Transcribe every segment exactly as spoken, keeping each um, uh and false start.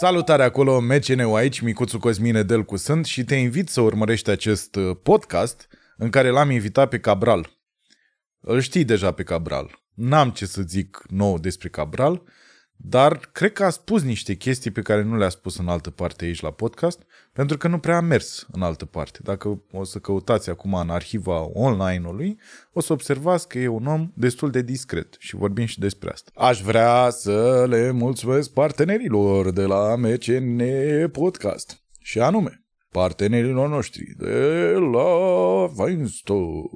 Salutare acolo, M C N-ul aici, Micuțu Cosmin Edelcu sunt și te invit să urmărești acest podcast în care l-am invitat pe Cabral. Îl știi deja pe Cabral. N-am ce să zic nou despre Cabral, dar cred că a spus niște chestii pe care nu le-a spus în altă parte aici la podcast, pentru că nu prea a mers în altă parte. Dacă o să căutați acum în arhiva online-ului, o să observați că e un om destul de discret și vorbim și despre asta. Aș vrea să le mulțumesc partenerilor de la M C N Podcast și anume partenerilor noștri de la FineStore.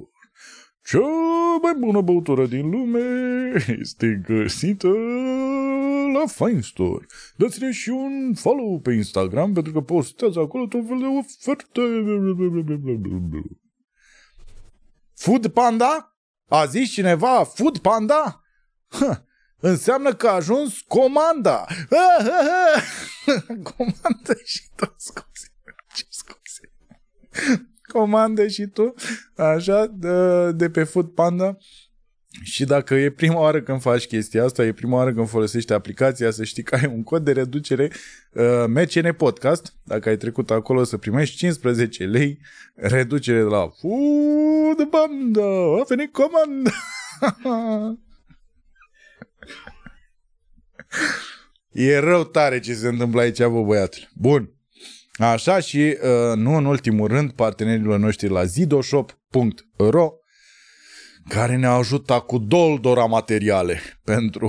Cea mai bună băutură din lume este găsită la FineStore. Dați-ne și un follow pe Instagram, pentru că postează acolo tot fel de oferte. Foodpanda? A zis cineva Foodpanda? Ha, înseamnă că a ajuns comanda. Comandă și tu, scuze. Ce scuze? Comandă și tu, așa, de, de pe Foodpanda. Și dacă e prima oară când faci chestia asta, e prima oară când folosești aplicația, să știi că ai un cod de reducere uh, M C N Podcast. Dacă ai trecut acolo, să primești cincisprezece lei reducere de la Foodpanda. A venit comanda! E rău tare ce se întâmplă aici, bă, băiatule. Bun. Așa și, uh, nu în ultimul rând, partenerilor noștri la Zidoshop punct ro, care ne ajută cu doldora materiale, pentru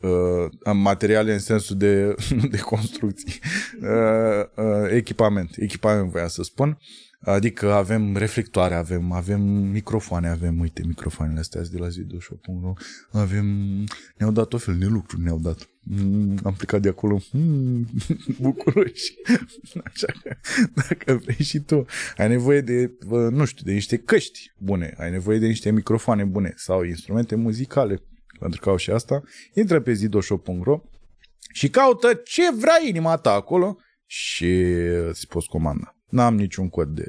uh, materiale în sensul de, de construcții, uh, uh, echipament, echipament voiam să spun, adică avem reflectoare, avem, avem microfoane, avem, uite, microfoanele astea de la Zidoshop punct ro, avem, ne-au dat tot fel de lucruri, ne-au dat. Am plecat de acolo mm, bucuroși. Așa că dacă vrei și tu, ai nevoie de, nu știu, de niște căști bune, ai nevoie de niște microfoane bune sau instrumente muzicale, pentru că au și asta, intră pe Zidoshop punct ro și caută ce vrea inima ta acolo și îți poți comanda. N-am niciun cod de,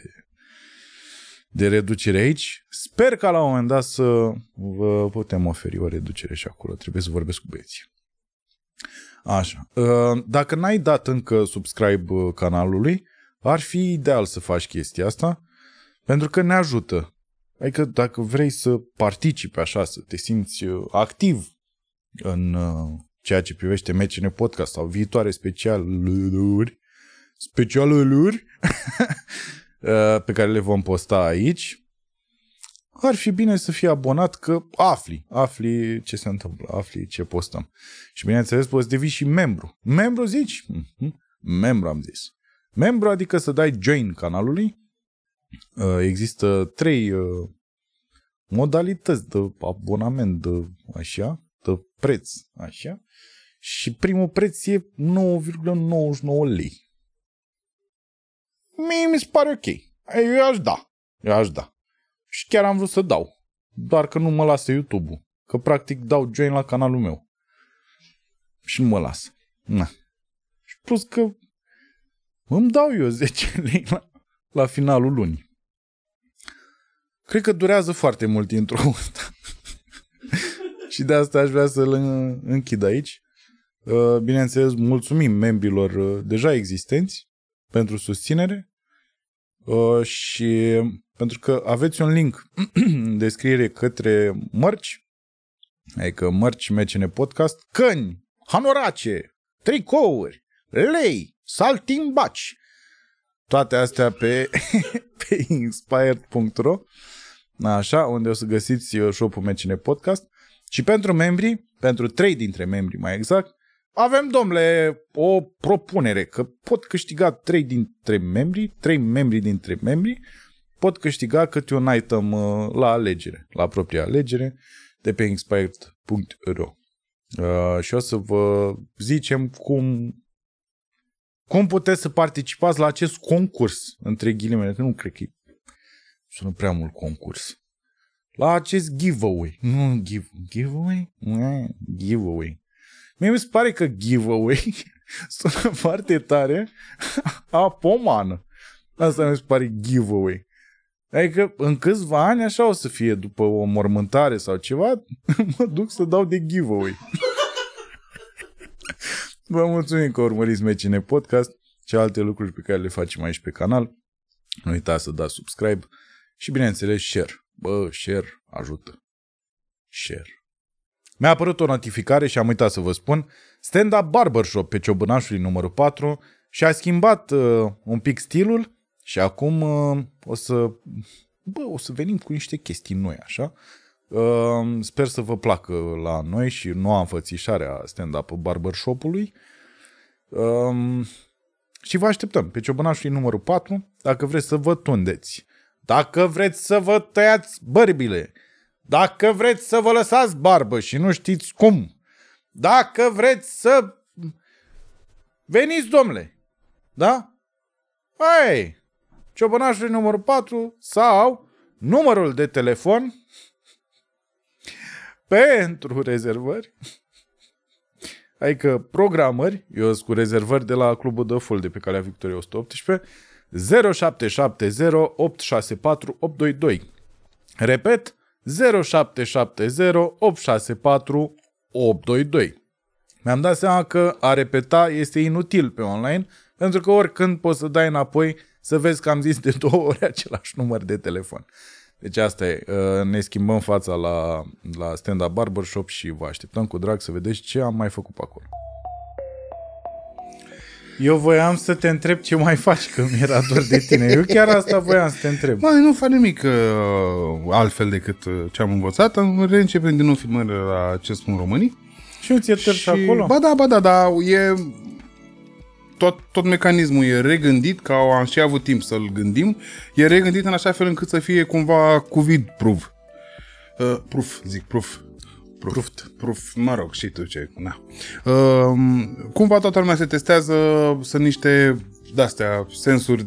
de reducere aici. Sper că la un moment dat să vă putem oferi o reducere și acolo. Trebuie să vorbesc cu băieții. Așa, dacă n-ai dat încă subscribe canalului, ar fi ideal să faci chestia asta, pentru că ne ajută. Adică dacă vrei să participi așa, să te simți activ în ceea ce privește M C N Podcast sau viitoare specialuri, specialuri pe care le vom posta aici, ar fi bine să fii abonat, că afli, afli ce se întâmplă, afli ce postăm. Și bineînțeles poți devii și membru. Membru zici? Membru am zis. Membru adică să dai join canalului. Există trei modalități de abonament, de așa, de preț, așa. Și primul preț e nouă virgulă nouăzeci și nouă lei. Mie mi se pare ok. Eu aș da. Eu aș da. Și chiar am vrut să dau, doar că nu mă lasă YouTube-ul, că practic dau join la canalul meu și nu mă lasă. Na. Și plus că îmi dau eu zece lei la, la finalul lunii. Cred că durează foarte mult intro-ul ăsta și de asta aș vrea să-l închid aici. Bineînțeles, mulțumim membrilor deja existenți pentru susținere și... Pentru că aveți un link în descriere către mărci, adică mărci M C N Podcast, căni, hanorace, tricouri, lei, saltimbaci, toate astea pe, pe inspired punct ro, așa, unde o să găsiți shop-ul M C N Podcast. Și pentru membrii, pentru trei dintre membrii mai exact, avem, domnule, o propunere, că pot câștiga trei dintre membrii, trei membri dintre membrii, pot câștiga câte un item uh, la alegere, la propria alegere, de pe inspired punct ro. Uh, și o să vă zicem cum, cum puteți să participați la acest concurs, între ghilimele, că nu cred că sună prea mult concurs. La acest giveaway. Nu, give, giveaway? Mm, giveaway. Mie mi se pare că giveaway sună foarte tare a pomană. Asta mi se pare giveaway. Adică în câțiva ani așa o să fie, după o mormântare sau ceva, mă duc să dau de giveaway. Vă mulțumim că urmăriți M C N Podcast și alte lucruri pe care le facem aici pe canal. Nu uitați să dați subscribe și, bineînțeles, share. Bă, share ajută. Share. Mi-a apărut o notificare și am uitat să vă spun. Stand-up barbershop pe Ciobănașului numărul patru și-a schimbat uh, un pic stilul și acum uh, o să... Bă, o să venim cu niște chestii noi, așa. Uh, sper să vă placă la noi și noua înfățișare a stand-up barbershop-ului. Uh, și vă așteptăm pe Ciobănașului numărul patru. Dacă vreți să vă tundeți, dacă vreți să vă tăiați bărbile, dacă vreți să vă lăsați barbă și nu știți cum, dacă vreți să... Veniți, domnule! Da? Hai! Ciobănașul numărul patru sau numărul de telefon pentru rezervări. Adică programări, eu sunt cu rezervări de la Clubul de Fol de pe Calea Victoriei o sută optsprezece, zero șapte șapte zero opt șase patru opt doi doi. Repet, zero șapte șapte zero opt șase patru opt doi doi. Mi-am dat seama că a repeta este inutil pe online, pentru că oricând poți să dai înapoi să vezi că am zis de două ori același număr de telefon. Deci asta e, ne schimbăm fața la, la stand-up barbershop și vă așteptăm cu drag să vedeți ce am mai făcut pe acolo. Eu voiam să te întreb ce mai faci, că mi-era dor de tine. Eu chiar asta voiam să te întreb. Mai nu fac nimic uh, altfel decât ce am învățat. Am reîncepem din nou filmări la Ce Spun Românii. Și nu ți-e tărși acolo? Ba da, ba da, da, e... Tot, tot mecanismul e regândit, că am și avut timp să-l gândim. E regândit în așa fel încât să fie cumva COVID-proof. Uh, proof, zic, proof. Proof, proof, mă rog, și tu ce, na. Uh, cumva toată lumea se testează, sunt niște de-astea, sensuri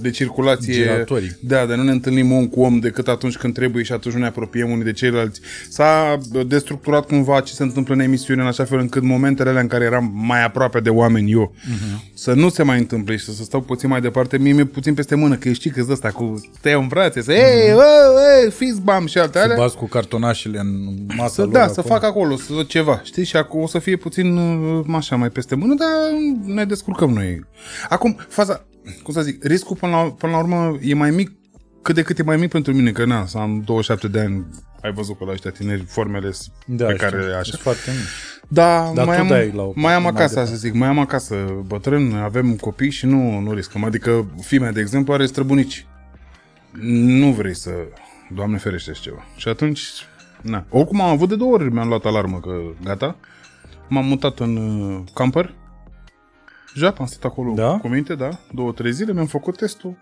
de circulație. Giratorii. Da, dar nu ne întâlnim om cu om decât atunci când trebuie și atunci nu ne apropiem unii de ceilalți. S-a destructurat cumva ce se întâmplă în emisiune în așa fel încât momentele alea în care eram mai aproape de oameni eu, uh-huh, să nu se mai întâmple și să, să stau puțin mai departe. Mie mi-e puțin peste mână, că știi că-s ăsta cu tăia în brațe, să ei, uh-huh, ei, fiți bam și alte alea. Să bați cu cartonașele în masă să, lor. Da, acolo, să fac acolo, să fac ceva, știi? Și acum o să fie puțin așa mai peste mână, dar ne descurcăm noi. Acum, faza... Cum să zic, riscul până la, până la urmă e mai mic, cât de cât e mai mic pentru mine, că na, am douăzeci și șapte de ani, ai văzut că la ăștia tineri formele da, pe care le așa. Dar da, mai, am, o, mai am acasă, mai să zic, mai am acasă bătrân, avem copii și nu, nu riscăm. Adică fiimea, de exemplu, are străbunici. Nu vrei să, Doamne ferește, ceva. Și atunci, na. Oricum am avut de două ori, mi-am luat alarmă că gata. M-am mutat în camper. Jap, am stat acolo, da? Cu minte, da, două, trei zile, mi-am făcut testul,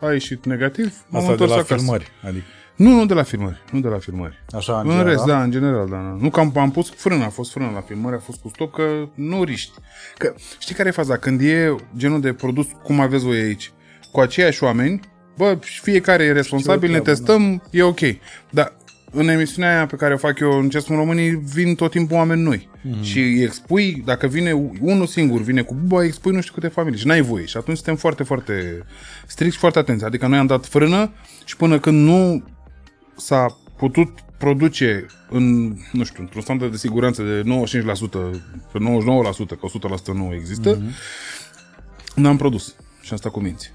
a ieșit negativ, m-am asta de la acasă. Filmări, adică? Nu, nu de la filmări, nu de la filmări. Așa, în, în general? Rest, da, în general, da. Nu că am, am pus frână, a fost frână la filmări, a fost cu stop, că nu riști. Că, știi care e faza? Când e genul de produs, cum aveți voi aici, cu aceiași oameni, bă, fiecare e responsabil, știu, ne testăm, da, e ok. Dar în emisiunea aia pe care o fac eu în Ce Spun Românii, vin tot timpul oameni noi. Mm. Și îi expui, dacă vine unul singur, vine cu buba, îi expui nu știu câte familii și n-ai voie. Și atunci suntem foarte, foarte strict și foarte atenți. Adică noi am dat frână și până când nu s-a putut produce în, nu știu, într-un standard de siguranță de nouăzeci și cinci la sută, nouăzeci și nouă la sută, că o sută la sută nu există, mm-hmm, n-am produs. Și am stat cu minți.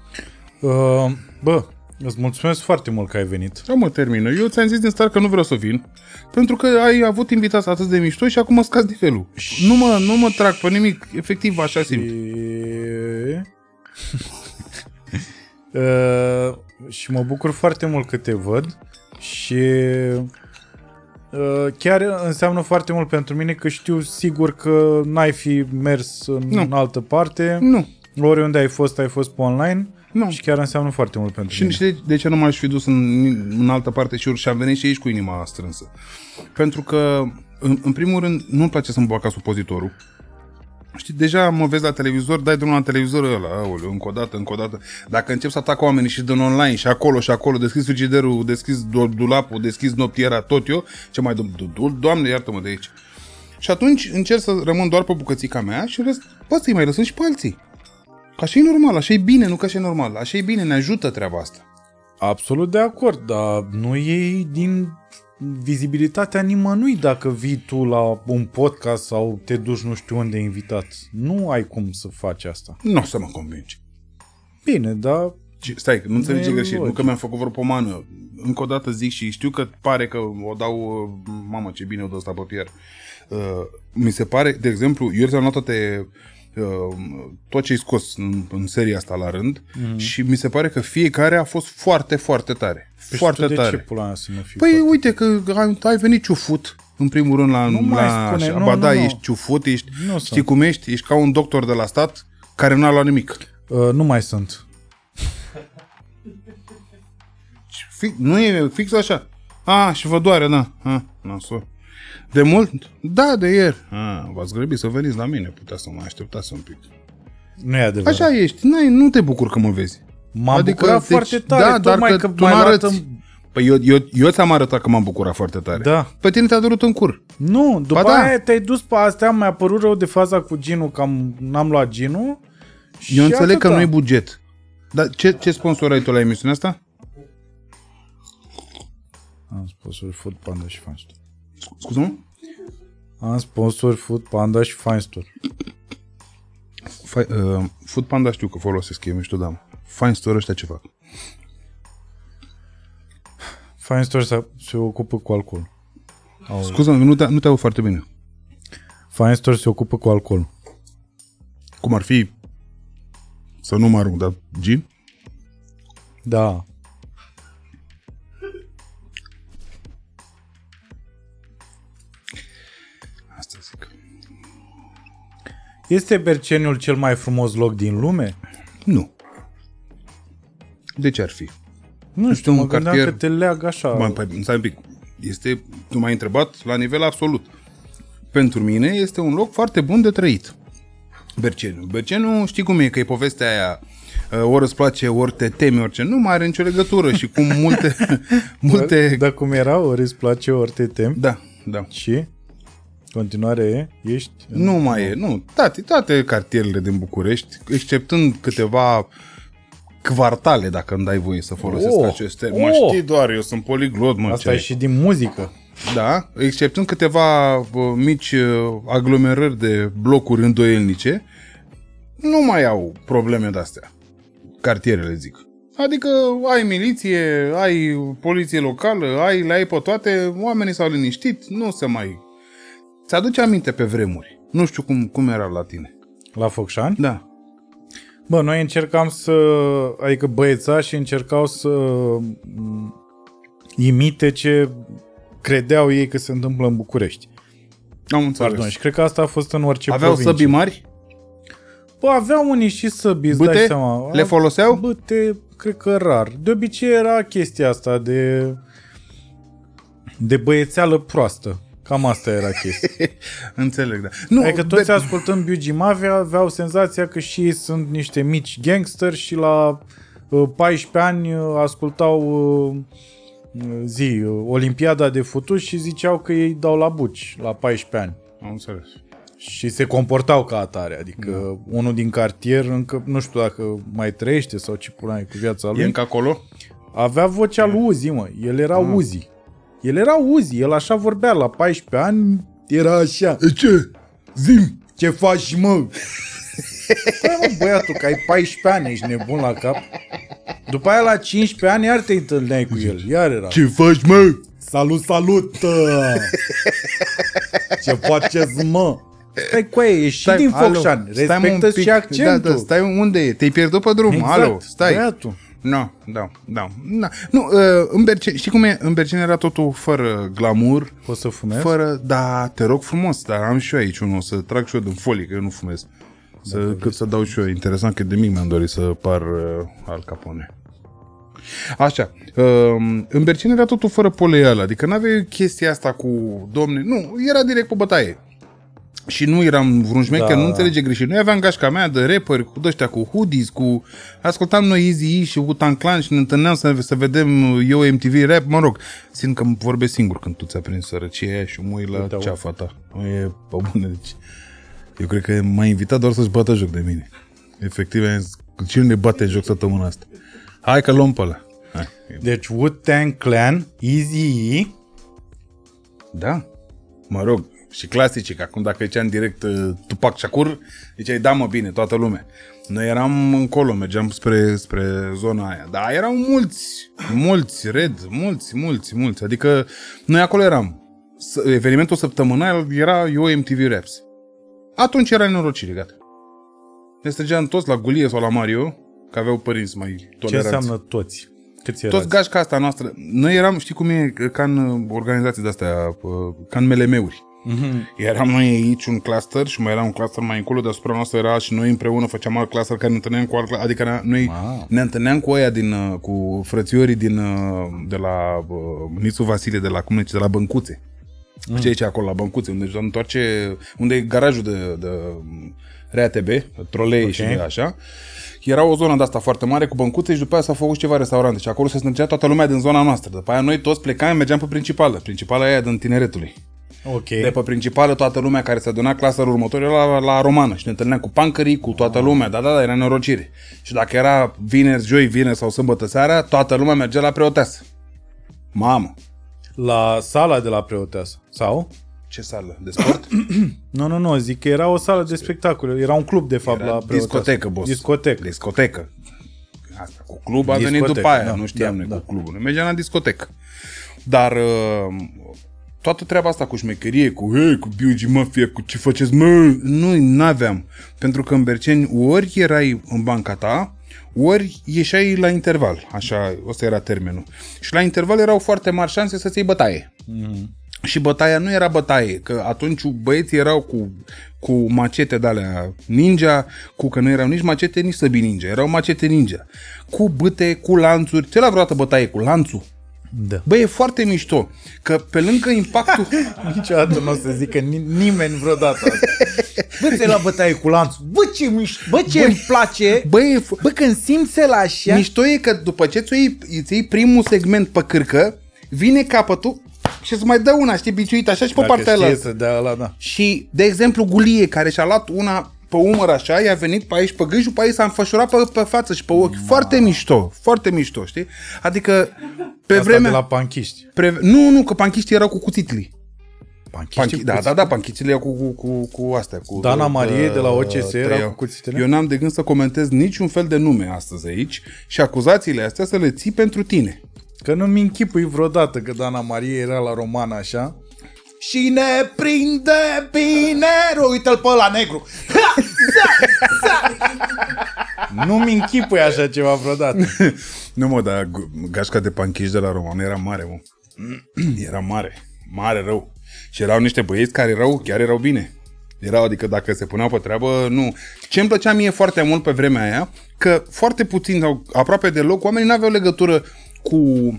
Uh, bă... Îți mulțumesc foarte mult că ai venit. Da, mă, termină. Eu ți-am zis din start că nu vreau să vin, pentru că ai avut invitați atât de mișto și acum mă scazi nivelul. Și... Nu mă, nu mă trag pe nimic. Efectiv, așa și... simt. uh, și mă bucur foarte mult că te văd și uh, chiar înseamnă foarte mult pentru mine că știu sigur că n-ai fi mers în, nu, altă parte. Nu. Oriunde ai fost, ai fost pe online. Nu. Și chiar înseamnă foarte mult pentru mine. Și de, de ce nu m-aș fi dus în, în altă parte și, și am venit și aici cu inima strânsă? Pentru că, în, în primul rând, nu-mi place să-mi bag supozitorul. Știi, deja mă vezi la televizor, dai drumul la televizorul ăla, aoleu, încă o dată, încă o dată. Dacă încep să atac oamenii și dăm online și acolo și acolo, deschis frigiderul, deschis dulapul, deschis noptiera, tot eu, ce mai dăm? Doamne, iartă-mă de aici. Și atunci încerc să rămân doar pe bucățica mea și rest, bă, să-i mai lăsăm și pe alții. Că așa e normal, așa e bine, nu că așa e normal. Așa e bine, ne ajută treaba asta. Absolut de acord, dar nu iei din vizibilitatea nimănui dacă vii tu la un podcast sau te duci nu știu unde invitat. Nu ai cum să faci asta. Nu o să mă convingi. Bine, dar... Stai, nu înțelegi ce greșit. Nu că mi-am făcut vreo pomană. Încă o dată zic și știu că pare că o dau... Mamă, ce bine o dă ăsta pe pier. Uh, mi se pare, de exemplu, eu ți-am luat toate... tot ce-i scos în, în seria asta la rând mm-hmm. și mi se pare că fiecare a fost foarte, foarte tare. Păi foarte tu de tare. Ce pula să nu fii? Păi foarte... uite că ai, ai venit ciufut în primul rând la... Nu la spune, nu, ba nu, da, nu. Ești ciufut, ești, nu știi sunt. Cum ești, ești ca un doctor de la stat care n-a luat nimic. Uh, nu mai sunt. Fic, nu e fix așa. Ah, și vă doare, da. Ah, nasul. De mult? Da, de ieri. Ah, v-ați grăbit să veniți la mine, puteați să mă așteptați un pic. Nu e adevărat. Așa ești, n-ai, nu te bucur că mă vezi. M-am adică, bucurat deci, foarte tare, da, dar că, că tu mă arăți. Păi eu, eu, eu ți-am arătat că m-am bucurat foarte tare. Da. Pe tine te-a durut în cur. Nu, după ba aia da. Te-ai dus pe astea, mi-a părut rău de faza cu ginul, că am, n-am luat ginul. Eu înțeleg atâta. Că nu e buget. Dar ce, ce sponsor ai tu la emisiunea asta? Am sponsor Foodpanda și FineStore. Scuze-mă? Am sponsor Foodpanda și FineStore. F- uh, Foodpanda știu că folosesc, eu mișto, da. FineStore ăștia ce fac? FineStore se, se ocupă cu alcool. Scuze-mă, nu te, nu te aud foarte bine. FineStore se ocupă cu alcool. Cum ar fi? Să nu mă arunc, dar gin? Da. Este Berceniul cel mai frumos loc din lume? Nu. De ce ar fi? Nu știu, mă gândeam cartier... că te leagă așa. Bă, păi, stai un pic. Este, tu m-ai întrebat la nivel absolut. Pentru mine este un loc foarte bun de trăit. Berceniul. Berceniul știi cum e, că e povestea aia. Ori îți place, ori te temi, orice. Nu mai are nicio legătură și cum multe... multe... Dar cum era? Ori îți place, ori te temi? Da, da. Și... continuare ești? Nu în... mai e, nu. Toate, toate cartierele din București, exceptând câteva quartale, dacă îmi dai voie să folosesc oh, aceste... Oh. Mă știi doar, eu sunt poliglot, mă. Asta e și din muzică. Da, exceptând câteva uh, mici uh, aglomerări de blocuri îndoielnice, nu mai au probleme de-astea. Cartierele, zic. Adică ai miliție, ai poliție locală, ai, le ai pe toate, oamenii s-au liniștit, nu se mai... Ți-aduce aminte pe vremuri. Nu știu cum, cum era la tine. La Focșani? Da. Bă, noi încercam să... Adică băiețașii încercau să imite ce credeau ei că se întâmplă în București. Am înțeles. Pardon, și cred că asta a fost în orice aveau provincie. Aveau săbii mari? Bă, aveau unii și săbii, îți dai seama. Le foloseau? Băte, cred că rar. De obicei era chestia asta de... de băiețeală proastă. Cam asta era chestia. Înțeleg, da. Nu, adică toți de... ascultând B U G. Mafia aveau senzația că și ei sunt niște mici gangsteri și la uh, paisprezece ani uh, ascultau uh, zi, uh, Olimpiada de Futuși și ziceau că ei dau la buci la paisprezece ani. Am înțeles. Și se comportau ca atare. Adică da. Unul din cartier încă, nu știu dacă mai trăiește sau ce pula e cu viața lui. E încă acolo? Avea vocea e. lui Uzi, mă. El era ah. Uzi. El era Uzi, el așa vorbea la paisprezece ani, era așa. Ce? Zim, ce faci, mă? Păi, mă, băiatul, că ai paisprezece ani, ești nebun la cap. După aia la cincisprezece ani iar te întâlneai cu el, iar era. Ce faci, mă? Salut, salut! Ce faceți, mă? Stai cu aia, ieși stai, din Focșani, respectă-ți și accentul. Da, da, stai unde e, te-ai pierdut pe drum, exact, alo, stai. Băiatul. No, da, da, da. Nu, în Berceni, știi cum e? În Berceni era totul fără glamour. Poți să fumezi? Fără, da, te rog frumos, dar am și eu aici unul, să trag și eu din folie, că eu nu fumez. Să, cât vrei. Să dau și eu, interesant că de mic mi-am dorit să par uh, Al Capone. Așa, uh, în Berceni era totul fără poleială, adică n-aveai chestia asta cu domne, nu, era direct pe bătaie. Și nu eram vreun șmecher, da. Nu înțelege greșit. Noi aveam gașca mea de rapperi cu ăștia, cu hoodies, cu... Ascultam noi Eazy-E și Wu-Tang Clan și ne întâlneam să, să vedem eu M T V Rap, mă rog. Simt că îmi vorbesc singur când tu ți-a prins sărăcia aia și mă uit la uite, ceafa ta. E pe bune, deci... Eu cred că m-a invitat doar să-și bată joc de mine. Efectiv, am zis, cine ne bate joc săptămâna asta? Hai că luăm pe ăla. Hai. Deci Wu-Tang Clan, Eazy-E Da? Mă rog, și clasici, că acum dacă ziceam direct Tupac Shakur, ziceai, da mă, bine, toată lumea. Noi eram încolo, mergeam spre, spre zona aia, dar erau mulți, mulți, red, mulți, mulți, mulți, adică noi acolo eram. Evenimentul săptămânal era eu M T V Raps. Atunci era nenorocire, gata. Ne strângeam toți la Gulie sau la Mario, că aveau părinți mai toleranți. Ce înseamnă toți? Câți erați? Toți gașca asta noastră. Noi eram, știi cum e, ca în organizații de-astea, ca în melemeuri. Mm-hmm. Eram noi aici un cluster și mai era un cluster mai încolo, deasupra noastră era și noi împreună făceam alt cluster care ne întâlneam cu alt cluster, adică noi wow. ne întâlneam cu aia din, cu frățiorii din, de la Nițu Vasile, de la, cum ne zice, de la Băncuțe. Mm. Ce aici acolo, la Băncuțe, unde se întoarce, unde e garajul de, de R A T B, trolei okay. și așa. Era o zonă de asta foarte mare cu Băncuțe și după aia s-au făcut ceva restaurante și acolo se strângea toată lumea din zona noastră. După aia noi toți plecam, mergeam pe principală, principala aia din Tineretului. Okay. De pe principală toată lumea care se aduna claserul următor era la, la Romană și ne întâlneam cu pancării, cu toată lumea, da, da, da, era norocire. Și dacă era vineri, joi, vineri sau sâmbătă seara, toată lumea mergea la Preoteasă. Mamă! La sala de la Preoteasă, sau? Ce sală? De sport? Nu, nu, nu, zic că era o sală de spectacole, era un club de fapt era la Preoteasă. Discotecă, boss. Discotecă. Discotecă. Asta, cu club a discotecă, venit după aia, da, nu știam da, noi da. Cu clubul, noi mergeam la discotecă. Dar... Uh, toată treaba asta cu șmecherie, cu hei, cu B U G. Mafia, cu ce faceți, mă? Noi n-aveam. Pentru că în Berceni ori erai în banca ta, ori ieșai la interval. Așa, ăsta era termenul. Și la interval erau foarte mari șanse să-ți iei bătaie. Mm. Și bătaia nu era bătaie, că atunci băieții erau cu, cu macete de-alea ninja, cu că nu erau nici macete, nici săbi ninja. Erau macete ninja. Cu bâte, cu lanțuri. Ți-ai luat vreodată bătaie cu lanțul? Da. Bă, e foarte mișto, că pe lângă impactul... Niciodată nu o să zică nimeni vreodată asta. Bă, ți-ai luat bătaie cu lanțul. Bă, ce mișto, bă, ce îmi place. Bă, e... bă, când simți ăla așa... Mișto e că după ce îți iei primul segment pe cârcă, vine capătul și îți mai dă una, știi, biciuită așa și pe dacă partea aia. Da. Și, de exemplu, Gulie, care și-a luat una... pe umăr așa, i-a venit pe aici, pe gâși, după aia s-a înfășurat pe, pe față și pe ochi. Ma. Foarte mișto, foarte mișto, știi? Adică, pe asta vremea... de la panchiști. Pre... Nu, nu, că panchiștii erau cu cuțitli. Panchiștii Panchi... cu da, da, da, panchiștile erau cu, cu, cu, cu astea. Cu, Dana cu, Marie de la O C S era cu cuțitele. Eu n-am de gând să comentez niciun fel de nume astăzi aici și acuzațiile astea să le ții pentru tine. Că nu-mi închipui vreodată că Dana Marie era la Romană așa. Și ne prinde bine, uite-l pe la negru. Ha! Sa! Sa! Nu-mi închipui așa ceva vreodată. Nu mă, dar gașca de panchiși de la Romană era mare, mă. Era mare, mare rău. Și erau niște băieți care erau, chiar erau bine. Erau, adică dacă se puneau pe treabă, nu. Ce-mi plăcea mie foarte mult pe vremea aia, că foarte puțin sau aproape deloc oamenii n-aveau legătură cu uh,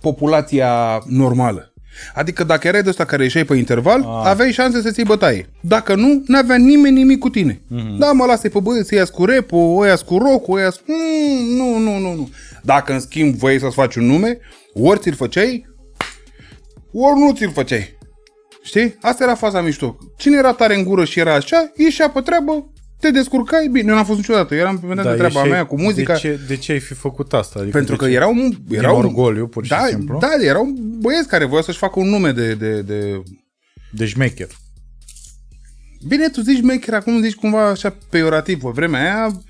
populația normală. Adică dacă erai de ăsta care ieșeai pe interval, ah. aveai șanse să-ți iei bătaie. Dacă nu, n-avea nimeni nimic cu tine. Mm-hmm. Da, mă, lasă-i pe băieți, să ias cu rap-ul, o ias cu rock-ul, o ias... Mm, nu, nu, nu, nu. Dacă, în schimb, voiai să-ți faci un nume, ori ți-l făceai, ori nu ți-l făceai. Știi? Asta era faza mișto. Cine era tare în gură și era așa, ieșea pe treabă, te descurcai bine. Eu n-am fost niciodată. Eu eram pe momentul da, de treaba ieșei, mea cu muzica. De ce, de ce ai fi făcut asta? Adică pentru că erau... erau orgoliu, pur și da, simplu. Da, erau băieți care voiau să-și facă un nume de... De, de... de șmecher. Bine, tu zici șmecher, acum zici cumva așa peiorativ. Pe vremea aia,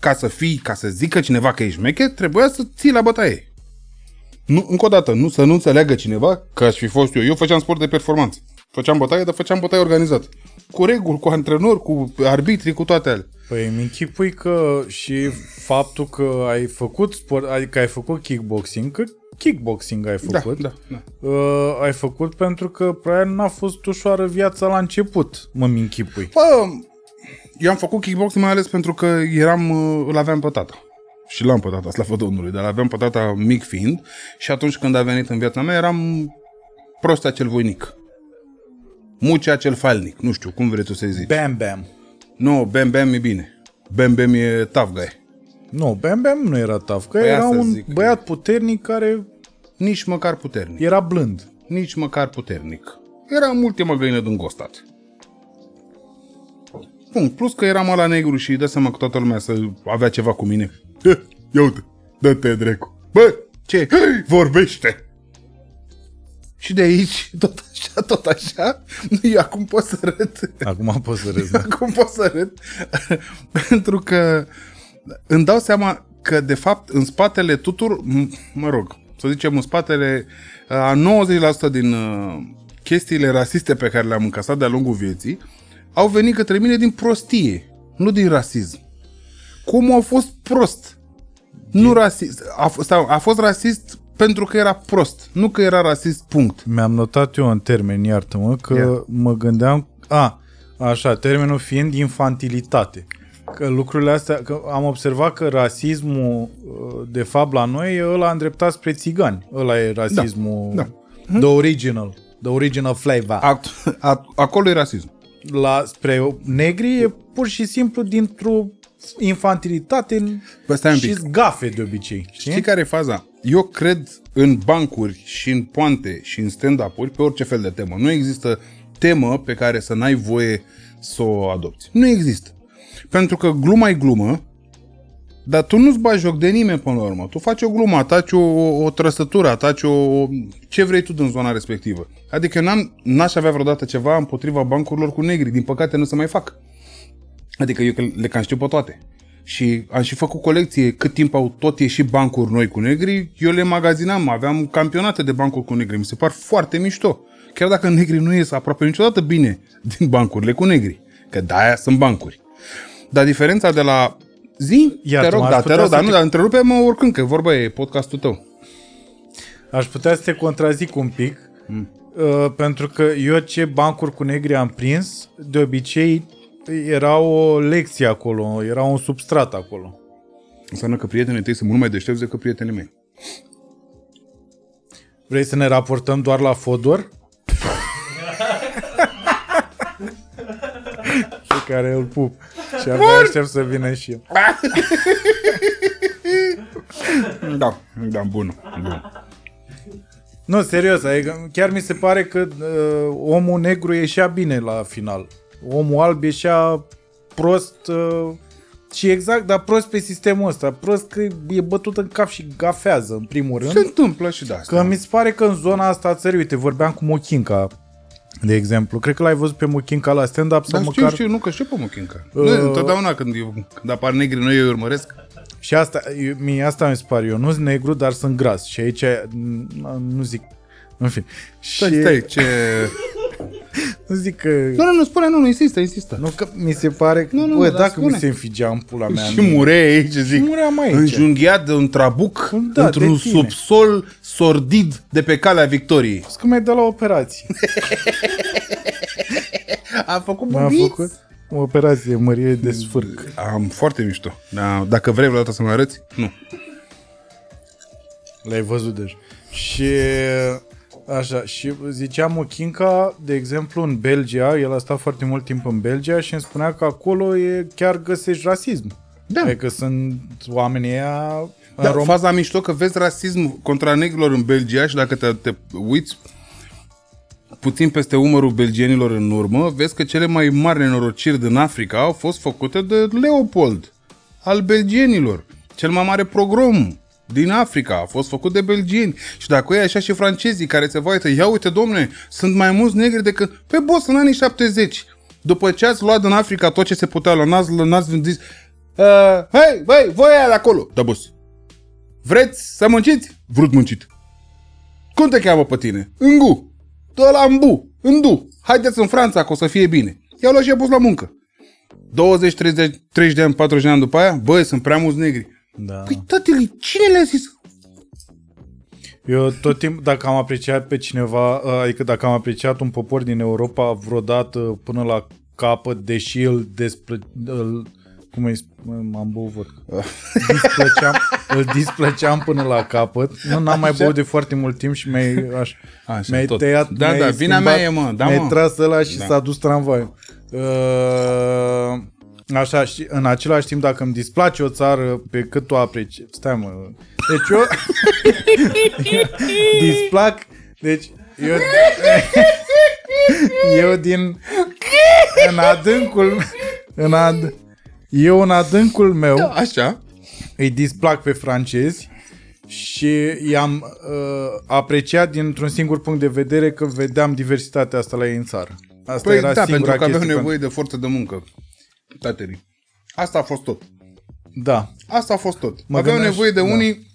ca să fii, ca să zică cineva că ești șmecher, trebuia să ții la bătaie. Nu, încă o dată, nu, să nu înțeleagă cineva că aș fi fost eu. Eu făceam sport de performanță. Făceam bătaie, dar făceam bătaie organizat. Cu reguli, cu antrenori, cu arbitri, cu toate alea. Păi îmi închipui că și faptul că ai făcut sport, adică ai făcut kickboxing, că kickboxing ai făcut, da, da, da. Uh, ai făcut pentru că prea n-a fost ușoară viața la început, mă-mi închipui. Pă, eu am făcut kickboxing mai ales pentru că eram, îl aveam pe tata. Și l-am pe tata, slavă Domnului, dar l-aveam pe tata mic fiind și atunci când a venit în viața mea eram prost acel voinic. Mucea cel falnic, nu știu, cum vreți să-i zici? Bam Bam. Nu, no, Bam Bam e bine. Bam Bam e tough guy. Nu, no, Bam Bam nu era tough guy, păi era un băiat că... puternic care... Nici măcar puternic. Era blând. Nici măcar puternic. Era multe măgăină din gostat. Bun, plus că eram ala negru și dă seama că toată lumea să avea ceva cu mine. Ia uite, dă-te dracu. Bă, ce? Vorbește! Și de aici, tot așa, tot așa, eu acum pot să râd. Acum pot să râd. Da. Acum pot să râd, pentru că îmi dau seama că, de fapt, în spatele tuturor, mă rog, să zicem, în spatele a nouăzeci la sută din chestiile rasiste pe care le-am încasat de-a lungul vieții, au venit către mine din prostie, nu din rasism. Cum au fost prost? Din... Nu rasist. A fost, a fost rasist pentru că era prost, nu că era rasist, punct. Mi-am notat eu în termen, iartă-mă, că yeah. mă gândeam... A, așa, termenul fiind infantilitate. Că lucrurile astea... Că am observat că rasismul, de fapt, la noi, ăla îndreptat spre țigani. Ăla e rasismul... Da, da. The original. The original flavor. Act, a, acolo e rasism. La, spre negri e pur și simplu dintr-o infantilitate și gafe de obicei. Știi? Știi care e faza? Eu cred în bancuri și în poante și în stand-up-uri pe orice fel de temă. Nu există temă pe care să n-ai voie să o adopți. Nu există. Pentru că gluma e glumă, dar tu nu-ți bagi joc de nimeni până la urmă. Tu faci o glumă, ataci o, o trăsătură, ataci o, ce vrei tu din zona respectivă. Adică eu n-am, n-aș avea vreodată ceva împotriva bancurilor cu negri. Din păcate nu se mai fac. Adică eu le cam știu pe toate. Și am și făcut colecție cât timp au tot ieșit bancuri noi cu negri, eu le magazinam, aveam campionate de bancuri cu negri, mi se par foarte mișto. Chiar dacă negri nu ies aproape niciodată bine din bancurile cu negri, că de-aia sunt bancuri. Dar diferența de la zi, Iar, te rog, da, te rog, dar nu, dar întrerupe-mă oricând, că vorba e podcastul tău. Aș putea să te contrazic un pic, mm. uh, pentru că eu ce bancuri cu negri am prins, de obicei, era o lecție acolo, era un substrat acolo. Înseamnă că prietenii tăi sunt mult mai deștepți decât prietenii mei. Vrei să ne raportăm doar la Fodor? Și care îl pup. Și abia aștept să vină și eu. Da, da, bun, bun. Nu, serios, adică chiar mi se pare că uh, omul negru ieșea bine la final. Omul alb ieșea prost uh, și exact, dar prost pe sistemul ăsta. Prost că e bătut în cap și gafează, în primul rând. Se întâmplă și de asta. Că mi se pare că în zona asta a țării, uite, vorbeam cu Mokinka, de exemplu. Cred că l-ai văzut pe Mokinka la stand-up sau măcar... Dar știu, știu, nu, că știu pe Mokinka. Uh... Nu, întotdeauna când, eu, când apar negri, noi eu îi urmăresc. Și asta, eu, mie, asta mi se pare. Eu nu sunt negru, dar sunt gras. Și aici, nu zic... În fine. Stai, și... stai, ce... Nu zic că... Nu, nu, nu, spune, nu, nu, insistă, insistă. Nu, că mi se pare că, nu, nu, bă, nu, dacă spune. Mi se înfigea în pula mea... Și murea aici, zic, aici. Înjunghiat de un trabuc, da, într-un subsol sordid de pe Calea Victoriei. Păi că mi-ai dat la operație. Am făcut bubiți? Am făcut o operație, mărire de sfârc. Am foarte mișto. Da, dacă vrei vreodată să mă arăți, nu. L-ai văzut deja. Și... Așa, și zicea Mokinka, de exemplu, în Belgia, el a stat foarte mult timp în Belgia și îmi spunea că acolo e, chiar găsești rasism. Da. Adică sunt oamenii aia... Da, Rom... faza mișto că vezi rasism contra negrilor în Belgia și dacă te, te uiți puțin peste umărul belgienilor în urmă, vezi că cele mai mari nenorociri din Africa au fost făcute de Leopold, al belgienilor. Cel mai mare pogrom din Africa a fost făcut de belgieni. Și dacă e așa și francezii care se vaită, ia uite, domne, sunt mai mulți negri decât... Pe boss, în anii șaptezeci, după ce ați luat în Africa tot ce se putea la nas, la nas zis, uh, hei, băi, voi aia de acolo. Da, boss. Vreți să munciți? Vrut muncit. Cum te cheamă pe tine? Îngu. Dă la Ambu. Îndu. Haideți în Franța că o să fie bine. I-au luat și i-a pus la muncă. douăzeci, treizeci, treizeci de ani, patruzeci de ani după aia, băi, sunt prea mulți negri. Da. Păi, tătile, cine le-a zis? Eu tot timpul, dacă am apreciat pe cineva, adică dacă am apreciat un popor din Europa vreodată până la capăt, deși îl despre... Îl, cum îi spune? M-am băut. Displăceam, îl displăceam până la capăt. Nu, n-am mai băut de foarte mult timp și mi-ai, aș, așa, mi-ai tăiat, da, mi-ai, da, schimbat, mea e, mă, da, mi-ai, mă, tras ăla și da. S-a dus tramvaiul. Uh... Așa, și în același timp, dacă îmi displace o țară pe cât o apreciez... Stai, mă... Deci eu... Displac... Deci eu... Eu din... În adâncul... În ad... Eu în adâncul meu... Așa... Îi displac pe francezi și i-am uh, apreciat dintr-un singur punct de vedere, că vedeam diversitatea asta la ei în țară. Asta păi era da, singura pentru că aveau nevoie că... de forță de muncă. Taterii. Asta a fost tot. Da. Asta a fost tot. Mă aveau gândești, nevoie de da. unii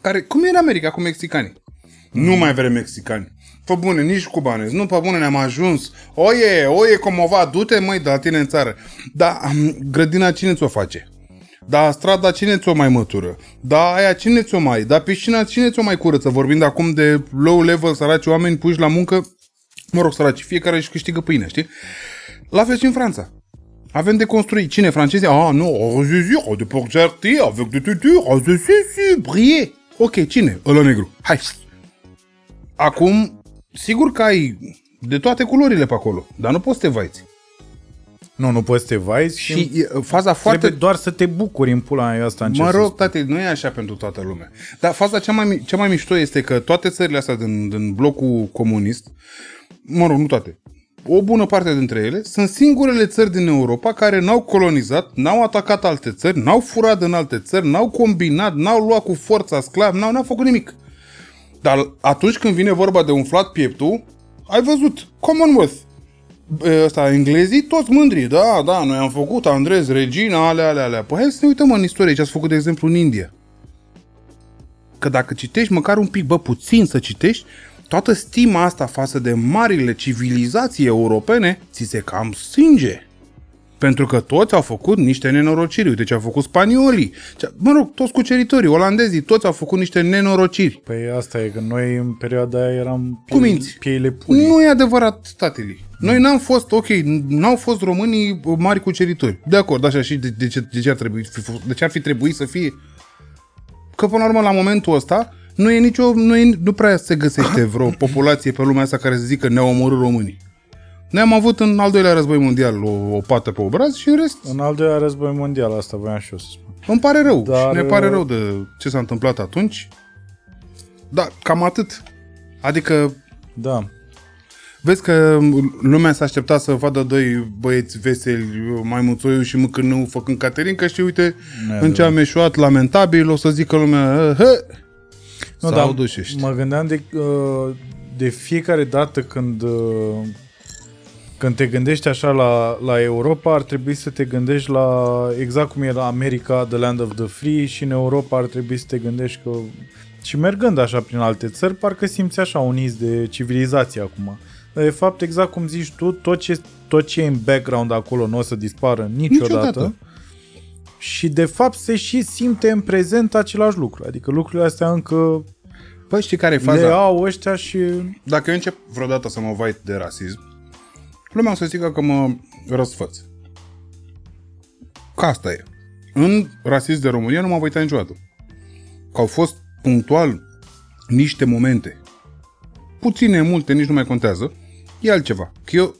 care... Cum e în America cu mexicanii? Mm. Nu mai vrem mexicani. Pe bune, nici cubanezi. Nu, pe bune, ne-am ajuns. Oie, oie, comova, du-te, măi, de la tine în țară. Dar grădina cine ți-o face? Da, strada cine ți-o mai mătură? Da, aia cine ți-o mai... Da, piscina cine ți-o mai curăță? Vorbind acum de low-level, săraci oameni puși la muncă. Mă rog, săraci, fiecare își câștigă pâinea, știi? La fel și în Franța. Avem de construit. Cine? Francezi? Ah, nu, de porcertie, avec de tutură, de sisi, brie. Ok, cine? Ăla negru. Hai. Acum, sigur că ai de toate culorile pe acolo, dar nu poți să te vaiți. Nu, nu poți să te vaiți și, și faza foarte... Trebuie doar să te bucuri în pula aia asta. Mă rog, tate, nu e așa pentru toată lumea. Dar faza cea mai, cea mai mișto este că toate țările astea din, din blocul comunist, mă rog, nu toate, o bună parte dintre ele, sunt singurele țări din Europa care n-au colonizat, n-au atacat alte țări, n-au furat în alte țări, n-au combinat, n-au luat cu forța sclav, n-au, n-au făcut nimic. Dar atunci când vine vorba de umflat pieptul, ai văzut, Commonwealth, ăsta, englezii, toți mândri. Da, da, noi am făcut, Andrez, Regina, alea, alea, alea. Păi hai să ne uităm în istorie ce ați făcut, de exemplu, în India. Că dacă citești, măcar un pic, bă, puțin să citești, toată stima asta față de marile civilizații europene ți se cam stinge. Pentru că toți au făcut niște nenorociri. Uite ce au făcut spaniolii. Mă rog, toți cuceritorii, olandezii, toți au făcut niște nenorociri. Păi asta e, că noi în perioada aia eram pieile punii. Nu e adevărat, tatălii. Noi n-am fost, ok, n-au fost românii mari cuceritori. De acord, așa, și de, de, ce, de, ce ar trebui, de ce ar fi trebuit să fie? Că până la urmă, la momentul ăsta, nu e nicio, nu, e, nu prea se găsește vreo populație pe lumea asta care să zică ne-au omorât românii. Noi am avut în al doilea război mondial o, o pată pe obraz și în rest... În al doilea război mondial, asta voiam și eu să spun. Îmi pare rău. Dar... ne pare rău de ce s-a întâmplat atunci. Dar cam atât. Adică... Da. Vezi că lumea s-a așteptat să vadă doi băieți veseli, Maimuțoiu și Mâcânu, făcând caterincă și uite, ne în ce am eșuat lamentabil, o să zică lumea... Hă! Nu, sau dușești. Mă gândeam de, de fiecare dată când... Când te gândești așa la, la Europa, ar trebui să te gândești la exact cum era America, the land of the free, și în Europa ar trebui să te gândești că... Și mergând așa prin alte țări, parcă simți așa un iz de civilizație acum. Dar de fapt, exact cum zici tu, tot ce, tot ce e în background acolo nu o să dispară niciodată. niciodată. Și de fapt se și simte în prezent același lucru. Adică lucrurile astea încă... Păi știi care e faza? Le au ăștia și... Dacă eu încep vreodată să mă văd de rasism, lumea o să zică că mă răsfăț. Că asta e. În rasism de România nu m-am uitat niciodată. Că au fost punctual niște momente. Puține, multe, nici nu mai contează. E altceva. Că eu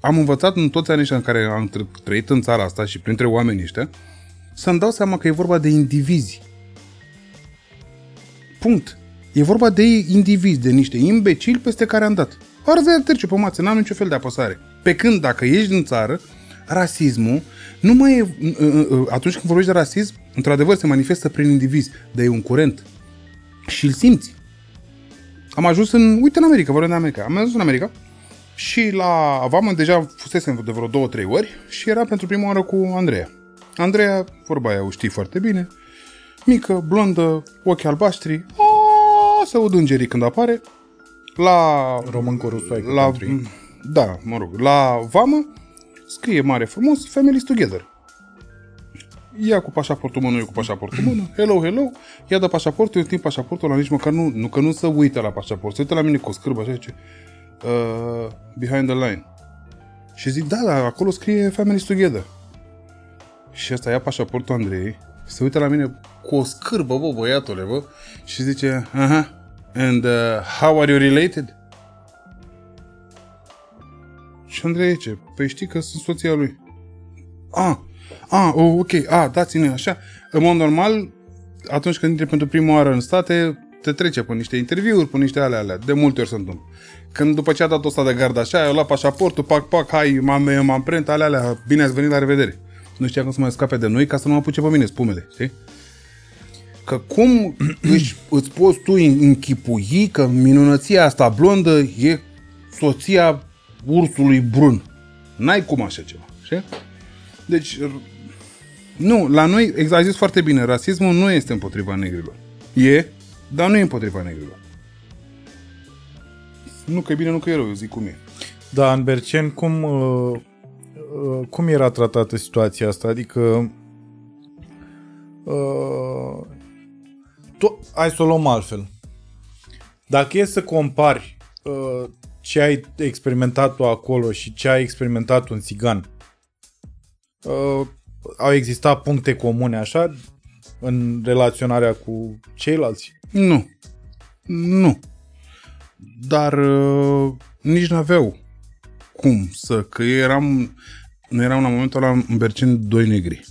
am învățat în toți anii în care am trăit în țara asta și printre oamenii ăștia să-mi dau seama că e vorba de indivizi. Punct. E vorba de indivizi, de niște imbecili peste care am dat. Arze terce pe mațe, n-am niciun fel de apăsare. Pe când, dacă ești din țară, rasismul nu mai e... Atunci când vorbești de rasism, într-adevăr se manifestă prin indivizi, dar e un curent. Și îl simți. Am ajuns în... Uite, în America, vorbim de America. Am ajuns în America și la Vama deja fusesem de vreo două, trei ori și era pentru prima oară cu Andreea. Andreea, vorba aia, o știi foarte bine. Mică, blondă, ochi albaștri. Aaa, se aud îngerii când apare. La Român cu rusoaică la, da, mă rog, la vamă scrie mare frumos Families Together. Ia cu pașaportul mână, eu cu pașaportul mână. Hello, hello. Ia dă pașaportul, eu timp pașaportul ăla, nici măcar nu, nu că nu se uită la pașaport. Se uită la mine cu o scârbă așa zice uh, Behind the line. Și zic, da, da, acolo scrie Families Together. Și ăsta ia pașaportul Andrei, se uită la mine cu o scârbă, bă, băiatule, bă. Și zice, aha. And uh, how are you related? Și Andrei ce? Păi știi că sunt soția lui. Ah, ah, oh, ok, ah, da, ține așa. În mod normal, atunci când intri pentru prima oară în state, te trece pe niște interviuri, pe niște alea, alea. De multe ori se întâmplă. Când după ce a dat ăsta de gard așa, eu la pașaportul, pac, pac, hai, mame, mă amprent, alea, alea, bine ați venit, la revedere. Nu știa cum să mai scape de noi ca să nu mă apuce pe mine spumele, știi? Că cum își, îți poți tu închipui că minunăția asta blondă e soția ursului brun? N-ai cum așa ceva. Știi? Deci, nu, la noi, exact, a zis foarte bine, rasismul nu este împotriva negrilor. E, dar nu e împotriva negrilor. Nu că e bine, nu că e rău, eu zic cum e. Da, în Berceni, cum, cum era tratată situația asta? Adică, Uh, tu, hai să o luăm altfel. Dacă e să compari uh, ce ai experimentat tu acolo și ce ai experimentat un țigan, uh, au existat puncte comune așa în relaționarea cu ceilalți? Nu. Nu. Dar uh, nici n-aveau cum să, că eu eram, nu eram la momentul ăla în Berceni doi negri.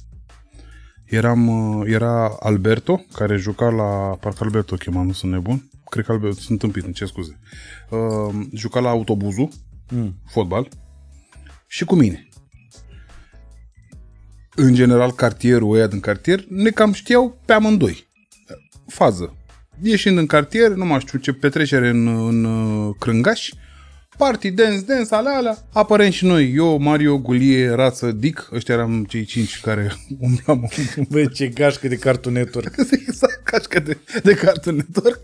Eram, era Alberto, care juca la... Parcă Alberto o chema, nu sunt nebun. Cred că Alberto, sunt tâmpit, îmi cer scuze. Uh, juca la Autobuzul, mm. fotbal, și cu mine. În general, cartierul ăia din cartier ne cam știau pe amândoi. Fază. Ieșind în cartier, nu mai știu ce petrecere în, în Crângași, party, dance, dance, alea, alea, apărem și noi. Eu, Mario, Gulie, Rață, Dic, ăștia eram cei cinci care umblam. Băi, ce gașcă de Cartoon Network. Exact, gașcă de, de Cartoon Network.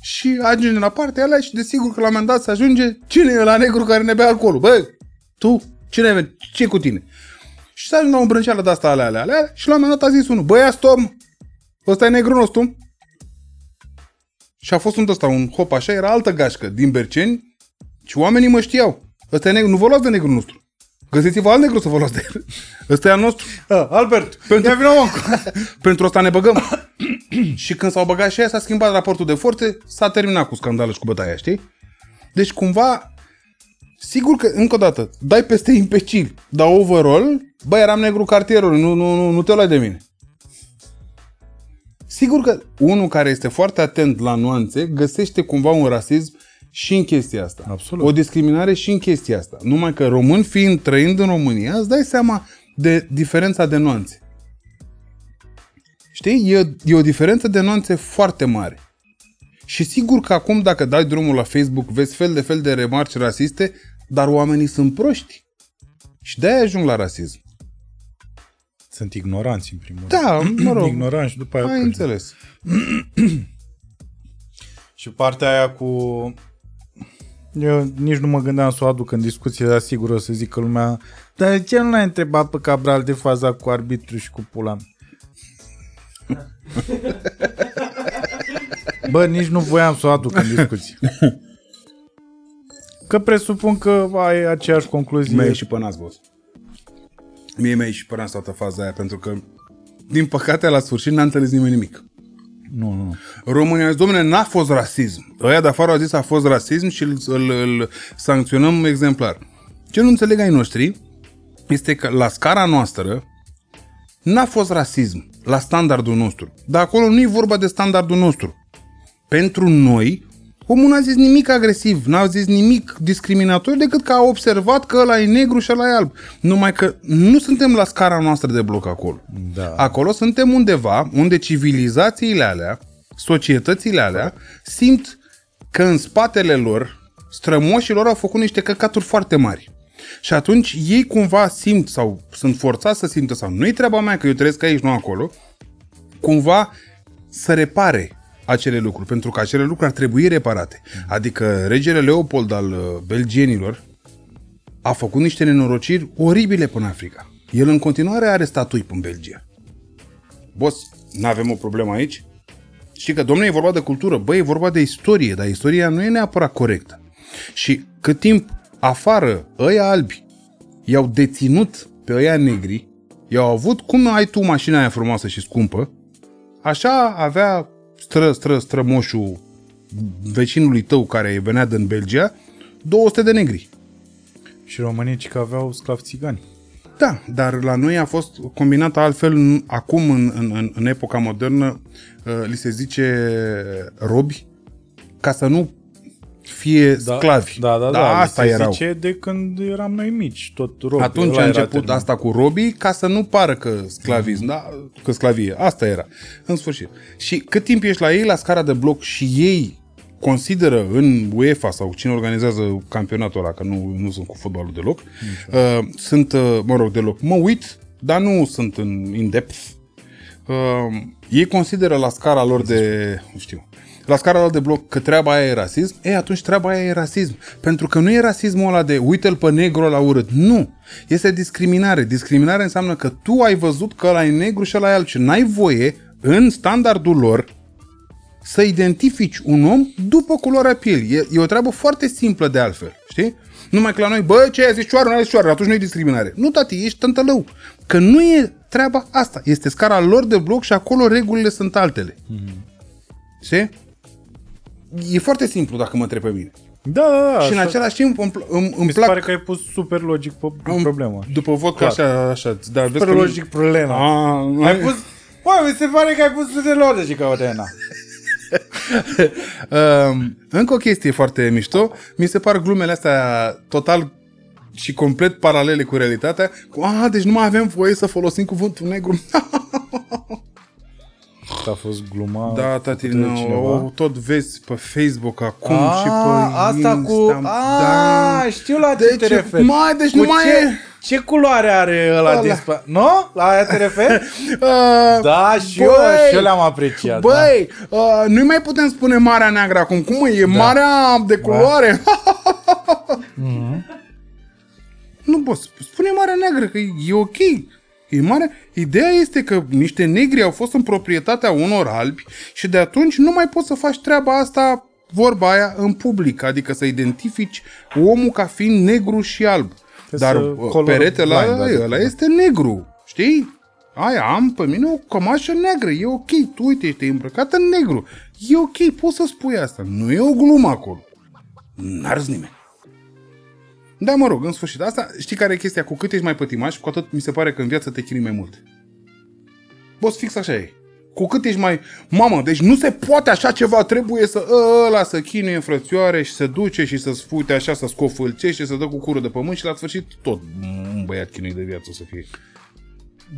Și ajunge la partea alea și desigur că la un moment dat se ajunge cine e la negru care ne bea alcoolul? Băi, tu, cine ce cu tine? Și s-a ajuns la o brânceală de-asta, alea, alea, alea, și la un moment dat a zis unul, băi, astom, ăsta e negru nostru. Și a fost un ăsta, un hop așa, era altă gașcă din Berceni. Și oamenii mă știau. Ăsta e negru. Nu vă luați de negru nostru. Găsiți-vă alt negru să vă luați de el. Ăsta e al nostru. A, Albert, pentru... pentru asta ne băgăm. Și când s-au băgat și aia, s-a schimbat raportul de forțe, s-a terminat cu scandalul și cu bătaia, știi? Deci cumva, sigur că, încă o dată, dai peste imbecil, dar overall, bă, eram negru cartierului, nu, nu, nu, nu te luai de mine. Sigur că unul care este foarte atent la nuanțe găsește cumva un rasism și în chestia asta. Absolut. O discriminare și în chestia asta. Numai că român fiind, trăind în România, îți dai seama de diferența de nuanțe. Știi? E, e o diferență de nuanțe foarte mare. Și sigur că acum, dacă dai drumul la Facebook, vezi fel de fel de remarci rasiste, dar oamenii sunt proști. Și de-aia ajung la rasism. Sunt ignoranți, în primul da, rând. Da, mă rog. Ignoranți și după aia... Ai înțeles. Și partea aia cu... Eu nici nu mă gândeam să o aduc în discuție, dar sigur o să zică lumea, dar de ce nu l-ai întrebat pe Cabral de faza cu arbitru și cu pula? Bă, nici nu voiam să o aduc în discuție. Că presupun că ai aceeași concluzie. Mi-a ieșit pe nas, boss. Mie mi-a ieșit pe nas toată faza aia, pentru că, din păcate, la sfârșit n-a înțeles nimeni nimic. Nu, nu. România a zis, dom'le, n-a fost rasism. Ăia de afară a zis a fost rasism și îl, îl, îl sancționăm exemplar. Ce nu înțeleg ai noștri este că la scara noastră n-a fost rasism la standardul nostru. Dar acolo nu e vorba de standardul nostru. Pentru noi, omul n-a zis nimic agresiv, n-a zis nimic discriminator, decât că a observat că ăla e negru și ăla e alb. Numai că nu suntem la scara noastră de bloc acolo. Da. Acolo suntem undeva unde civilizațiile alea, societățile alea, simt că în spatele lor, strămoșii lor au făcut niște căcaturi foarte mari. Și atunci ei cumva simt sau sunt forțați să simtă, sau nu-i treaba mea că eu trăiesc aici, nu acolo, cumva să repare acele lucruri, pentru că acele lucruri ar trebui reparate. Adică regele Leopold al belgienilor a făcut niște nenorociri oribile până Africa. El în continuare are statui în Belgia. Boss, n-avem o problemă aici? Știi că, domnule, e vorba de cultură, băi, e vorba de istorie, dar istoria nu e neapărat corectă. Și cât timp afară ăia albi i-au deținut pe ăia negri, i-au avut, cum ai tu mașina aia frumoasă și scumpă, așa avea stră, stră, strămoșul vecinului tău care venea din Belgia, două sute de negri. Și românii că aveau sclavi țigani. Da, dar la noi a fost combinată altfel. Acum, în, în, în epoca modernă, li se zice robi, ca să nu fie da, sclavi. Da, da, da, da asta erau. Zice de când eram noi mici, tot robi. Atunci a început termin. Asta cu robii, ca să nu pară că sclavism, da, că sclavie. Asta era, în sfârșit. Și cât timp ești la ei, la scara de bloc, și ei consideră în UEFA sau cine organizează campionatul ăla, că nu, nu sunt cu fotbalul deloc, uh, sunt, uh, mă rog, deloc, mă uit, dar nu sunt în in-depth. Uh, ei consideră la scara lor de, nu știu, la scara lor de bloc că treaba aia e rasism, e, atunci treaba aia e rasism. Pentru că nu e rasismul ăla de uite-l pe negru la urât. Nu! Este discriminare. Discriminare înseamnă că tu ai văzut că ăla e negru și ăla e altceva. N-ai voie, în standardul lor, să identifici un om după culoarea pielii. E, e o treabă foarte simplă de altfel, știi? Numai că la noi, bă, ce ai zis cioară, nu ai zis cioară, atunci nu e discriminare. Nu, tati, ești tântălău. Că nu e treaba asta. Este scara lor de bloc și acolo regulile sunt altele. Mm-hmm. Știi? E foarte simplu dacă mă întrebi pe mine. Da, da, da. Și în același timp îmi, îmi, îmi Mi plac... se pare că ai pus super logic pe îmi, problemă. După vot că așa, așa. Dar super logic problema. A, ai pus... Bă, mi se pare că ai pus super logic ca o tena. um, încă o chestie foarte mișto. Mi se par glumele astea total și complet paralele cu realitatea. A, deci nu mai avem voie să folosim cuvântul negru. A fost gluma. Da, tati, no, tot vezi pe Facebook acum a, și pe asta Insta, cu a, da. Știu la ce te referi. Mai, deci nu mai e. Ce culoare are ăla dispa? Nu? La aia te referi? Uh, da, și băi, eu, și eu le-am apreciat. Băi, da. uh, nu mai putem spune marea neagră acum. Cum e? Da. Marea de culoare. mm-hmm. Nu, boss, spune marea neagră că e ok. E mare. Ideea este că niște negri au fost în proprietatea unor albi și de atunci nu mai poți să faci treaba asta, vorba aia, în public. Adică să identifici omul ca fiind negru și alb. Dar peretele ăla este negru. Știi? Aia am pe mine o cămașă neagră. E ok. Tu uite, ești îmbrăcat în negru. E ok. Poți să spui asta. Nu e o glumă acolo. N-a râs nimeni. Da, mă rog, în sfârșit. Asta, știi care e chestia? Cu cât ești mai pătimaș, cu atât mi se pare că în viață te chinui mai mult. Boss, fix așa e. Cu cât ești mai... Mamă, deci nu se poate așa ceva, trebuie să... Ăla să chinuie în frățioare și să duce și să spute așa, să scofâlcește, să dă cu curul de pământ și la sfârșit tot un băiat chinuit de viață o să fie.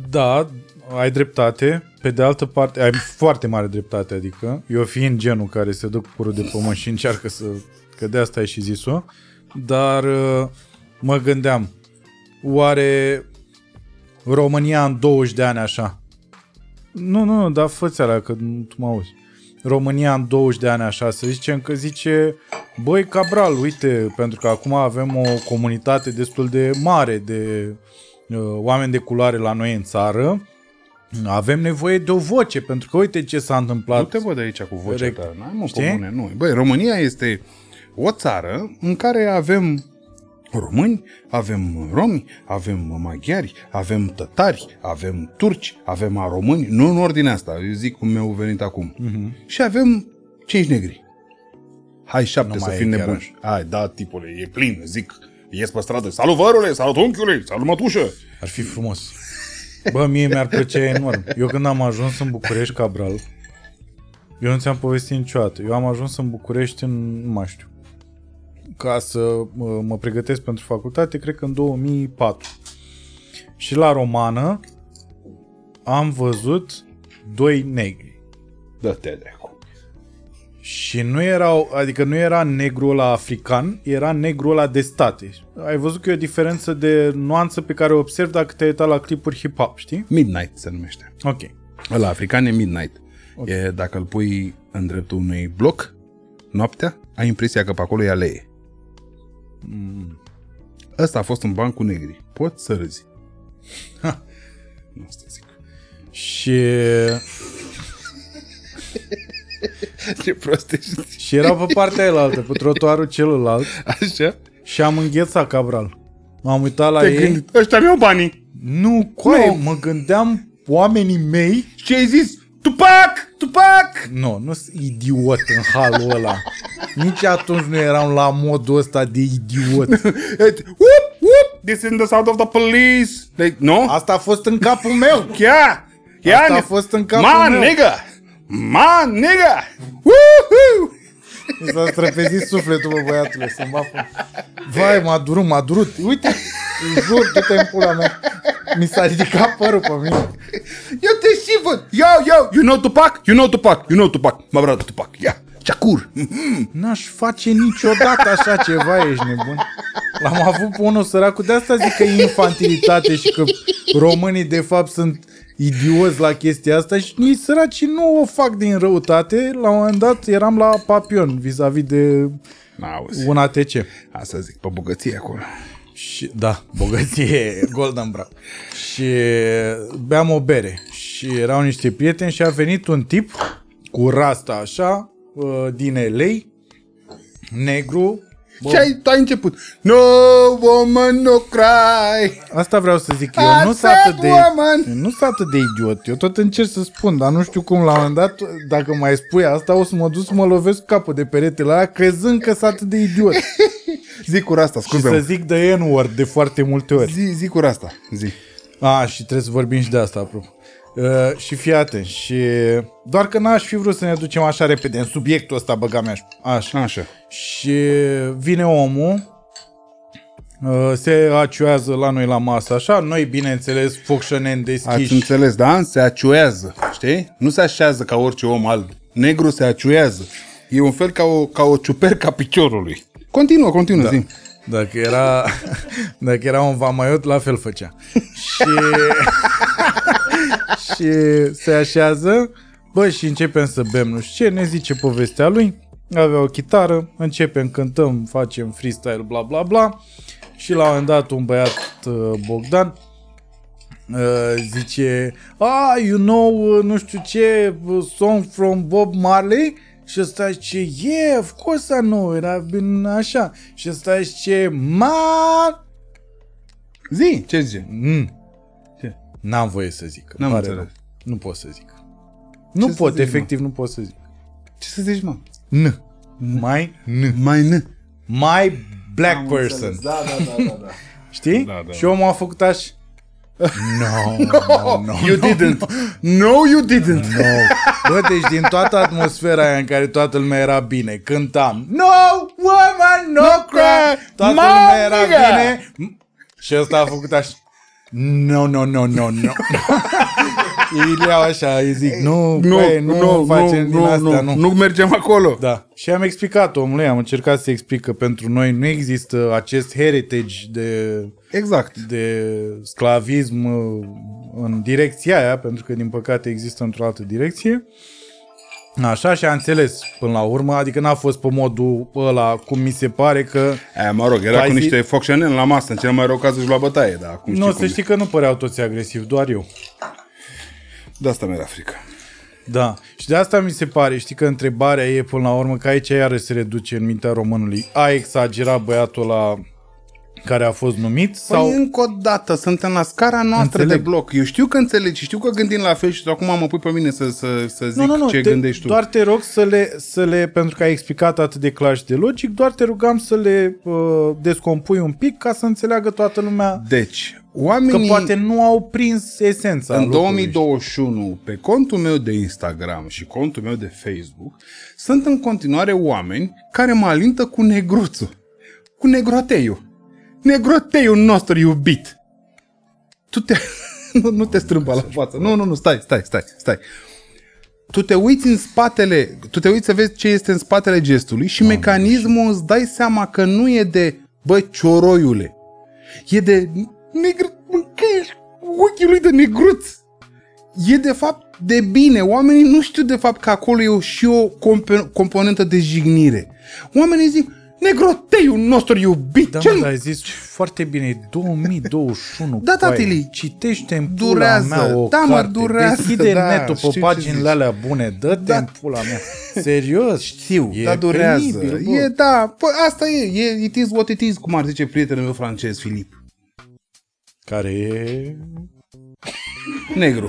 Da, ai dreptate. Pe de altă parte, ai foarte mare dreptate, adică. Eu fiind genul care se dă cu curul de pământ și încearcă să... Că de asta ai și zis-o. Dar mă gândeam, oare România în douăzeci de ani așa? Nu, nu, dar fă-ți alea, că tu mă auzi. România în douăzeci de ani așa, să zicem că zice, băi, Cabral, uite, pentru că acum avem o comunitate destul de mare de uh, oameni de culoare la noi în țară, avem nevoie de o voce, pentru că uite ce s-a întâmplat. Nu te văd aici cu vocea ta, nu comune, nu. Băi, România este... O țară în care avem români, avem romi, avem maghiari, avem tătari, avem turci, avem aromâni, nu în ordinea asta, eu zic cum mi-au venit acum. Uh-huh. Și avem cinci negri. Hai șapte să fim nebuni. Hai, da, tipule, e plin, zic, ies pe stradă, salut vărule, salut unchiule, salut mătușă. Ar fi frumos. Bă, mie mi-ar plăcea enorm. Eu când am ajuns în București, Cabral, eu nu ți-am povestit niciodată, eu am ajuns în București în, nu mai știu, ca să mă pregătesc pentru facultate, cred că în două mii patru. Și la romană am văzut doi negri. Dă-te dracu. Și nu erau, adică nu era negru ăla african, era negru ăla de state. Ai văzut că e o diferență de nuanță pe care o observ dacă te-ai uitat la clipuri hip-hop, știi? Midnight se numește. Ok. Ăla african e Midnight. Okay. E, dacă îl pui în dreptul unui bloc, noaptea, ai impresia că pe acolo e alee. Mm. Ăsta a fost un ban cu negri. Poți să râzi. Ha. Nu asta zic. Și... Ce prostești. Și erau pe partea ailaltă, pe trotuarul celălalt. Așa? Și am înghețat, Cabral. M-am uitat la Te ei. Gândi... Ăștia mi-au banii. Nu, cum? Mă gândeam oamenii mei. Și ce ai zis? Tupac! Tupac! Nu, nu sunt idiot în halul ăla. Nici atunci nu eram la modul ăsta de idiot. Whoop, whoop, this is the sound of the police. Like, no? Asta a fost în capul meu. Yeah. Yeah. Asta a fost în capul Man, meu. Man, nigga! Man, nigga! Woohoo! Mi s-a străpezit sufletul, bă, băiatule, să-mi bafă. Vai, m-a durut, m-a durut. Uite, jur, du-te în pula mea. Mi s-a ridicat părul pe mine. Eu te și văd. Yo, yo, you know Tupac? You know Tupac? You know Tupac? M-a vrut Tupac, ia. Yeah. Shakur. Mm-hmm. N-aș face niciodată așa ceva, ești nebun. L-am avut pe unul săracul, de asta zic că e infantilitate și că românii de fapt sunt idioți la chestia asta și nici săracii nu o fac din răutate. La un moment dat eram la Papion vis-a-vis de un A T C. Asta zic, pe bogăție acolo. Și, da, bogăție, golden brown. Și beam o bere și erau niște prieteni și a venit un tip cu rasta așa, din L A, negru. Și ai, tu ai început. No woman, no cry. Asta vreau să zic eu. I nu sunt atât de woman. Nu sunt atât de idiot. Eu tot încerc să spun, dar nu știu cum la un moment dat, dacă mai spui asta, o să mă duc să mă lovesc capul de perete la aia, crezând că sunt atât de idiot. Zic cu asta, scuze. Și să zic de N-word de foarte multe ori. Zic zi cu asta. Zi. Ah, și trebuie să vorbim și de asta, apropo. Uh, și fii atent, și doar că n-aș fi vrut să ne ducem așa repede în subiectul ăsta, băga mea, așa. așa. Și vine omul, uh, se aciuează la noi la masă, așa, noi bineînțeles focșăneni deschiși. Ați înțeles, da? Se aciuează, știi? Nu se așează ca orice om alb, negru se aciuează. E un fel ca o, ca o ciuperca piciorului. Continuă, continuă, da. Zi. Dacă era, dacă era un vamaiot, la fel făcea. Și... și se așează, bă, și începem să bem, nu știu ce, ne zice povestea lui, avea o chitară, începem, cântăm, facem freestyle, bla bla bla, și la un moment dat un băiat, Bogdan, zice, ah, you know, nu știu ce, song from Bob Marley, și ăsta zice, yeah, of course I know, era bine așa, și ăsta zice, man, zi, ce zice? Mm. N-am voie să zic. Pare, nu pot să zic. Ce nu pot, zici, efectiv mă? Nu pot să zic. Ce să zici, mă? N. Mai n. Mai n. My black am person. Înțeles. Da, da, da, da, da. Știi? Da, da, și omul a făcut așa. No, no, no, you no, didn't. No, you didn't. No. Bă, deci din toată atmosfera aia în care toată lumea era bine, cântam. No, woman, no, no cry. Toată Maria. Lumea era bine. Și ăsta a făcut așa. No, no, no, no, no. Ei le iau așa, îi zic, nu, no, băi, nu, no, facem no, din no, astea, no. nu. Nu mergem acolo. Da. Și am explicat omului, am încercat să explic că pentru noi nu există acest heritage de, exact. de sclavism în direcția aia, pentru că din păcate există într-o altă direcție. Așa, și a înțeles până la urmă, adică n-a fost pe modul ăla, cum mi se pare că... E, mă rog, era cu zi... niște focșaneni la masă, în cel mai rău caz își lua bătaie, dar acum știi nu, cum să știi e. Că nu păreau toți agresivi, doar eu. De asta mi-era frică. Da, și de asta mi se pare, știi că întrebarea e până la urmă, că aici iarăși se reduce în mintea românului. A exagerat băiatul ăla care a fost numit? Păi sau... încă o dată, suntem la scara noastră înțeleg. De bloc. Eu știu că înțelegi, știu că gândim la fel și acum mă pui pe mine să, să, să zic nu, nu, nu, ce te, gândești tu. Doar te rog să le, să le, pentru că ai explicat atât de clar și de logic, doar te rugam să le uh, descompui un pic ca să înțeleagă toată lumea. Deci, oamenii... Că poate nu au prins esența. În două mii douăzeci și unu, pe contul meu de Instagram și contul meu de Facebook, sunt în continuare oameni care mă alintă cu negruțul, cu negroteiul. Negroteiul nostru iubit. Tu te... Nu, nu te strâmba la față. Nu, nu, nu, stai, stai, stai, stai. Tu te uiți în spatele... Tu te uiți să vezi ce este în spatele gestului și mecanismul îți dai seama că nu e de... Bă, cioroiule. E de... Negr... Ochii lui de negruț. E de fapt de bine. Oamenii nu știu de fapt că acolo e și o comp- componentă de jignire. Oamenii zic... Negroteiul nostru iubit. Da, cel... mă, ai zis foarte bine, e două mii douăzeci și unu. Da, tatili. Citește în pula durează, mea o da, mă, carte. Durează, deschide da, netul pe paginile alea bune. Dă-te da. În pula mea. Serios, știu. E da, durează. Penibil, e, da, păi asta e. E it is what it is, cum ar zice prietenul meu francez, Filip. Care e... Negru.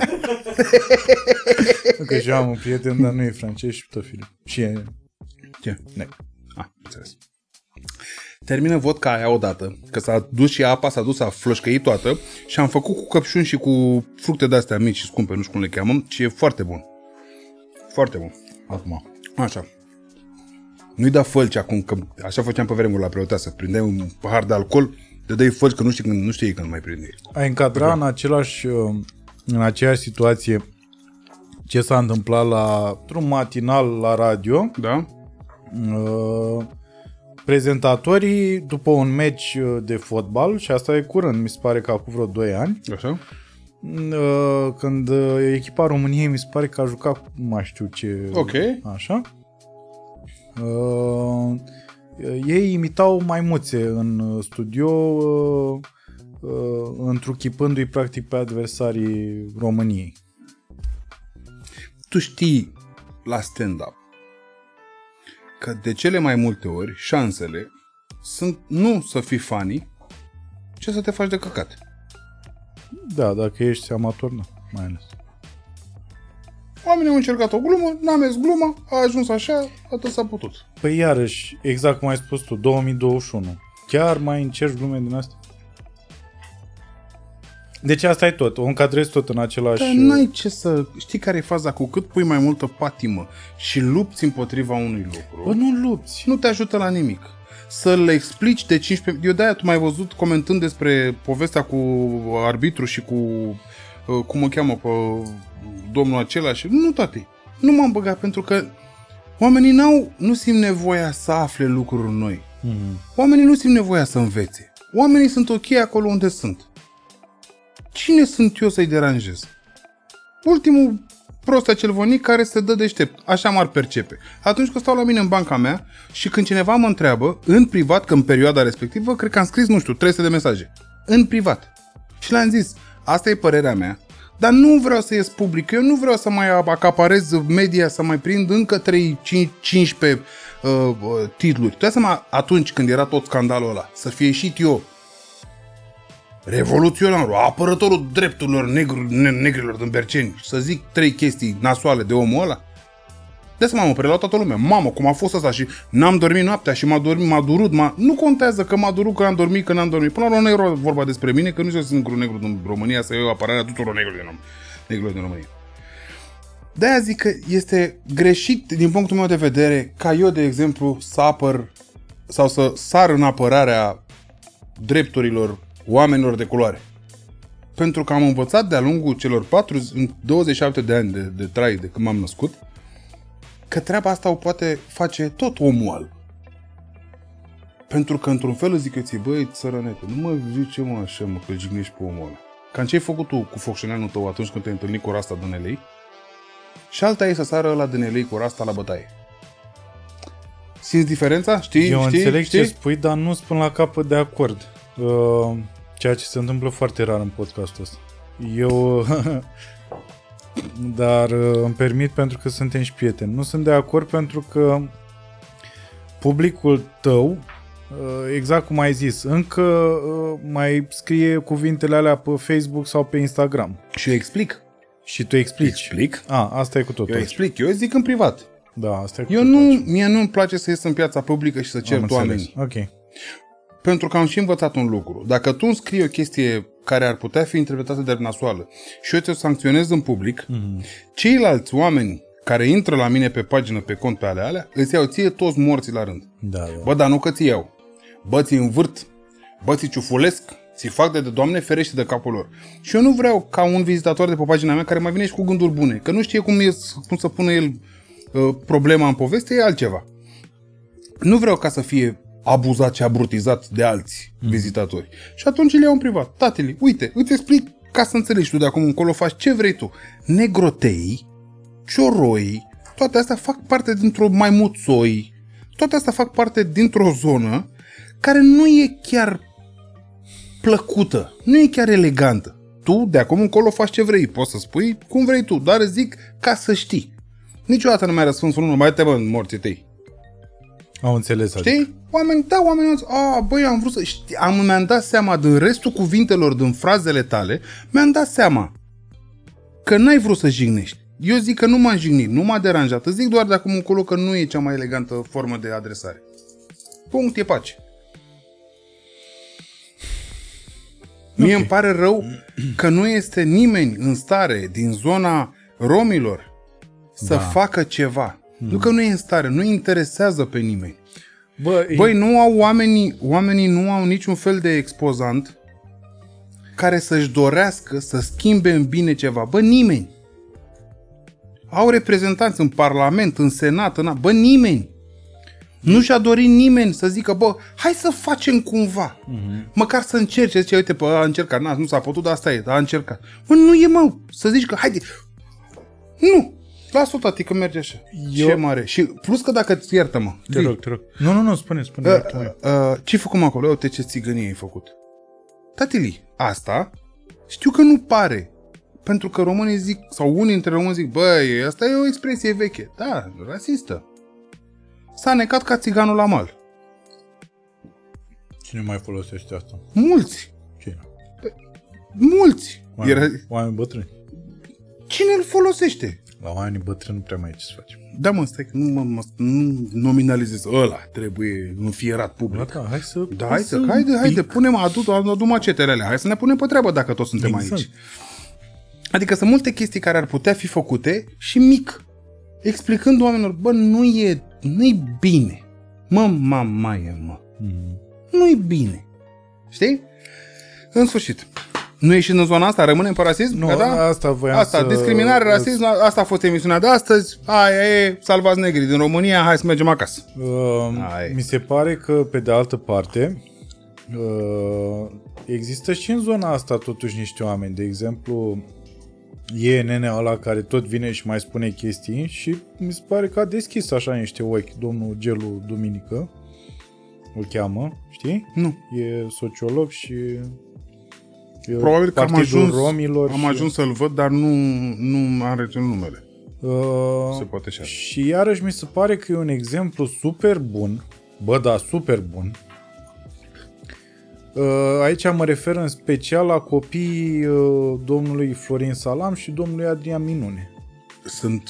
Că și eu am un prieten, dar nu e francez și tot Filip. Și e... Ce? Negru. Ah, înțeles. Termină vodka aia odată, că s-a dus și apa, s-a dus, s-a flășcăit toată și am făcut cu căpșuni și cu fructe de-astea mici și scumpe, nu știu cum le cheamăm, și e foarte bun. Foarte bun. Acum. Așa. Nu-i da fălci acum, că așa făceam pe vremuri la Preoteasă. Prindeai un pahar de alcool, dădeai fălci că nu știi când, nu știi când mai prindeai. Ai încadra în același, în aceeași situație ce s-a întâmplat la un matinal la radio. Da. Uh, prezentatorii după un meci de fotbal, și asta e curând, mi se pare că acum vreo doi ani. Așa. Uh, când echipa României mi se pare că a jucat, nu mai știu ce. Ok. Așa. Uh, ei imitau maimuțe în studio, uh, uh, întruchipându-i practic pe adversarii României. Tu știi la stand-up că de cele mai multe ori șansele sunt nu să fii funny, ci să te faci de căcat. Da, dacă ești amator, nu, mai ales. Oamenii au încercat o glumă, n-a mers gluma, a ajuns așa, atât s-a putut. Păi iarăși, exact cum ai spus tu, două mii douăzeci și unu. Chiar mai încerci glume din astea? Deci asta e tot, o încadrezi tot în același... Dar n-ai ce să... Știi care e faza? Cu cât pui mai multă patimă și lupți împotriva unui lucru... Bă, nu lupți. Nu te ajută la nimic. Să le explici de cincisprezece... Eu de-aia tu m-ai văzut comentând despre povestea cu arbitru și cu... cum o cheamă pe domnul acela și... Nu, tati, nu m-am băgat pentru că oamenii n-au, nu simt nevoia să afle lucruri noi. Mm-hmm. Oamenii nu simt nevoia să învețe. Oamenii sunt ok acolo unde sunt. Cine sunt eu să-i deranjez? Ultimul prost acelvonic care se dă deștept. Așa m-ar percepe. Atunci când stau la mine în banca mea și când cineva mă întreabă, în privat, că în perioada respectivă, cred că am scris, nu știu, trei sute de mesaje. În privat. Și le-am zis, asta e părerea mea, dar nu vreau să ies public. Eu nu vreau să mai acaparez media, să mai prind încă trei, cinci, cincisprezece uh, uh, titluri. Tu ia seama, atunci când era tot scandalul ăla, să fi ieșit eu, revoluționarul, apărătorul drepturilor negru, ne, negrilor din Berceni, să zic trei chestii nasoale de omul ăla. De seama, mă preluat toată lumea. Mamă, cum a fost asta și n-am dormit noaptea și m-a, dormit, m-a durut. M-a... Nu contează că m-a durut, că am dormit, că n-am dormit. Până la urmă era vorba despre mine, că nu sunt singurul negru din România, să iau apărarea tuturor negrilor din, din România. De-aia zic că este greșit, din punctul meu de vedere, ca eu, de exemplu, să apăr sau să sar în apărarea drepturilor oamenilor de culoare. Pentru că am învățat de-a lungul celor douăzeci și șapte de ani de, de trai de când m-am născut, că treaba asta o poate face tot omul alb. Pentru că într-un fel îți zic eu ție, băi, țărănete, nu mă zice mă așa, mă, că îl jignești pe omul ăla. Cam ce ai făcut tu cu focșaneanul tău atunci când te-ai întâlnit cu rasta din L A? Și alta e să sară ăla din L A cu rasta la bătaie. Simți diferența? Știi? Eu știi, înțeleg știi? Ce spui, dar nu spun la capăt de acord. Uh, ceea ce se întâmplă foarte rar în podcastul ăsta. Eu... dar uh, îmi permit pentru că suntem și prieteni. Nu sunt de acord pentru că publicul tău, uh, exact cum ai zis, încă uh, mai scrie cuvintele alea pe Facebook sau pe Instagram. Și eu explic. Și tu explici. Explic. A, asta e cu totul. Eu explic, eu zic în privat. Da, asta e cu eu tot nu, tot. Mie nu-mi place să ies în piața publică și să cert oamenii. Ok. Pentru că am și învățat un lucru. Dacă tu îmi scrii o chestie care ar putea fi interpretată de nasoală și eu te sancționez în public, mm-hmm. ceilalți oameni care intră la mine pe pagină, pe cont, pe alea alea, îți iau ție toți morții la rând. Da, da. Bă, dar nu că ți iau. Bă, ți învârt. Bă, ți ciufulesc. Ți fac de, de Doamne ferește de capul lor. Și eu nu vreau ca un vizitator de pe pagina mea care mai vine și cu gânduri bune, că nu știe cum, e, cum să pună el uh, problema în poveste, e altceva. Nu vreau ca să fie abuzat și abrutizat de alți mm. vizitatori. Și atunci le iau în privat. Tatile, uite, îți explic ca să înțelegi tu de acum încolo, faci ce vrei tu. Negrotei, cioroi, toate astea fac parte dintr-o maimuțoi, toate astea fac parte dintr-o zonă care nu e chiar plăcută, nu e chiar elegantă. Tu de acum încolo faci ce vrei, poți să spui cum vrei tu, dar zic ca să știi. Niciodată nu mi-a răspuns unul, mai te mă în morții tăi. Au înțeles, știi? Adică. Oamenii, da, oamenii au zis, a, băi, am vrut să... Știi, am, mi-am dat seama din restul cuvintelor, din frazele tale, mi-am dat seama că n-ai vrut să jignești. Eu zic că nu m-am jignit, nu m-a deranjat. Îți zic doar de acum încolo că nu e cea mai elegantă formă de adresare. Punct, e pace. Okay. Mie îmi pare rău că nu este nimeni în stare din zona romilor să da. facă ceva. Mm. Nu că nu e în stare, nu interesează pe nimeni. Bă, Băi, e... nu au oamenii, oamenii nu au niciun fel de expozant care să-și dorească să schimbe în bine ceva. Bă, nimeni. Au reprezentanți în Parlament, în Senat, în... Bă, nimeni. Nu și-a dorit nimeni să zică, bă, hai să facem cumva. Mm-hmm. Măcar să încerce. Zice, uite, bă, a încercat. Na, nu s-a putut, dar asta e, a încercat. Bă, nu e, mă, să zici că, haide. Nu. Las-o, tati, că merge așa. Eu... Ce mare. Și plus că dacă, iartă-mă. Te rog, te rog. Nu, nu, nu, spune, spune. Uh, uh, uh, ce-ai făcut acolo? Uite ce țigănie ai făcut. Tatili, asta știu că nu pare. Pentru că românii zic, sau unii dintre români zic, băi, asta e o expresie veche. Da, rasistă. S-a necat ca țiganul la mal. Cine mai folosește asta? Mulți. Cine? Păi, mulți. Oameni, Era... oameni bătrâni. Cine îl folosește? La oamenii bătrâni nu prea mai e ce să facem. Da, mă, stai că nu, mă, mă, nu nominalizez. Ăla trebuie înfierat public. Da, da, hai să... Da, hai să... să haide, haide, punem, adu, adu macetele alea. Hai să ne punem pe treabă dacă toți suntem exact. aici. Adică sunt multe chestii care ar putea fi făcute și mic. Explicând oamenilor, bă, nu e... Nu-i bine. Mă, mama e, mă. Mm. Nu-i bine. Știi? În sfârșit. Nu ieșim în zona asta? Rămânem pe rasism? Nu, da? asta voiam asta, să... Discriminare, rasism, asta a fost emisiunea de astăzi. Aia e, salvați negri din România, hai să mergem acasă. Uh, mi se pare că, pe de altă parte, uh, există și în zona asta totuși niște oameni. De exemplu, e nenea ăla care tot vine și mai spune chestii și mi se pare că a deschis așa niște ochi. Domnul Gelu Duminică o cheamă, știi? Nu. E sociolog și... Probabil că am ajuns, romilor am și... ajuns să-l văd, dar nu, nu am reținut numele. Uh, se poate și așa. Și iarăși mi se pare că e un exemplu super bun. Bă, da, super bun. Aici mă refer în special la copiii domnului Florin Salam și domnului Adrian Minune. Sunt,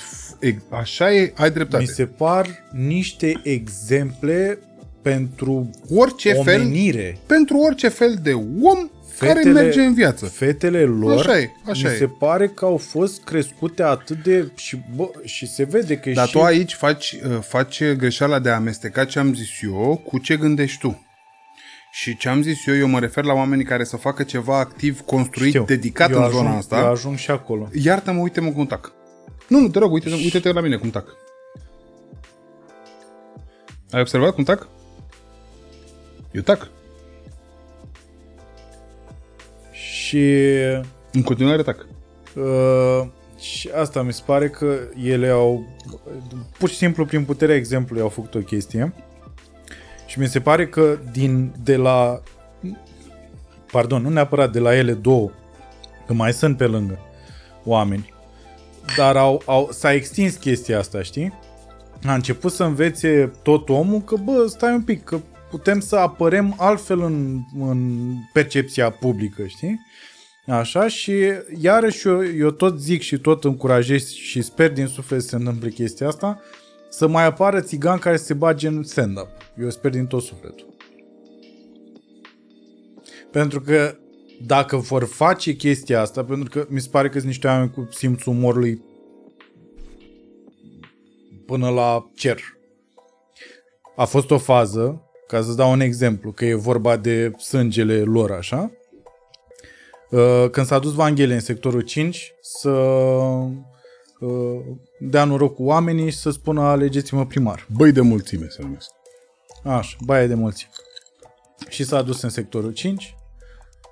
așa e, ai dreptate. Mi se par niște exemple pentru orice omenire. Fel, pentru orice fel de om fetele, care merge în viață. Fetele lor, așa e, așa mi e. se pare că au fost crescute atât de... Și, bă, și se vede că... Dar și... tu aici faci, faci greșeala de a amesteca ce am zis eu cu ce gândești tu. Și ce am zis eu, eu mă refer la oamenii care să facă ceva activ, construit, Știu, dedicat în ajung, zona asta. Eu ajung și acolo. Iartă-mă, uite-mă cum tac. Nu, nu, te rog, uite-te, uite-te la mine cum tac. Ai observat cum tac? Eu tac. Și... În continuare tac. Uh, și asta mi se pare că ele au... Pur și simplu, prin puterea exemplului, au făcut o chestie. Și mi se pare că din, de la, pardon, nu neapărat de la ele două, că mai sunt pe lângă oameni, dar au, au, s-a extins chestia asta, știi? A început să învețe tot omul că, bă, stai un pic, că putem să apărem altfel în, în percepția publică, știi? Așa, și iarăși eu, eu tot zic și tot încurajez și sper din suflet să se întâmple chestia asta, să mai apară țigani care se bage în stand-up. Eu sper din tot sufletul. Pentru că dacă vor face chestia asta, pentru că mi se pare că sunt niște oameni cu simțul umorului până la cer. A fost o fază, ca să dau un exemplu, că e vorba de sângele lor, așa. Când s-a dus Vanghele în sectorul cinci să... dea noroc cu oamenii și să spună alegeți-mă primar. Băi de mulțime se numesc. Așa, baie de mulțime. Și s-a dus în sectorul cinci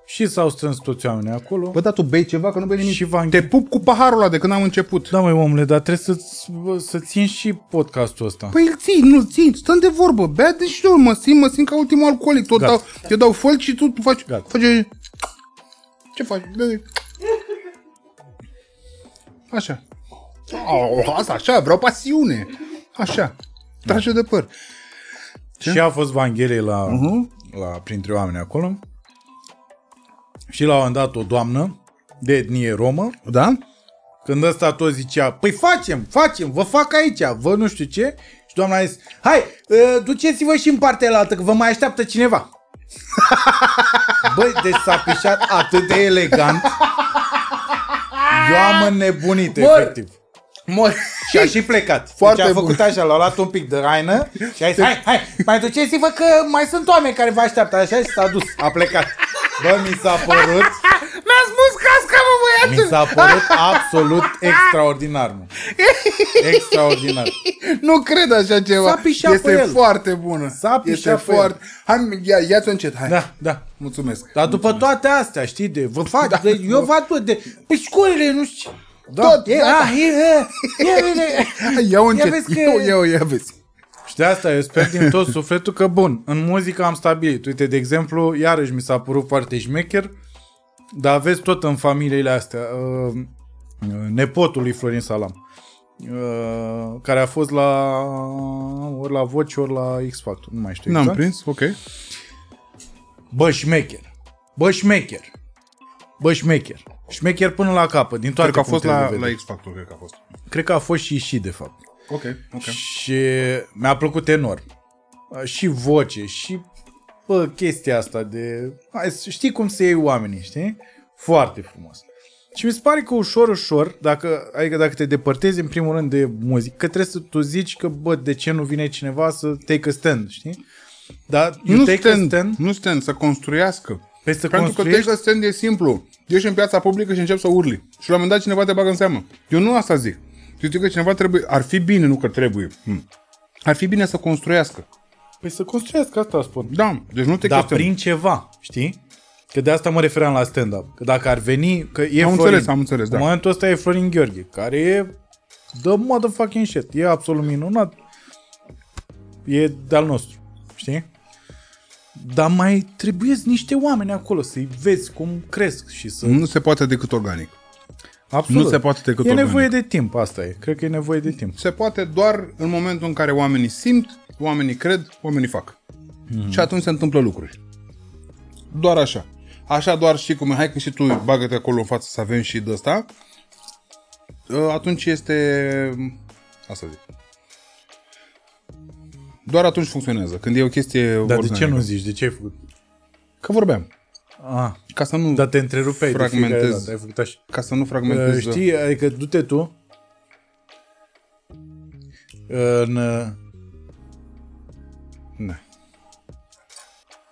și s-au strâns toți oamenii acolo. Bă, da, tu bei ceva, că nu bei nimic. Și v-am... Te pup cu paharul ăla de când am început. Da, măi, omule, dar trebuie să-ți, să țin și podcastul ăsta. Păi îl ții, nu-l ții, stăm de vorbă. Bea de și eu, mă simt, mă simt ca ultimul alcoolic. Tot dau, eu dau fălci și tu faci... Face... Ce faci? Așa. Oh, asta așa, vreau pasiune. Așa, trage de păr. Ce? Și a fost Vanghelie la, uh-huh. la printre oameni acolo. Și la un moment dat o doamnă de etnie romă, da? Când ăsta tot zicea, păi facem, facem, vă fac aici, vă nu știu ce. Și doamna a zis, hai, duceți-vă și în partea altă, că vă mai așteaptă cineva. Băi, deci s-a pișat atât de elegant. Eu am înnebunit, efectiv. Mor. Și a și plecat. Foarte deci a făcut bun. Așa, l-a luat un pic de raină și a zis, hai, hai, mai duceți-vă că mai sunt oameni care vă așteaptă. Așa și s-a dus, a plecat. Bă, mi s-a părut... Mi-a spus casca, mă, băiatul! Mi s-a părut absolut extraordinar, mă. Extraordinar. Nu cred așa ceva. S-a pișat pe el. Este foarte bună. S-a pișat pe el. Hai, ia, ia-ți-o încet, hai. Da, da. Mulțumesc. Dar după mulțumesc. Toate astea, știi, de vă fac, da, de, eu văd, bă, de... Păi școlile, nu știu... Da. Tot, e, a, e, e, e, iau încet, iau, ia vezi. Și de asta eu sper din tot sufletul că bun, în muzică am stabilit. Uite, de exemplu, iarăși mi s-a părut foarte șmecher, dar aveți tot în familiile astea, uh, nepotul lui Florin Salam, uh, care a fost la ori la Voci, ori la X-Factor, nu mai știu exact. N-am prins, ok. Bă, șmecher, bă, șmecher, bă, șmecher. Șmecher până la capăt, din toate cred că a fost la, la X-Factor, cred că a fost. Cred că a fost și și de fapt. Ok, ok. Și mi-a plăcut enorm. Și voce, și bă, chestia asta de... Știi cum se iei oamenii, știi? Foarte frumos. Și mi se pare că ușor, ușor, dacă, adică dacă te depărtezi în primul rând de muzică, că trebuie să tu zici că, bă, de ce nu vine cineva să take a stand, știi? Dar nu take stand, stand, nu stand, să construiască. Păi să pentru construiești... că take a stand e simplu. Ești în piața publică și începi să urli. Și la un moment dat cineva te bagă în seamă. Eu nu asta zic. Eu zic că cineva trebuie... Ar fi bine, nu că trebuie. Hmm. Ar fi bine să construiască. Păi să construiască, asta spun. Da, deci nu te dar chestii. Prin ceva, știi? Că de asta mă referam la stand-up. Că dacă ar veni... Că e am Florin. Înțeles, am înțeles, da. În momentul ăsta e Florin Gheorghe, care e... The motherfucking shit. E absolut minunat. E de-al nostru, știi? Dar mai trebuie niște oameni acolo să-i vezi cum cresc și să... Nu se poate decât organic. Absolut. Nu se poate decât organic. E nevoie de timp, asta e. Cred că e nevoie de timp. Se poate doar în momentul în care oamenii simt, oamenii cred, oamenii fac. Mm. Și atunci se întâmplă lucruri. Doar așa. Așa doar știi cum e. Hai că și tu bagă-te acolo în față să avem și de ăsta. Atunci este... Asta zic. Doar atunci funcționează, când e o chestie dar ordinarică. De ce nu zici? De ce ai făcut? Că vorbeam. Ah, ca să nu dar te întrerupeai fragmentez, de fiecare dată. Ca să nu fragmentezi. Uh, știi, adică du-te tu în... Ne.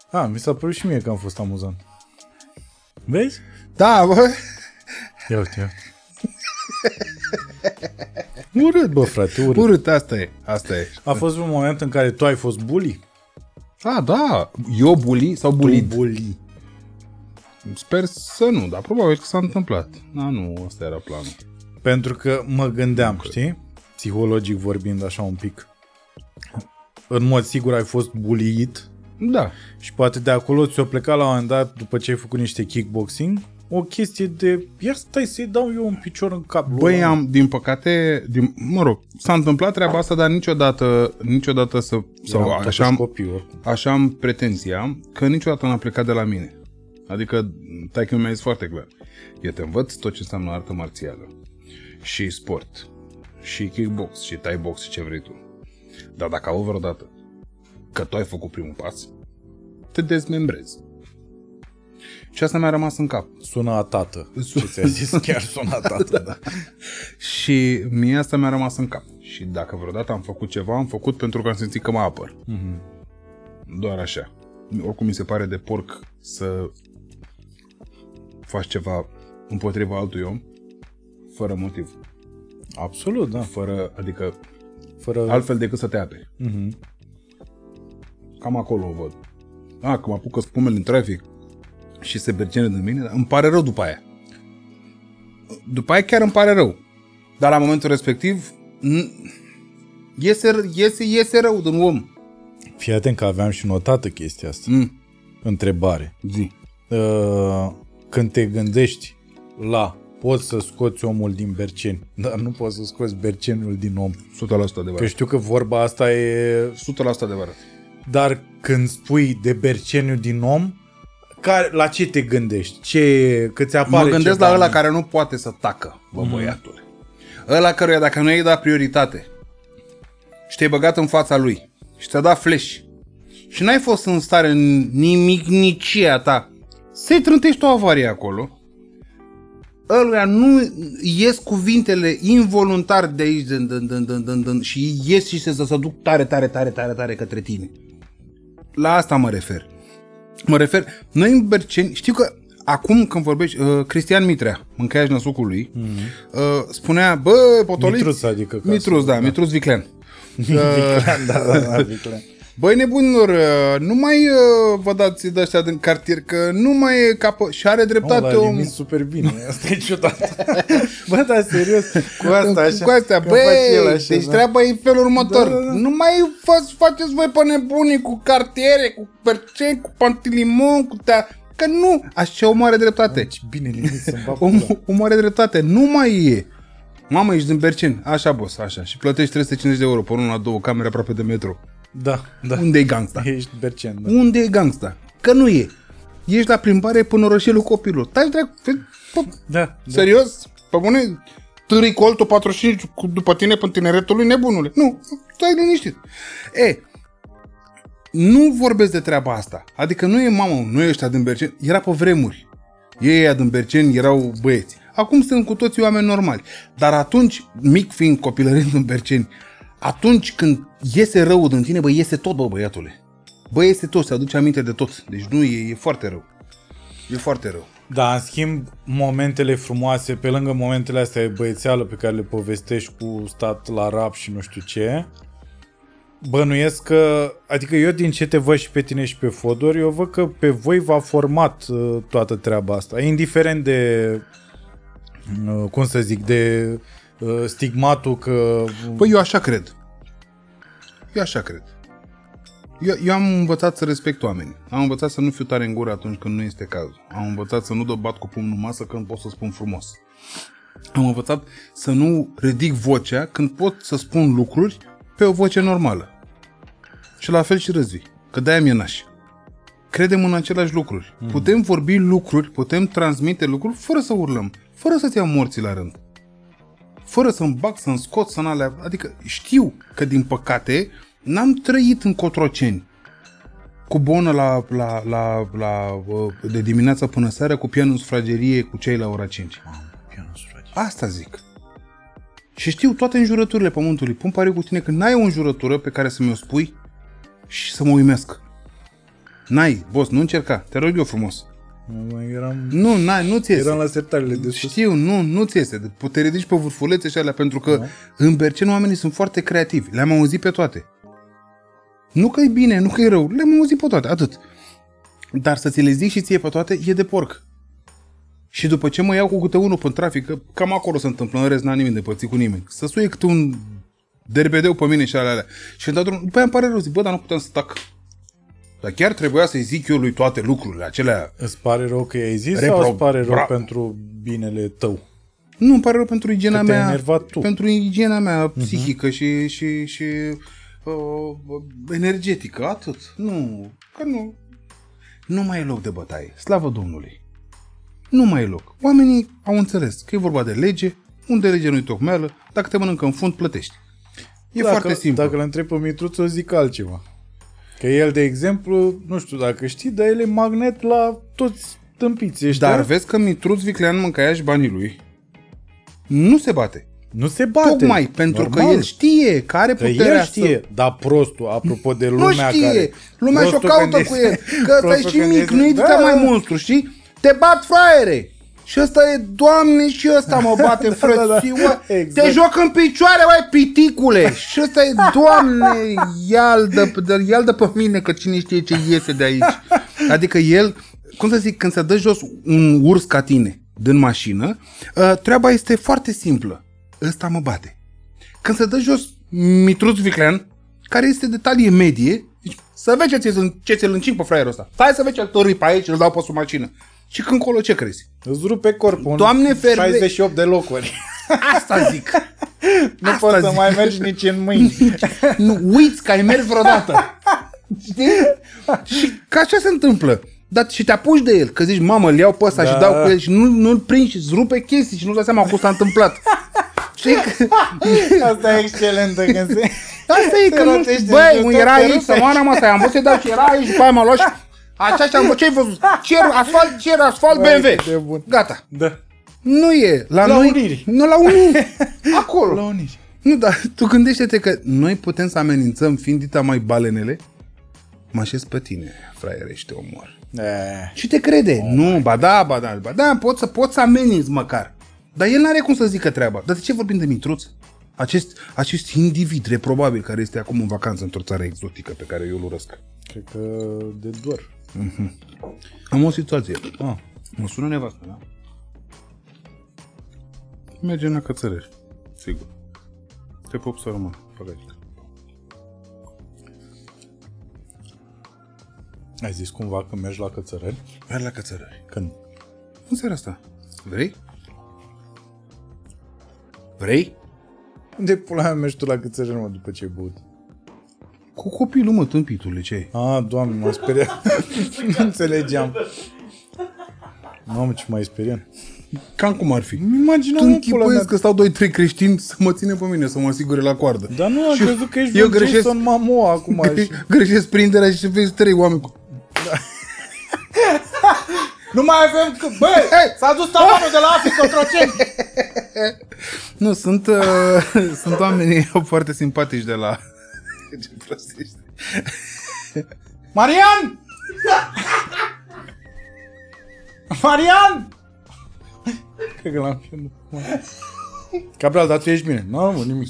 Ah, mi s-a părut și mie că am fost amuzant. Vezi? Da, bă! Ia uite, ia urât, bă, frate, urât. Urât, asta e, asta e. A fost un moment în care tu ai fost bully? Ah, da. Eu bully sau bully? bully. Sper să nu, dar probabil că s-a întâmplat. Da, nu, ăsta era planul. Pentru că mă gândeam, că... știi? Psihologic vorbind așa un pic. În mod sigur ai fost bullyit. Da. Și poate de acolo ți-o pleca la un moment dat după ce ai făcut niște kickboxing. O chestie de, iar stai să-i dau eu un picior în cap. Băi, am, din păcate, din, mă rog, s-a întâmplat treaba asta, dar niciodată, niciodată să, sau, așa, am, așa am pretenția că niciodată n-a plecat de la mine. Adică, taică mi-a zis foarte clar, eu te învăț tot ce înseamnă artă marțială și sport și kickbox și thai box și ce vrei tu. Dar dacă au vreodată că tu ai făcut primul pas, te dezmembrezi. Și asta mi-a rămas în cap. Sună a tată. Sun... Ce ți-a zis? Chiar sună a tată. Da. Și mie asta mi-a rămas în cap. Și dacă vreodată am făcut ceva, am făcut pentru că am simțit că mă apăr. Mm-hmm. Doar așa. Oricum mi se pare de porc să faci ceva împotriva altui om fără motiv. Absolut, da. Fără, adică fără... altfel decât să te aperi. Mm-hmm. Cam acolo o văd. A, că mă apucă spumele în trafic și se bercene de mine, dar îmi pare rău după aia. După aia chiar îmi pare rău. Dar la momentul respectiv n- iese, iese, iese rău din om. Fii atent că aveam și notată chestia asta. Mm. Întrebare. Zi. Când te gândești la poți să scoți omul din Berceni, dar nu poți să scoți Berceniul din om. o sută la sută adevărat. Că știu că vorba asta e... o sută la sută adevărat. Dar când spui de Berceniul din om, care, la ce te gândești? Ce, că ți-apare mă gândesc ceva la ăla care nu poate să tacă, bă, băiatule. Mm. Ăla căruia dacă nu i-ai dat prioritate și te-ai băgat în fața lui și ți-a dat flash și n-ai fost în stare în nimicnicia ta să-i trântești o avarie acolo, ăluia nu ies cuvintele involuntar de aici din, din, din, din, din, din, și ies și se, se duc tare, tare, tare, tare, tare către tine. La asta mă refer. Mă refer, noi în Berceni, știu că acum când vorbești, uh, Cristian Mitrea, mâncaiaș năsucul lui, mm-hmm. uh, spunea, bă, potoliți... Mitruț, adică. Casă, Mitruț, da, da. Mitruț Viclean. Viclean, da, da, da, Viclean. Băi nebunilor, nu mai uh, vă dați de ăștia din cartier, că nu mai e capă... Și are dreptate om... Om... super bine, asta e ciudat. Bă, dar serios, cu asta așa... Cu astea, băi, deci da. Treaba e în felul următor. Da, da, da. Nu mai vă faceți voi pe nebunii cu cartiere, cu perceni, cu pantilimon, cu tea... Că nu, așa omul are dreptate. Deci bine, liniți să-mi bapă. Omul om are dreptate, nu mai e. Mamă, ești din Berceni, așa boss, așa. Și plătești trei sute cincizeci de euro pe una, două camere aproape de metro. Da, da. Unde e gangsta? Ești Berceni, da. Unde e gangsta? Că nu e. Ești la plimbare până orășelul copilul. Stai, dracu, da, serios? Da. Pe bune? Târâi coltul patruzeci și cinci după tine pe tineretul lui, nebunule. Nu, stai liniștit. E, nu vorbesc de treaba asta. Adică nu e mamă, nu e ăștia din Berceni. Era pe vremuri. Ei din Berceni erau băieți. Acum sunt cu toții oameni normali. Dar atunci, mic fiind copilărit în Berceni, atunci când iese rău din tine, bă, iese tot, bă, băiatule. Bă, iese tot, se aduce aminte de tot. Deci nu, e, e foarte rău. E foarte rău. Da, în schimb, momentele frumoase, pe lângă momentele astea de băiețeală pe care le povestești cu stat la rap și nu știu ce, bănuiesc că, adică eu din ce te văd și pe tine și pe Fodor, eu văd că pe voi v-a format uh, toată treaba asta. Indiferent de, uh, cum să zic, de... stigmatul că... Păi eu așa cred. Eu așa cred. Eu, eu am învățat să respect oamenii. Am învățat să nu fiu tare în gură atunci când nu este cazul. Am învățat să nu dă bat cu pumnul în masă când pot să spun frumos. Am învățat să nu ridic vocea când pot să spun lucruri pe o voce normală. Și la fel și răzvii. Că de-aia mi-e naș. Credem în același lucruri. Mm. Putem vorbi lucruri, putem transmite lucruri fără să urlăm. Fără să-ți iau morții la rând. Fără să-mi bag, să-mi scot, să n-alea... Adică știu că, din păcate, n-am trăit în Cotroceni. Cu bonă la, la, la, la, de dimineața până seara, cu pianul în sufragerie, cu cei la ora cinci. Mamă, pianul în sufragerie. Asta zic. Și știu toate înjurăturile pământului. Pun pariu cu tine că n-ai o înjurătură pe care să mi-o spui și să mă uimesc. N-ai, boss, nu încerca. Te rog eu frumos. Eram... Nu, na, nu ți iese. Eram la sertarele de sus. Știu, nu, nu ți iese. Te ridici pe vârfulețe și alea, pentru că da. În Berceni oamenii sunt foarte creativi. Le-am auzit pe toate. Nu că e bine, nu că e rău. Le-am auzit pe toate, atât. Dar să ți le zic și ție pe toate e de porc. Și după ce mă iau cu câte unul pe trafic, că cam acolo se întâmplă, în rest n-am nimeni de pățit cu nimeni. Să suie câte un derbedeu pe mine și alea, alea. Și într-adevăr, după aia îmi pare rău, zic, bă, dar nu puteam să tac. Dar chiar trebuia să-i zic eu lui toate lucrurile acelea... Îți pare rău că i-ai zis repro... sau îți pare rău Bra... pentru binele tău? Nu, îmi pare rău pentru igiena mea, pentru igiena mea uh-huh. psihică și, și, și uh, energetică, atât. Nu, că nu. Nu mai e loc de bătaie, slavă Domnului. Nu mai e loc. Oamenii au înțeles că e vorba de lege, unde lege nu-i tocmeală, dacă te mănâncă în fund, plătești. E dacă, foarte simplu. Dacă îl întreb pe Mitruț, o zic altceva. Că el, de exemplu, nu știu dacă știi, dar el e magnet la toți tâmpiții ăștia. Dar vezi că Mitruț Viclean, mâncaiaș banii lui, nu se bate. Nu se bate. Tocmai pentru normal. Că el știe că are puterea el știe, să... Dar prostul, apropo de lumea care... Nu știe. Care... Lumea și-o caută cu el. Că ăsta e și mic, nu e da. Mai monstru, știi? Te bat, fraiere! Și ăsta e, Doamne, și ăsta mă bate, da, frățiu, da, da. Exact. Te joc în picioare, mai piticule. Și ăsta e, Doamne, ialdă, ialdă pe mine, că cine știe ce iese de aici. Adică el, cum să zic, când se dă jos un urs ca tine din mașină, treaba este foarte simplă. Ăsta mă bate. Când se dă jos Mitruț Viclean, care este de talie medie, zici, să vezi ce ți-l încing pe fraierul ăsta. Stai să vezi ce-l tărui pe aici, îl dau pe sub mașină. Și când colo ce crezi? Îți rupe corpul. Doamne ferește. șaizeci și opt de locuri. Asta zic. Nu asta poți zic. Să mai mergi nici în mâini. Nu uiți că ai mers vreodată. Știi? Și că așa se întâmplă. Dar și te apuci de el. Că zici, mamă, îl iau pe ăsta da. Și dau cu el și nu, nu-l prinzi și îți rupe chestii și nu-ți dai seama cum s-a întâmplat. Știi? Asta e excelentă când se... Asta e că nu... Băi, un era aici, să mă rămas aia. Am văzut să-i dau și era aici, după aia m-a luat și... Așa și am văzut, ce ai văzut? Cer asfalt, cer asfalt, B M W. Gata. Da. Nu e. La, la noi, Uniri. Nu, la Uniri. Acolo. La Uniri. Nu, dar tu gândește-te că noi putem să amenințăm fiind dita mai balenele. Mă așez pe tine, fraiere, și te omor. E... Și te crede. Oh, nu, ba da, ba da, ba da, pot să, pot să ameninți măcar. Dar el n-are cum să zică treaba. Dar de ce vorbim de Mitruț? Acest, acest individ reprobabil care este acum în vacanță într-o țară exotică pe care eu îl urăsc. Cred că de dor. Mm-hmm. Am o situație. Ah, mă sună nevastă, da? Mergem la Cățărești. Sigur. Te pup să rămân. Păcărică. Ai zis cumva că mergi la Cățărări? Merg la Cățărări. Când? În seara asta. Vrei? Vrei? Unde pula mea mergi tu la Cățărări, mă, după ce ai băut? Cu copilul, mă, tâmpitule, ce ai? Ah, Doamne, m-am speriat. Nu înțelegeam. Mamă, ce m-ai speriat. Cam cum ar fi. Tu închipuiesc că stau doi trei creștini să mă ține pe mine, să mă asigure la coardă. Dar nu, am crezut că ești vreun Jason Momoa acum. Greșesc prinderea și vezi trei oameni cu... Da. Nu mai avem... Că... Bă, s-a dus tavanul de la Africa, Troceni! Nu, sunt, uh, sunt oamenii foarte simpatici de la... Ce prostești. Marian! Marian! Cred că l-am pierdut. Cabral, dar tu ești bine. Nu, mă, nimic.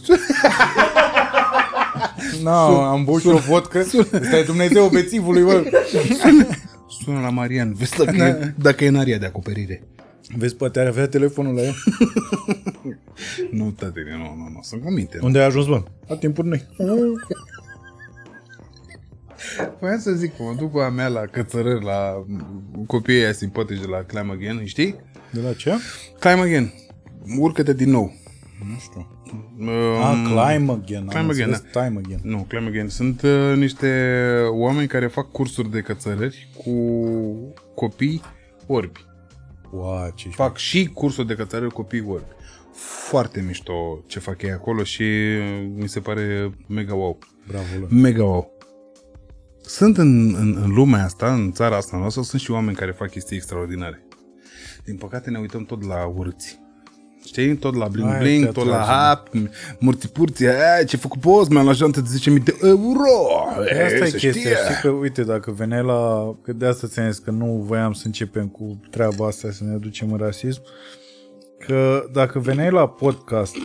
Nu, am băut și o vodcă. Ăsta e Dumnezeu bețivului, bă. Sună, sună la Marian. Vezi dacă, da. e, dacă e în aria de acoperire. Vezi, poate ar avea telefonul la el. Nu, tatele, nu, nu, nu. Sunt aminte. Unde ai ajuns, bă? La timpuri noi. Voiam să zic, mă duc cu a mea la Cățărări, la copiii aia simpatici de la Climb Again, știi? De la ce? Climb Again. Urcă-te din nou. Nu știu. Um, ah, Climb Again. Climb Again, da. Time Again. Nu, Climb Again. Sunt uh, niște oameni care fac cursuri de cățărări cu copii orbi. Wow, ce fac și cursuri de cățărări copii orbi. Foarte mișto ce fac ei acolo și mi se pare mega wow. Bravo, lor. Mega wow. Sunt în, în, în lumea asta, în țara asta noastră, sunt și oameni care fac chestii extraordinare. Din păcate ne uităm tot la urți. Știi? Tot la bling-bling, tot la hap, murti-purti, ce-a făcut post, mi-am luat jantă de zece mii de euro. E, asta e chestia, știe. Știi că, uite, dacă veneai la... Că de asta ți-am zis că nu voiam să începem cu treaba asta, să ne aducem în rasism, că dacă veneai la podcast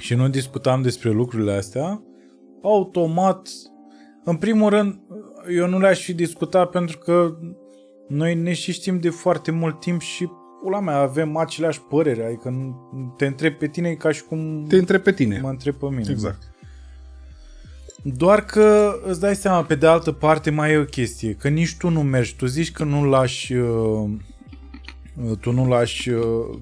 și nu discutam despre lucrurile astea, automat... În primul rând, eu nu le-aș fi discutat pentru că noi ne și știm de foarte mult timp și, pula mea, avem aceleași părere. Adică te întreb pe tine ca și cum te întreb pe tine. Mă întreb pe mine. Exact. Doar că îți dai seama, pe de altă parte, mai e o chestie. Că nici tu nu mergi. Tu zici că nu lași... Tu nu lași...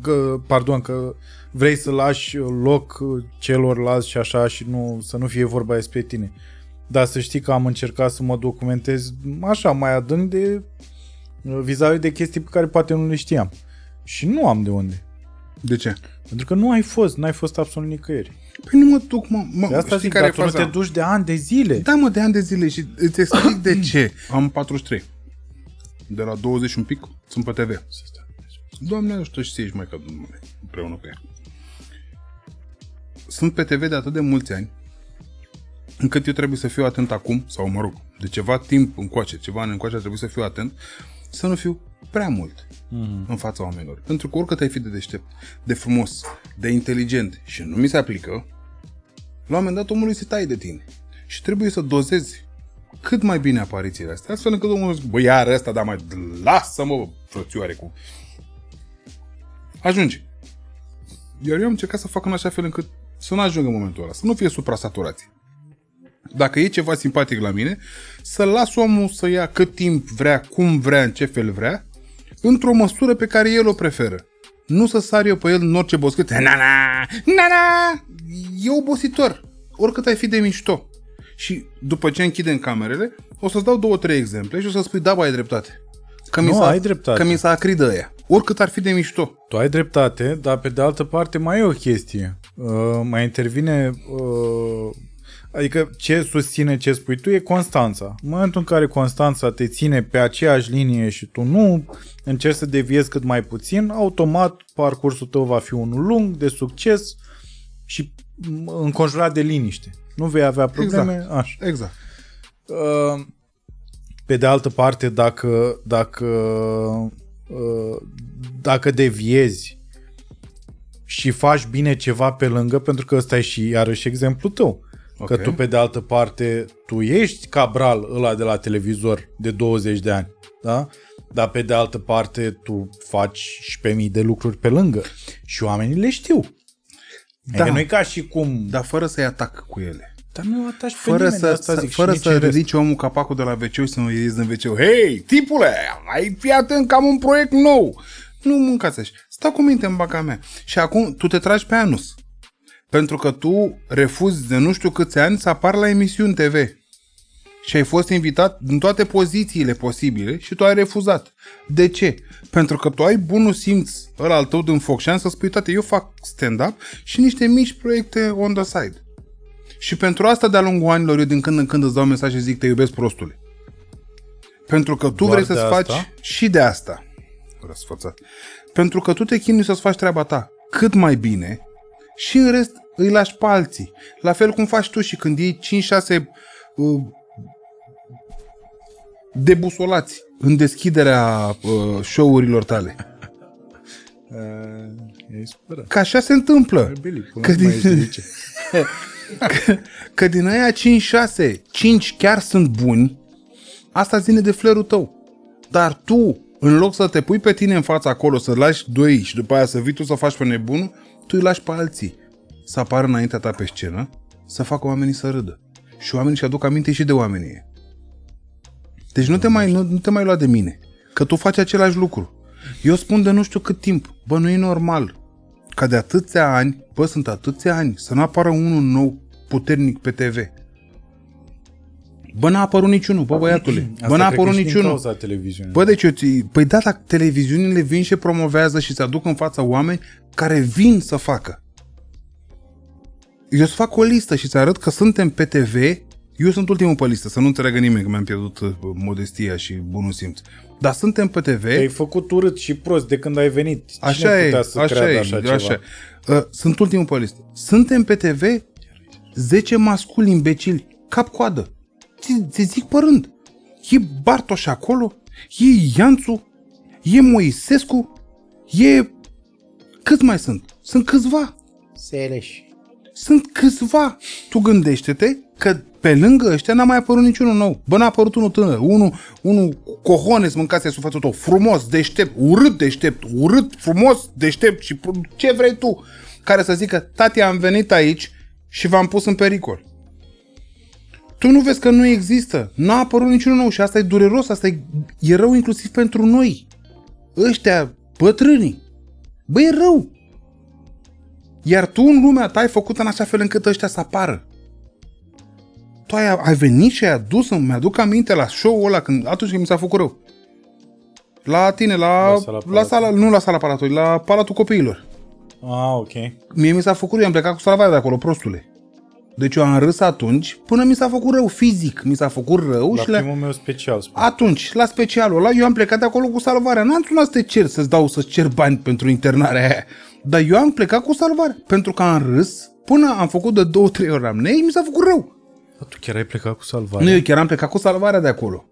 Că, pardon, că vrei să lași loc celorlalți și așa și nu, să nu fie vorba despre tine. Dar să știi că am încercat să mă documentez așa, mai adânc de vis-a-vis de chestii pe care poate nu le știam. Și nu am de unde. De ce? Pentru că nu ai fost, n-ai fost absolut nicăieri. Păi nu mă duc, mă, mă de asta știi zic, care dar tu faza? Nu te duci de ani de zile. Da, mă, de ani de zile și îți explic de ce. Am patruzeci și trei. De la douăzeci un pic sunt pe T V. Doamne, nu știu și ești mai ca Dumnezeu împreună cu ea. Sunt pe T V de atât de mulți ani încât eu trebuie să fiu atent acum, sau mă rog, de ceva timp încoace, ceva încoace trebuie să fiu atent, să nu fiu prea mult mm. în fața oamenilor. Pentru că oricât ai fi de deștept, de frumos, de inteligent și nu mi se aplică, la un moment dat omului se taie de tine. Și trebuie să dozezi cât mai bine aparițiile astea, astfel încât omul zice, bă, iar ăsta, dar mai lasă-mă, bă, frățioare, cu... Ajunge. Iar eu am încercat să fac în așa fel încât să nu ajungă în momentul ăla, să nu fie supra-saturație. Dacă e ceva simpatic la mine, să las omul să ia cât timp vrea, cum vrea, în ce fel vrea, într-o măsură pe care el o preferă. Nu să sar eu pe el în orice boscât. Na-na! Na-na! E obositor. Oricât ai fi de mișto. Și după ce închidem camerele, o să-ți dau două, trei exemple și o să spui, da, bă, ai dreptate. Că mi, nu, ai dreptate. Că mi s-a acridă aia. Oricât ar fi de mișto. Tu ai dreptate, dar pe de altă parte mai e o chestie. Uh, mai intervine... Uh... Adică ce susține ce spui tu e constanța. În momentul în care constanța te ține pe aceeași linie și tu nu încerci să deviezi cât mai puțin, automat parcursul tău va fi unul lung, de succes și înconjurat de liniște. Nu vei avea probleme. Exact. Așa. Exact. Pe de altă parte, dacă, dacă, dacă deviezi și faci bine ceva pe lângă, pentru că ăsta e și iarăși exemplu tău. Okay. Că tu, pe de altă parte, tu ești Cabral ăla de la televizor de douăzeci de ani, da? Dar pe de altă parte tu faci și pe mii de lucruri pe lângă și oamenii le știu. Da. Adică nu e ca și cum... Dar fără să-i atac cu ele. Dar nu ataci pe nimeni, să, asta zic. Fără să ridici omul capacul de la ve ce și să nu iei în ve ce. Hei, tipule, mai fii atent că am un proiect nou. Nu mâncați așa. Stau cu minte în baca mea. Și acum tu te tragi pe anus. Pentru că tu refuzi de nu știu câți ani să apar la emisiuni te ve și ai fost invitat în toate pozițiile posibile și tu ai refuzat. De ce? Pentru că tu ai bunul simț ăla al tău din Focșani să spui, tate, eu fac stand-up și niște mici proiecte on the side. Și pentru asta de-a lungul anilor eu din când în când îți dau mesaj și zic te iubesc, prostule. Pentru că tu Doar vrei să-ți faci asta? Și de asta. Răsfățat. Pentru că tu te chinui să-ți faci treaba ta cât mai bine și în rest îi lași pe alții. La fel cum faci tu și când iei cinci șase uh, debusolați în deschiderea uh, show-urilor tale. Uh, Că așa se întâmplă. Bili, că, din... că, că din aia cinci șase, cinci chiar sunt buni, asta ține de flair-ul tău. Dar tu, în loc să te pui pe tine în fața acolo, să lași doi și după aia să vii tu să faci pe nebun, tu îi lași pe alții să apară înaintea ta pe scenă, să facă oamenii să râdă. Și oamenii își aduc aminte și de oamenii. Deci nu te, mai, nu, nu te mai lua de mine, că tu faci același lucru. Eu spun de nu știu cât timp, bă, nu e normal ca de atâția ani, bă, sunt atâția ani, să nu apară unul nou puternic pe te ve. Bă, n-a apărut niciunul, bă, băiatule. Bă, n-a apărut niciunul. Bă, deci eu ți... Păi da, dacă televiziunile vin și promovează și se aduc în fața oameni care vin să facă. Eu îți fac o listă și îți arăt că suntem pe te ve. Eu sunt ultimul pe listă, să nu înțeleagă nimeni că mi-am pierdut modestia și bunul simț. Dar suntem pe te ve. Te-ai făcut urât și prost de când ai venit. Cine așa e, să așa e, așa, așa ceva? Uh, sunt ultimul pe listă. Suntem pe te ve zece masculi imbecili, cap-coadă. Ți zic pe rând. E Bartoș acolo, e Ianțu, e Moisescu, e... Câți mai sunt? Sunt câțiva. Seleș. Sunt câțiva. Tu gândește-te că pe lângă ăștia n-a mai apărut niciunul nou. Bă, n-a apărut unul tânăr, unul, unul cojones, mâncați-a sufațul tău, frumos, deștept, urât deștept, urât, frumos, deștept și ce vrei tu, care să zică, tati, am venit aici și v-am pus în pericol. Tu nu vezi că nu există, n-a apărut niciunul nou și asta e dureros, asta e, e rău inclusiv pentru noi, ăștia bătrânii. Bă, e rău. Iar tu în lumea ta ai făcut în așa fel încât ăștia să apară. Tu ai, ai venit și ai adus, îmi aduc aminte la show-ul ăla, când, atunci când mi s-a făcut rău. La tine, la, la, sala, la sala, nu la sala Palatului, la Palatul Copiilor. Ah, ok. Mie mi s-a făcut rău, am plecat cu salvarea de acolo, prostule. Deci eu am râs atunci până mi s-a făcut rău fizic, mi s-a făcut rău la și la primul meu special. Spune. Atunci, la specialul ăla, eu am plecat de acolo cu salvarea. N-am sunat să te cer, să-ți dau să-ți cer bani pentru internarea aia. Dar eu am plecat cu salvarea, pentru că am râs până am făcut de două, trei ori amnei, mi s-a făcut rău. Dar tu chiar ai plecat cu salvarea? Nu, eu chiar am plecat cu salvarea de acolo.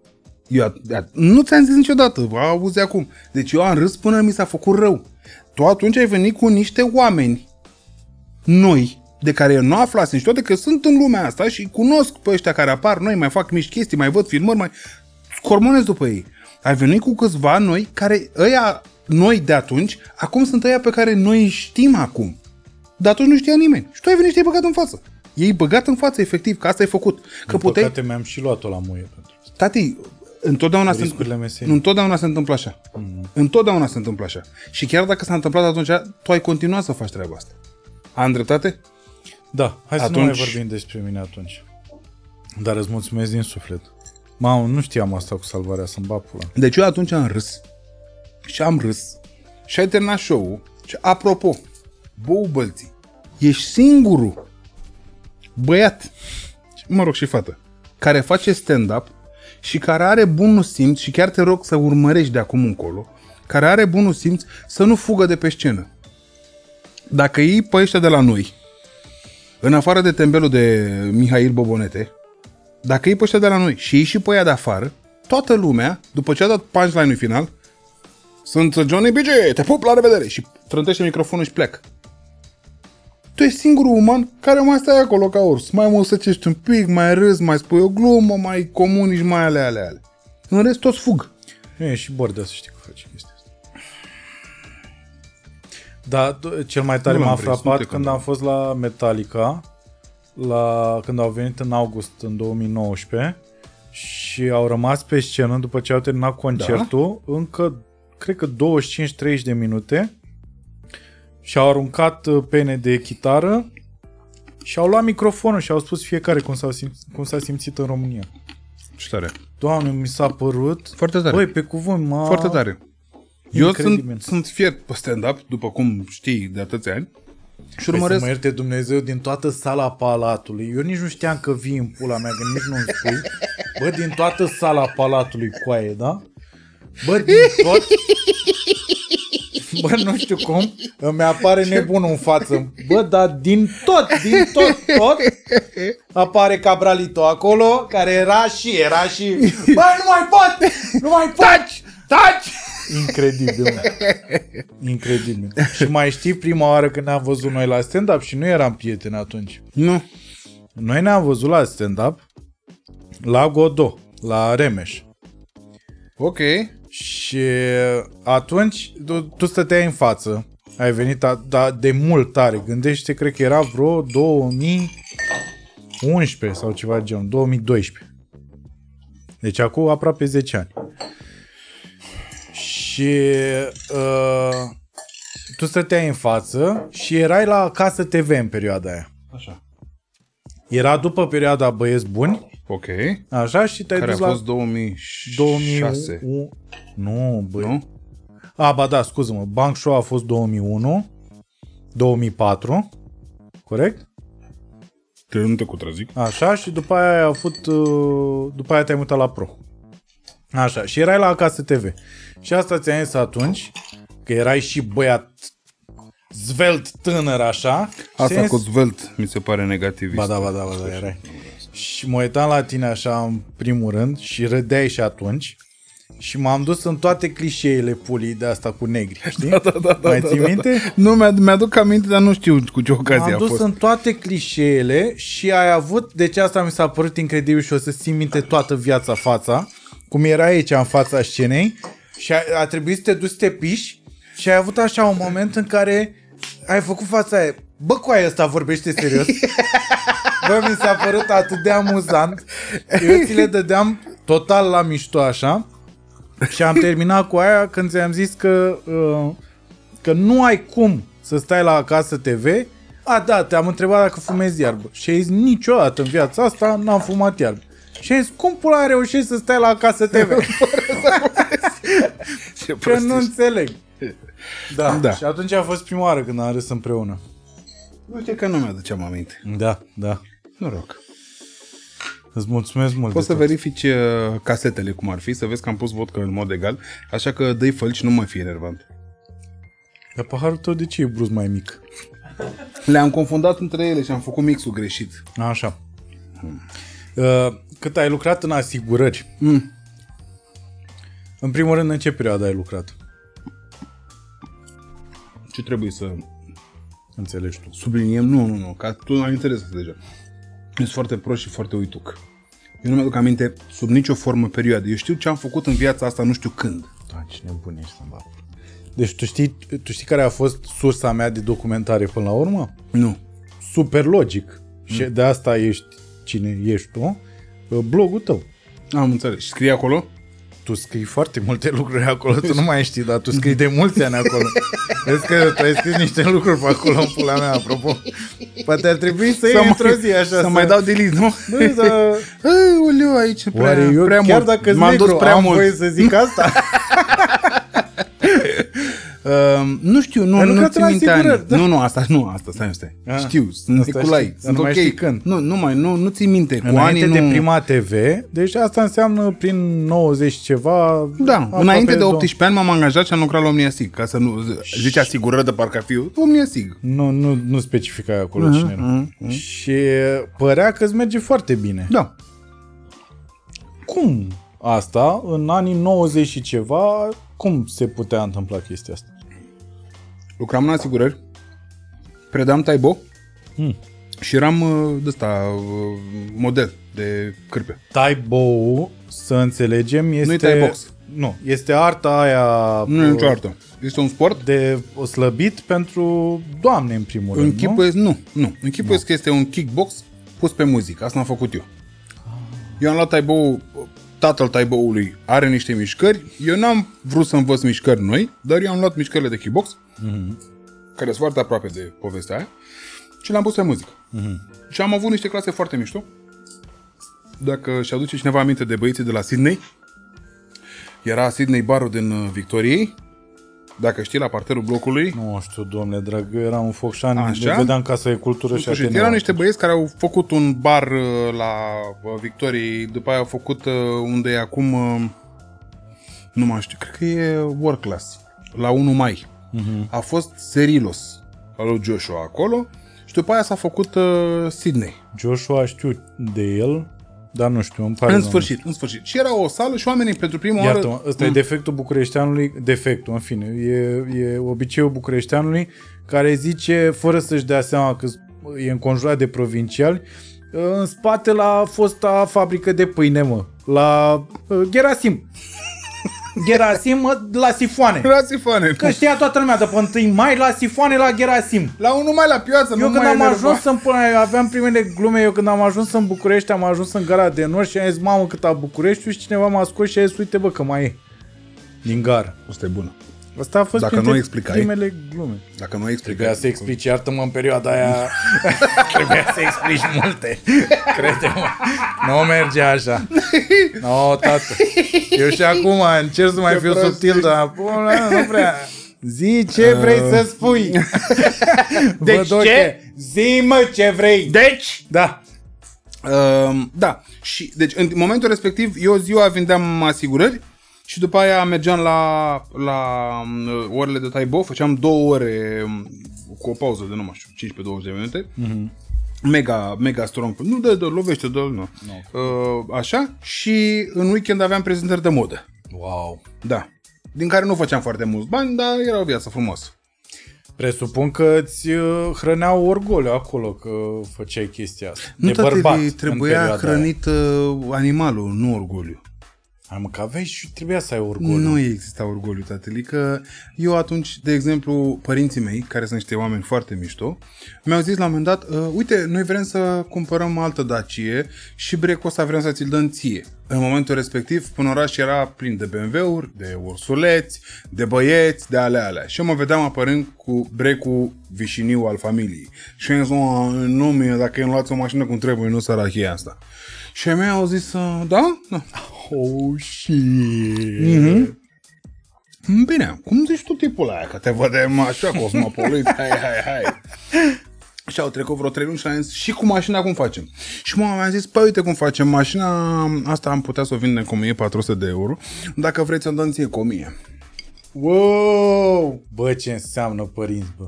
Eu, nu ți-am zis niciodată, auzi acum. Deci eu am râs până mi s-a făcut rău. Tu atunci ai venit cu niște oameni noi, de care eu nu aflasem și toate că sunt în lumea asta și cunosc pe ăștia care apar noi, mai fac mici chestii, mai văd filmări, mai scormonez după ei. Ai venit cu câțiva noi, care ăia noi de atunci, acum sunt ăia pe care noi știm acum. Dar atunci nu știa nimeni. Și tu ai venit și te-ai băgat în față. Ei băgat în față, efectiv, că asta ai făcut. Că din puteai... păcate mi-am și luat-o la muie pentru asta. Tati, întotdeauna se, întotdeauna se întâmplă așa. Mm-hmm. Întotdeauna se întâmplă așa. Și chiar dacă s-a întâmplat atunci, tu ai continuat să faci treaba asta. Am dreptate? Da, hai să atunci... nu mai vorbim despre mine atunci. Dar îți mulțumesc din suflet. Mamă, nu știam asta cu salvarea, să-mi bat pula. Deci eu atunci am râs. Și am râs. Și ai terminat show-ul. Și apropo, bău bălții, ești singurul băiat mă rog, și fată, care face stand-up și care are bunul simț, și chiar te rog să urmărești de acum încolo, care are bunul simț să nu fugă de pe scenă. Dacă iei pe ăștia de la noi, în afară de tembelul de Mihail Bobonete, dacă iei pe ăștia de la noi și iei și pe ea de afară, toată lumea, după ce a dat punchline-ul final, sunt Johnny B G, te pup, la revedere, și trântește microfonul și pleacă. Tu ești singurul uman care mai stai acolo ca urs. Mai mult să cești un pic, mai râzi, mai spui o glumă, mai comunici, mai ale, ale, ale. În rest, toți fug. E, și Bordea să știi că face chestia asta. Dar cel mai tare nu m-a frapat când condam. am fost la Metallica, la, când au venit în august, în două mii nouăsprezece, și au rămas pe scenă după ce au terminat concertul, da? încă, cred că douăzeci și cinci treizeci de minute, și au aruncat pene de chitară și au luat microfonul și au spus fiecare cum s-a simțit, cum s-a simțit în România. Și tare. Doamne, mi s-a părut... Foarte tare. Băi, pe cuvânt, mă... Foarte tare. Incredibil. Eu sunt, sunt fiert pe stand-up, după cum știi de atâția ani. Și păi urmăresc... să mă ierte Dumnezeu, din toată sala Palatului. Eu nici nu știam că vii în pula mea, că nici nu-mi spui. Bă, din toată sala Palatului, coaie, da? Bă, din tot... Bă, nu știu cum, îmi apare nebunul în față. Bă, dar din tot, din tot, tot, apare Cabralito acolo, care era și, era și... Bă, nu mai pot! Nu mai pot! Taci! Taci! Incredibil. Incredibil. Și mai știi prima oară când ne-am văzut noi la stand-up, și nu eram prieteni atunci. Nu. Noi ne-am văzut la stand-up la Godot, la Remeș. Ok. Și atunci tu, tu stăteai în față, ai venit a, da, de mult tare, gândește, cred că era vreo două mii unsprezece sau ceva de genul, două mii doisprezece. Deci acum aproape zece ani. Și uh, tu stăteai în față și erai la Casă T V în perioada aia. Așa. Era după perioada Băieți Buni. Ok. Așa, și te-ai dus la... Care a fost două mii șase. două mii unu. Nu, băi. Nu? A, ba da, scuză-mă. Bank Show a fost două mii unu. două mii patru. Corect? Trebuie nu te contrazic. Așa, și după aia a fost... După aia te-ai mutat la Pro. Așa, și erai la Acasă T V. Și asta ți-a zis atunci, că erai și băiat zvelt tânăr, așa. Asta cu zvelt mi se pare negativist. Ba da, ba da, ba da, erai. Și mă uitam la tine așa în primul rând și râdeai și atunci și m-am dus în toate clișeele pulii de asta cu negri, știi? Da, da, da, mai da, ții da, minte? Da. Nu, mi-aduc aminte, dar nu știu cu ce ocazie m-am a fost. M-am dus în toate clișeele și ai avut, deci asta mi s-a părut incredibil și o să țin minte toată viața fața, cum era aici în fața scenei, și a, a trebuit să te duci să te piși și ai avut așa un moment în care ai făcut fața aia. Bă, cu aia ăsta vorbește serios? Bă, mi s-a părut atât de amuzant. Eu ți le dădeam total la mișto așa. Și am terminat cu aia când ți-am zis că că nu ai cum să stai la Acasă T V. A, da, te-am întrebat dacă fumezi iarbă. Și ai zis, niciodată în viața asta n-am fumat iarbă. Și ai zis, cum pula ai reușit să stai la Acasă T V? Că nu înțeleg. Da. da. Și atunci a fost prima oară când am râs împreună. Uite că nu mi-aduceam aminte. Da, da. Noroc. Îți mulțumesc mult. Poți să tot. verifici uh, casetele cum ar fi, să vezi că am pus vodcă în mod egal, așa că dă-i făl și nu mai fi enervant. Dar paharul tău de ce e brusc mai mic? Le-am confundat între ele și am făcut mixul greșit. Așa. Hmm. Uh, cât ai lucrat în asigurări? Mm. În primul rând, în ce perioadă ai lucrat? Ce trebuie să... Înțelegi tu. Subliniem? Nu, nu, nu, că tu n-ai interesat deja. Sunt foarte prost și foarte uituc. Eu nu mi-aduc aminte sub nicio formă perioadă. Eu știu ce am făcut în viața asta, nu știu când. Da, ce nebun ești să-mi bapă. Deci tu știi, tu știi care a fost sursa mea de documentare până la urmă? Nu. Super logic. Mm. Și de asta ești cine ești tu, blogul tău. Am înțeles. Și scrii acolo? Tu scrii foarte multe lucruri acolo, tu nu mai știi, dar tu scrii de mulți ani acolo. Vezi că tu ai scris niște lucruri pe acolo în pula mea, apropo. Poate ar trebui să iei într-o zi așa. Să, să mai dau delete, nu? Nu, să... Uliu, aici prea, oare eu, prea chiar mult. Dacă-s negru, prea am mult. Voie să zic asta? Uh, nu știu, nu, nu țin minte ani. Nu, nu, asta, nu, asta, stai, stai. Ah, știu, sunt Nicolae, sunt ok. Când. Nu, nu mai, nu, nu țin minte. Cu înainte ani, de nu... Prima T V, deci asta înseamnă prin nouăzeci ceva. Da, înainte de optsprezece ani m-am angajat și am lucrat la Omnia Sig, ca să nu zici asigurări de parcă ar fi Omnia Sig. Nu, nu, nu specifica acolo cine nu. Și părea că îți merge foarte bine. Da. Cum asta, în anii nouăzeci și ceva, cum se putea întâmpla chestia asta? Lucram în asigurări, predam taibo hmm. și eram de ăsta, model de cârpe. Taibo-ul, să înțelegem, este... Nu-i taibox. Nu, este arta aia... Nu e nicio artă. Este un sport. De slăbit pentru doamne, în primul în rând, nu? Nu, nu. Închipuiesc că este un kickbox pus pe muzică. Asta am făcut eu. Eu am luat taibo-ul, tatăl taiboului are niște mișcări, eu n-am vrut să învăț mișcări noi, dar eu am luat mișcările de kickbox, mm-hmm. care sunt foarte aproape de povestea aia, și le-am pus pe muzică. Mm-hmm. Și am avut niște clase foarte mișto. Dacă și aduce cineva aminte de băieții de la Sydney, era Sydney barul din Victoriei, dacă știi, la parterul blocului. Nu știu, domne drag, eu eram un Focșani, ne vedeam Casa de Cultură și Ateneu. Erau niște băieți care au făcut un bar la Victoriei, după aia au făcut unde e acum, nu mai știu, cred că e Work Class, la unu mai. Uh-huh. A fost Serilos, al lui Joshua acolo și după aia s-a făcut uh, Sydney. Joshua știu de el, dar nu știu, îmi pare. În sfârșit, nu. în sfârșit. Și era o sală și oamenii pentru prima Iată, oară... Ăsta mm. e defectul bucureșteanului, defectul, în fine, e, e obiceiul bucureșteanului care zice, fără să-și dea seama că e înconjurat de provinciali, în spate la fosta fabrică de pâine, mă, la Gerasim. Gerasim la sifoane. La sifoane. Că știa toată lumea de pe unu mai la sifoane la Gerasim. La unul mai la piață. Eu când am ajuns în până, aveam primele glume, eu când am ajuns în București, am ajuns în gara de Nord și am zis, mamă, cât a Bucureștiul, și cineva m-a scos și a zis, uite bă că mai e din gara. Asta e bună. Asta a fost printre primele glume. Dacă nu explicai. Trebuia să explici, iartă-mă, în perioada aia trebuia să explici multe. Crede-mă. Nu merge așa. Nu, tată. Eu și acum încerc să mai fiu subtil, dar nu prea. Zi ce vrei să spui. Deci ce? Zi-mă ce vrei. Deci? Da. Da. Și deci în momentul respectiv eu ziua vindeam asigurări. Și după aia mergeam la, la orele de taibo, făceam două ore cu o pauză de, nu mai știu, cincisprezece douăzeci de minute. Mm-hmm. Mega, mega strong. Nu, dă, dă, lovește, dă, nu. No. Uh, așa. Și în weekend aveam prezentări de modă. Wow. Da. Din care nu făceam foarte mulți bani, dar era o viață frumoasă. Presupun că îți hrăneau orgoliu acolo, că făceai chestia asta. Nu, de bărbat. Nu, trebuia hrănit aia. Animalul, nu orgoliu. Hai mă, că aveai și trebuia să ai orgoliu. Nu exista orgoliu, tatăl, că eu atunci, de exemplu, părinții mei, care sunt niște oameni foarte mișto, mi-au zis la un moment dat, uite, noi vrem să cumpărăm altă Dacie și brecul ăsta vrem să ți-l dăm ție. În momentul respectiv, până oraș era plin de B M W-uri, de ursuleți, de băieți, de alea, alea. Și eu mă vedeam apărând cu brecul vișiniu al familiei. Și am zis, nu, mie, dacă îmi luați o mașină cum trebuie, nu sărachie asta. Și ai mei au zis, da? Da. Oh, shit. Mm-hmm. Bine, cum zici tu tipul aia? Că te vedem așa, cosmopolit, hai, hai, hai. Și au trecut vreo trei luni și am zis, și cu mașina cum facem? Și mama mi-a zis, păi uite cum facem, mașina asta am putea să o vindem cu o mie patru sute de euro, dacă vreți să-mi dăm ție cu o mie. Wow! Bă, ce înseamnă părinți, bă.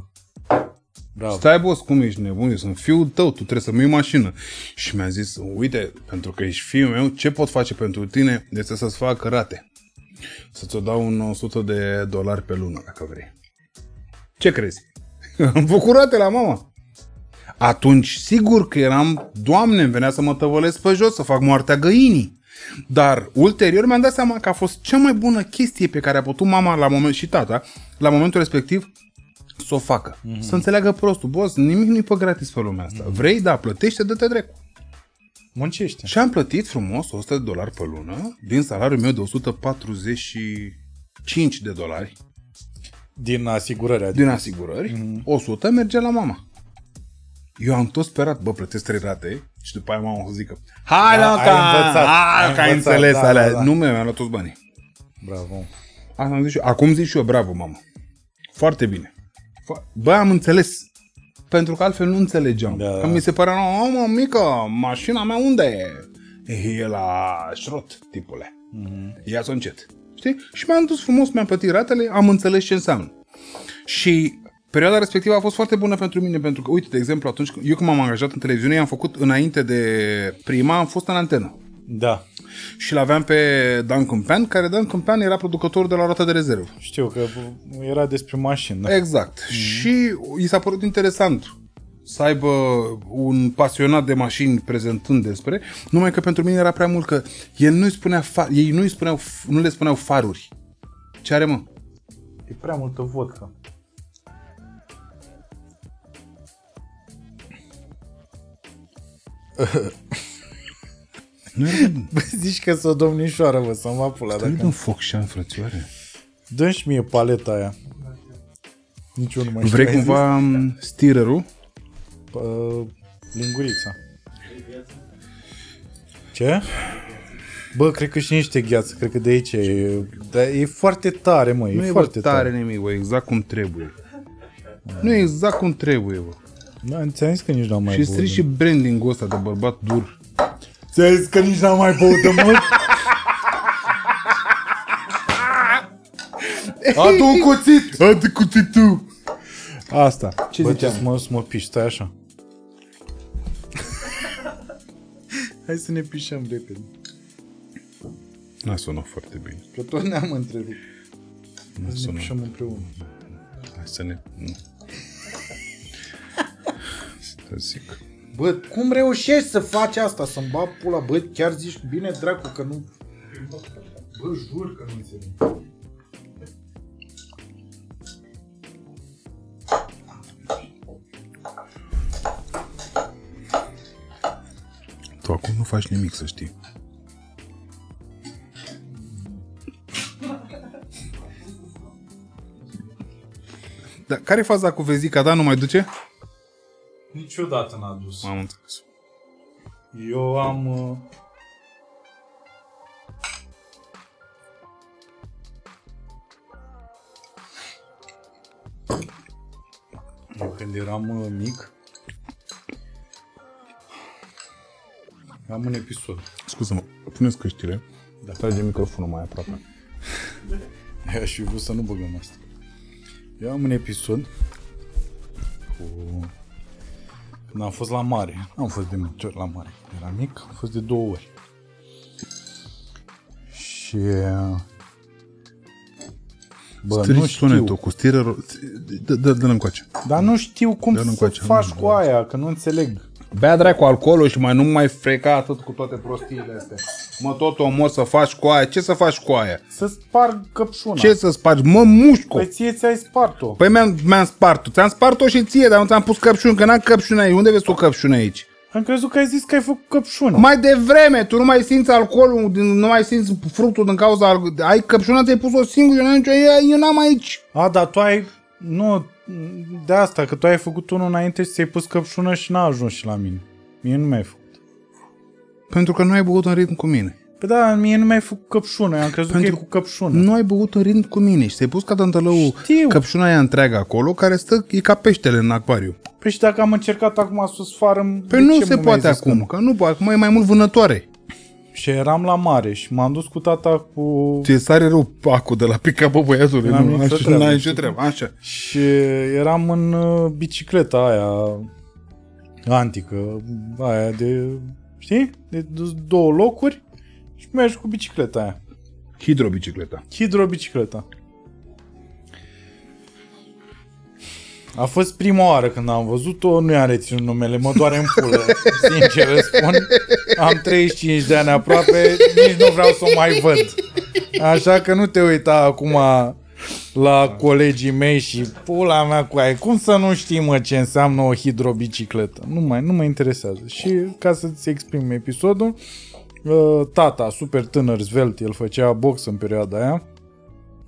Bravo. Stai, boss, cum ești nebun? Eu sunt fiul tău, tu trebuie să-mi iei mașină. Și mi-a zis, uite, pentru că ești fiul meu, ce pot face pentru tine? Este să-ți fac rate. Să-ți-o dau un o sută de dolari pe lună, dacă vrei. Ce crezi? Am făcut rate la mama. Atunci, sigur că eram, doamne, îmi venea să mă tăvălesc pe jos, să fac moartea găinii. Dar, ulterior, mi-am dat seama că a fost cea mai bună chestie pe care a putut mama la moment, și tata, la momentul respectiv, să o facă. Mm-hmm. Să înțeleagă prostul. Boss, nimic nu-i pe gratis pe lumea asta. Mm-hmm. Vrei? Da, plătește, dă-te drept. Muncește. Și am plătit frumos o sută de dolari pe lună din salariul meu de o sută patruzeci și cinci de dolari. Din asigurări. Adică. Din asigurări. Mm-hmm. o sută merge la mama. Eu am tot sperat, bă, plătesc trei rate și după aia mama o să zică, hai, da, loca, ai învățat, hai, ai, că ai înțeles, da, alea. Da, da. Nu mi-am luat toți banii. Bravo. Asta am zis și eu. Acum zic și eu, bravo, mamă. Foarte bine. Bă, am înțeles. Pentru că altfel nu înțelegeam. Da. Că mi se părea, o, mă, mică, mașina mea unde e? E la șrot, tipule. Mm-hmm. Ia-ți-o încet. Știi? Și mi-am dus frumos, mi-am plătit ratele, am înțeles ce înseamnă. Și perioada respectivă a fost foarte bună pentru mine, pentru că, uite, de exemplu, atunci când eu când m-am angajat în televiziune, am făcut înainte de prima, am fost în antenă. Da. Și l-aveam pe Dan Câmpean, care Dan Câmpean era producător de la Roata de Rezervă. Știu că era despre mașini. Da? Exact. Mm-hmm. Și i s-a părut interesant să aibă un pasionat de mașini prezentând despre, numai că pentru mine era prea mult, că el nu-i spunea fa- ei nu-i spuneau, nu le spuneau faruri. Ce are, mă? E prea multă vodka. Bă, zici că s-o domnișoară, bă, să-mi va pula. Stai dacă... în Focșani, frățioare. Dă-și mie paleta aia. Nici eu nu mai știu. Vrei cumva stirerul? Uh, lingurița. Ce? Bă, cred că și niște gheață. Cred că de aici e... Dar e foarte tare, mă. E nu foarte e tare, tare nimic, bă. Exact cum trebuie. A. Nu e exact cum trebuie, bă. Da, ți-am zis că nici n-am mai băut. Și strici și branding-ul ăsta de bărbat dur. Ți-am zis că nici n-am mai băut, mă. Adu un cuțit! Adu cuțitul! Asta. Ce ziceam? Bă, să mă, să mă piși, stai așa. Hai să ne pișăm repede. N-a sunat foarte bine. Că tot ne-am întrerupt. Hai să ne pișăm împreună. Hai să ne... Să zic. Bă, cum reușești să faci asta? Să-mi bag pula, bă, chiar zici bine, dracu, că nu... Bă, jur că nu înțeleg. Tu acum nu faci nimic, să știi. Dar care-i faza cu vezica, da? Nu mai duce? Niciodată n-a dus. Am înțeles. Eu am... Uh... Eu când eram uh, mic... Am un episod. Scuze-mă, puneți căștile. Da. Trage microfonul mai aproape. Aș fi vrut să nu băgăm asta. Eu am un episod cu... Când am fost la mare. Am fost de multe ori la mare. Era mic, am fost de două ori. Și... Bă, strici, nu știu. Sunetul cu stirerul. Dă-l încoace. Dar nu știu cum să faci cu aia, că nu înțeleg. Bea dracu alcoolul și mai nu mai freca atât cu toate prostiile astea. Mă, tot omor să faci cu aia. Ce să faci cu aia? Să sparg căpșuna. Ce să spargi? Mă, mușco. Păi ție ți-ai spart-o. Păi mi-am, mi-am spart-o. Ți-am spart-o și ție, dar nu ți-am pus căpșuni, că n-am căpșuni aici. Unde vezi tu căpșuni aici? Am crezut că ai zis că ai făcut căpșună. Mai devreme, tu nu mai simți alcoolul, nu mai simți fructul din cauza alcoolului. Ai căpșuna, ți-ai pus-o singur, eu n-am, nicio, eu n-am aici. A, dar tu ai... Nu... De asta, că tu ai făcut unul înainte și ți-ai pus căpșună și n-a ajuns și la mine. Mie nu mi-ai făcut. Pentru că nu ai băut în ritm cu mine. Păi da, mie nu mi-ai făcut căpșună, eu am crezut Pentru că e cu căpșună. Nu ai băut în ritm cu mine și ți-ai pus ca tantălău căpșuna aia întreagă acolo, care stă, e ca peștele în acvariu. Păi și dacă am încercat acum să sfarăm... Păi nu se poate acum, că, că nu poate, acum e mai mult vânătoare. Și eram la mare și m-am dus cu tata cu... Ți-e sare rău pacul de la pica, bă, băiatule, nu ai treabă, ce treabă, așa. Și eram în bicicleta aia antică, aia de, știi, de două locuri și mergi cu bicicleta aia. Hidrobicicleta. Hidrobicicleta. A fost prima oară când am văzut-o, nu i-am reținut numele, mă doare în pulă, sincer îți spun. Am treizeci și cinci de ani aproape, nici nu vreau să o mai văd. Așa că nu te uita acum la colegii mei și pula mea cu aia. Cum să nu știi, mă, ce înseamnă o hidrobicicletă? Nu, mai, nu mă interesează. Și ca să-ți exprim episodul, tata, super tânăr, zvelt, el făcea box în perioada aia.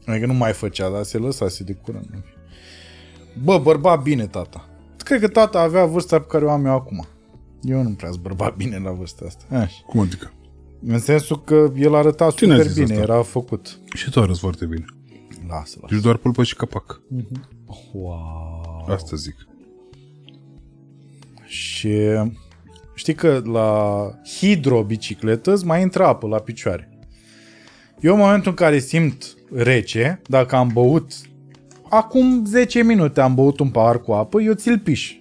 Adică nu mai făcea, dar se lăsase de curând. Bă, bărbat bine, tata. Cred că tata avea vârsta pe care o am eu acum. Eu nu prea-s bărbat bine la vârsta asta. Așa. Cum adică? În sensul că el arăta super bine, asta? Era făcut. Și tu arăți foarte bine. Lasă-l. Deci doar pulpă și capac. Uh-huh. Wow. Asta zic. Și știi că la hidrobicicletă îți mai intră apă la picioare. Eu în momentul în care simt rece, dacă am băut, acum zece minute am băut un pahar cu apă, eu ți-l piș.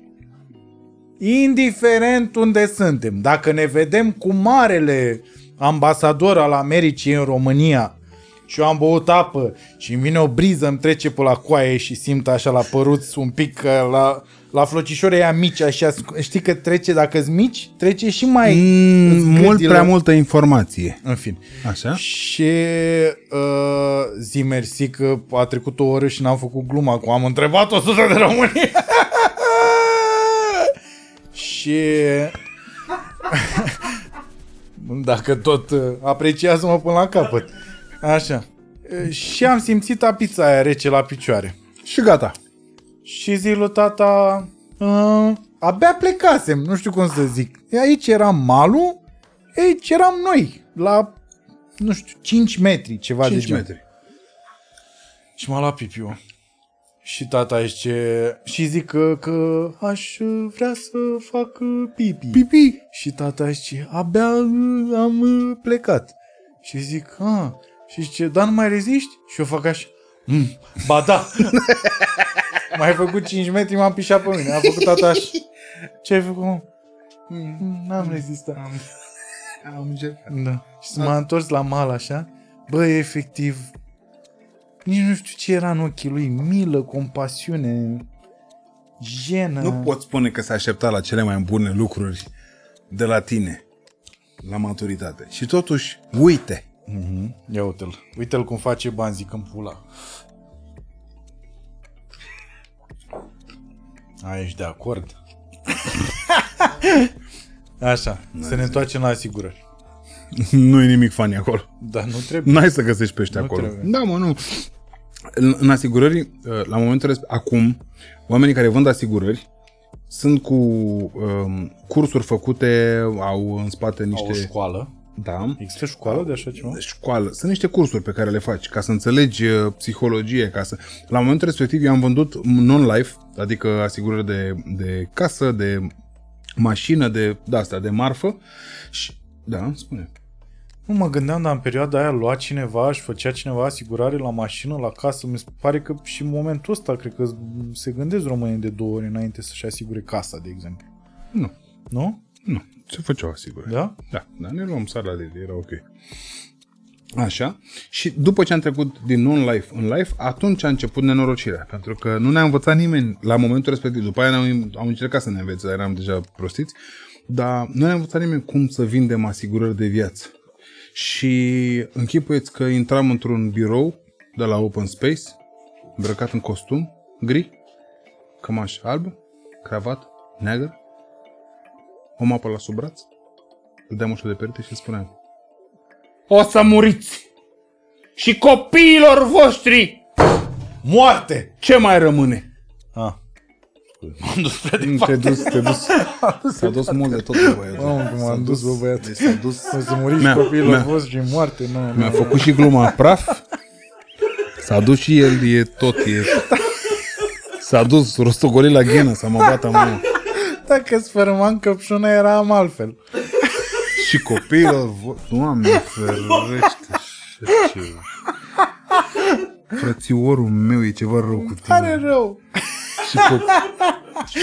Indiferent unde suntem. Dacă ne vedem cu marele ambasador al Americii în România și eu am băut apă și îmi vine o briză, îmi trece pe la coaie și simt așa la păruț un pic la... La flocișoare ea mici, așa, știi că trece, dacă-s mici, trece și mai... Mm, mult prea la... multă informație. În fin. Așa. Și uh, zi mersi că a trecut o oră și n-am făcut gluma cu am întrebat o sută de români. Și... dacă tot uh, apreciază-mă până la capăt. Așa. Uh, și am simțit apița aia rece la picioare. Și gata. Și zic lui tata, uh, abia plecasem, nu știu cum să zic. Aici era malul, aici eram noi, la, nu știu, cinci metri, ceva de genul. cinci metri. Și m-a luat pipiu. Și tata zice, și zic că, că aș vrea să fac pipi. Pipi. Și tata zice, abia am plecat. Și zic, ah, și zice, dar nu mai reziști? Și eu fac așa, mm, ba da. M-ai făcut cinci metri, m-am pișat pe mine. Am făcut ataș. Ce ai făcut, mă? N-am rezistat. Am, am încercat. Da. Și m-am întors la mal, așa. Bă, efectiv, nici nu știu ce era în ochii lui. Milă, compasiune, jenă. Nu pot spune că s-a așteptat la cele mai bune lucruri de la tine, la maturitate. Și totuși, uite. Mm-hmm. Ia uite-l. Uite-l cum face bani, zic, în pula. A, ești de acord? Așa, n-ai să ne întoarcem la asigurări. Nu e nimic funny acolo. Da, nu trebuie. N-ai să găsești pește nu acolo. Trebuie. Da, mă, nu. În, în asigurări, la momentul respectiv, acum, oamenii care vând asigurări sunt cu um, cursuri făcute, au în spate niște... Au o școală. Da. Există școală de așa ceva? Școală. Sunt niște cursuri pe care le faci ca să înțelegi uh, psihologie. Ca să... La momentul respectiv eu am vândut non-life, adică asigurări de, de casă, de mașină, de, de asta, de marfă. Și... Da, spune. Nu mă gândeam, dar în perioada aia lua cineva și făcea cineva asigurare la mașină, la casă. Mi se pare că și în momentul ăsta cred că se gândesc românii de două ori înainte să-și asigure casa, de exemplu. Nu. Nu? Nu. Se făceau asigurări. Da? Da, dar ne luam salariile, era ok. Așa. Și după ce am trecut din non-life în life, atunci a început nenorocirea. Pentru că nu ne-a învățat nimeni la momentul respectiv. După aia am încercat să ne învețe, dar eram deja prostiți. Dar nu ne-a învățat nimeni cum să vindem asigurări de viață. Și închipuieți că intram într-un birou de la Open Space, îmbrăcat în costum, gri, cămașă albă, cravată, neagră, o mapă la sub braț, îl deam ușa de perete și îl spuneam: o să muriți! Și copiilor voștri! Moarte! Ce mai rămâne? Ah. M-am dus prea departe. Te-ai dus, te-ai dus. S-a dus mult de tot, bă, băiatul. Oh, m-am dus, bă, băiatul. S-a dus. O să muriți și copiilor voștri, moarte. No, mi-a no, făcut no. și gluma praf. S-a dus și el, e tot, e... S-a dus, rostogolit la ghenă, s-a mă bat amul. Dacă sfărâmam căpșuna, eram altfel. Și copiilor... Doamne, ferește așa ceva. Frățiorul meu, e ceva rău cu tine. Pare rău. Și, co-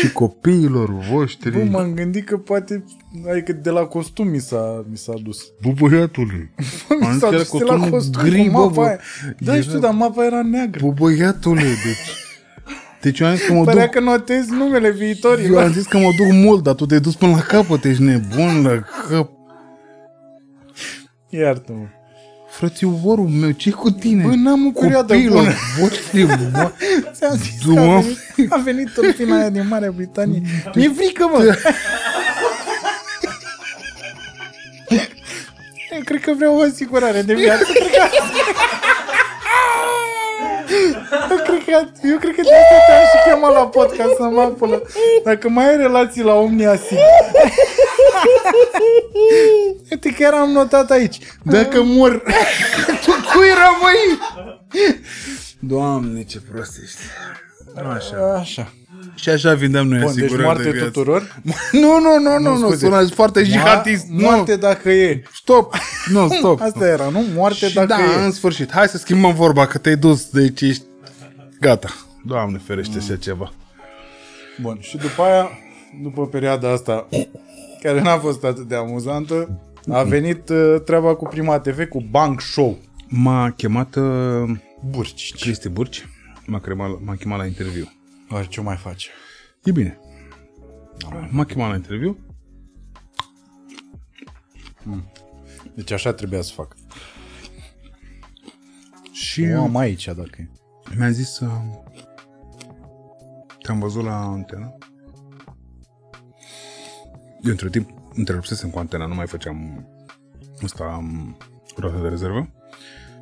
și copiilor voștri... Bă, m-am gândit că poate... Adică de la costum mi s-a, mi s-a dus. Bă, băiatule. Mi s-a dus de la costum gri, cu mapa aia. Da, era... știu, dar mapa era neagră. Bă, băiatule, deci... Deci eu am zis că mă Părea duc... că notezi numele viitorilor. Eu am zis că mă duc mult, dar tu te-ai dus până la capăt, ești nebun la cap. Iartă-mă. Frățiorul meu, ce-i cu tine? Bă, n-am o perioadă bună. Voștri, bă. Ți-am zis că a venit, a venit turpina aia din Marea Britanie. Mi-e frică, mă. Eu cred că vreau o asigurare de viață. Eu cred că, eu cred că de asta te-am și chemat la podcast să mă apulă. Dacă mai ai relații la Omnia Sig. Uite că am notat aici. Dacă mor, tu cui rămâi? Doamne, ce prost ești. Așa. Așa. Și așa vindeam noi asigurări de viață. Bun, deci moarte tuturor? Nu, nu, nu, nu, nu, sunați foarte jihadist. Moarte dacă e. Stop. Nu, stop. Asta era, nu? Moarte dacă e. Da, în sfârșit. Hai să schimbăm vorba, că te-ai dus, deci ești... Gata. Doamne ferește așa ceva. Bun, și după aia, după perioada asta, care n-a fost atât de amuzantă, a venit treaba cu Prima T V, cu Bank Show. M-a chemat... Burci. Cristi Burci. M-a, m-a chemat la interviu. Oare ce mai faci? E bine. M-a chemat la interviu. Deci așa trebuia să fac. Și eu am aici, dacă e. Mi-a zis să... Te-am văzut la Antena. Eu între timp întrerupsesem cu Antena, nu mai făceam ăsta roată de rezervă.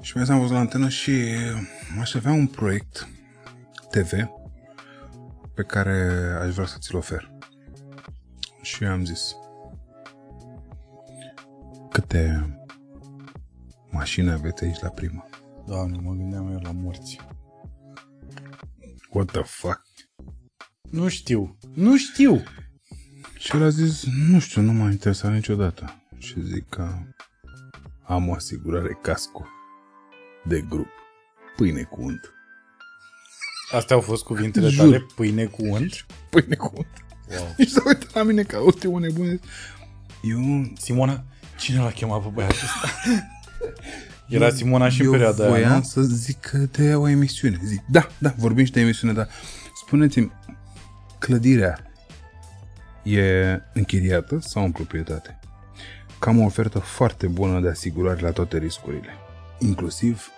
Și mi-a zis, am văzut la Antena și aș avea un proiect T V pe care aș vrea să ți-l ofer. Și eu am zis, câte mașini aveți aici la Prima? Doamne, mă gândeam eu la morți. What the fuck? Nu știu, nu știu. Și el a zis, nu știu, nu m-a interesat niciodată. Și zic că am o asigurare casco de grup, pâine cu unt. Astea au fost cuvintele Jur. tale, pâine cu unt? Pâine cu unt. Wow. Și s-a uitat la mine ca ultimul nebun. Eu... Simona, cine l-a chemat pe băiatul ăsta? Era Simona și în perioada aia, nu? Eu voiam să zic că de o emisiune. Zic, da, da, vorbim și de emisiune, dar spuneți-mi, clădirea e închiriată sau în proprietate? Cam o ofertă foarte bună de asigurare la toate riscurile, inclusiv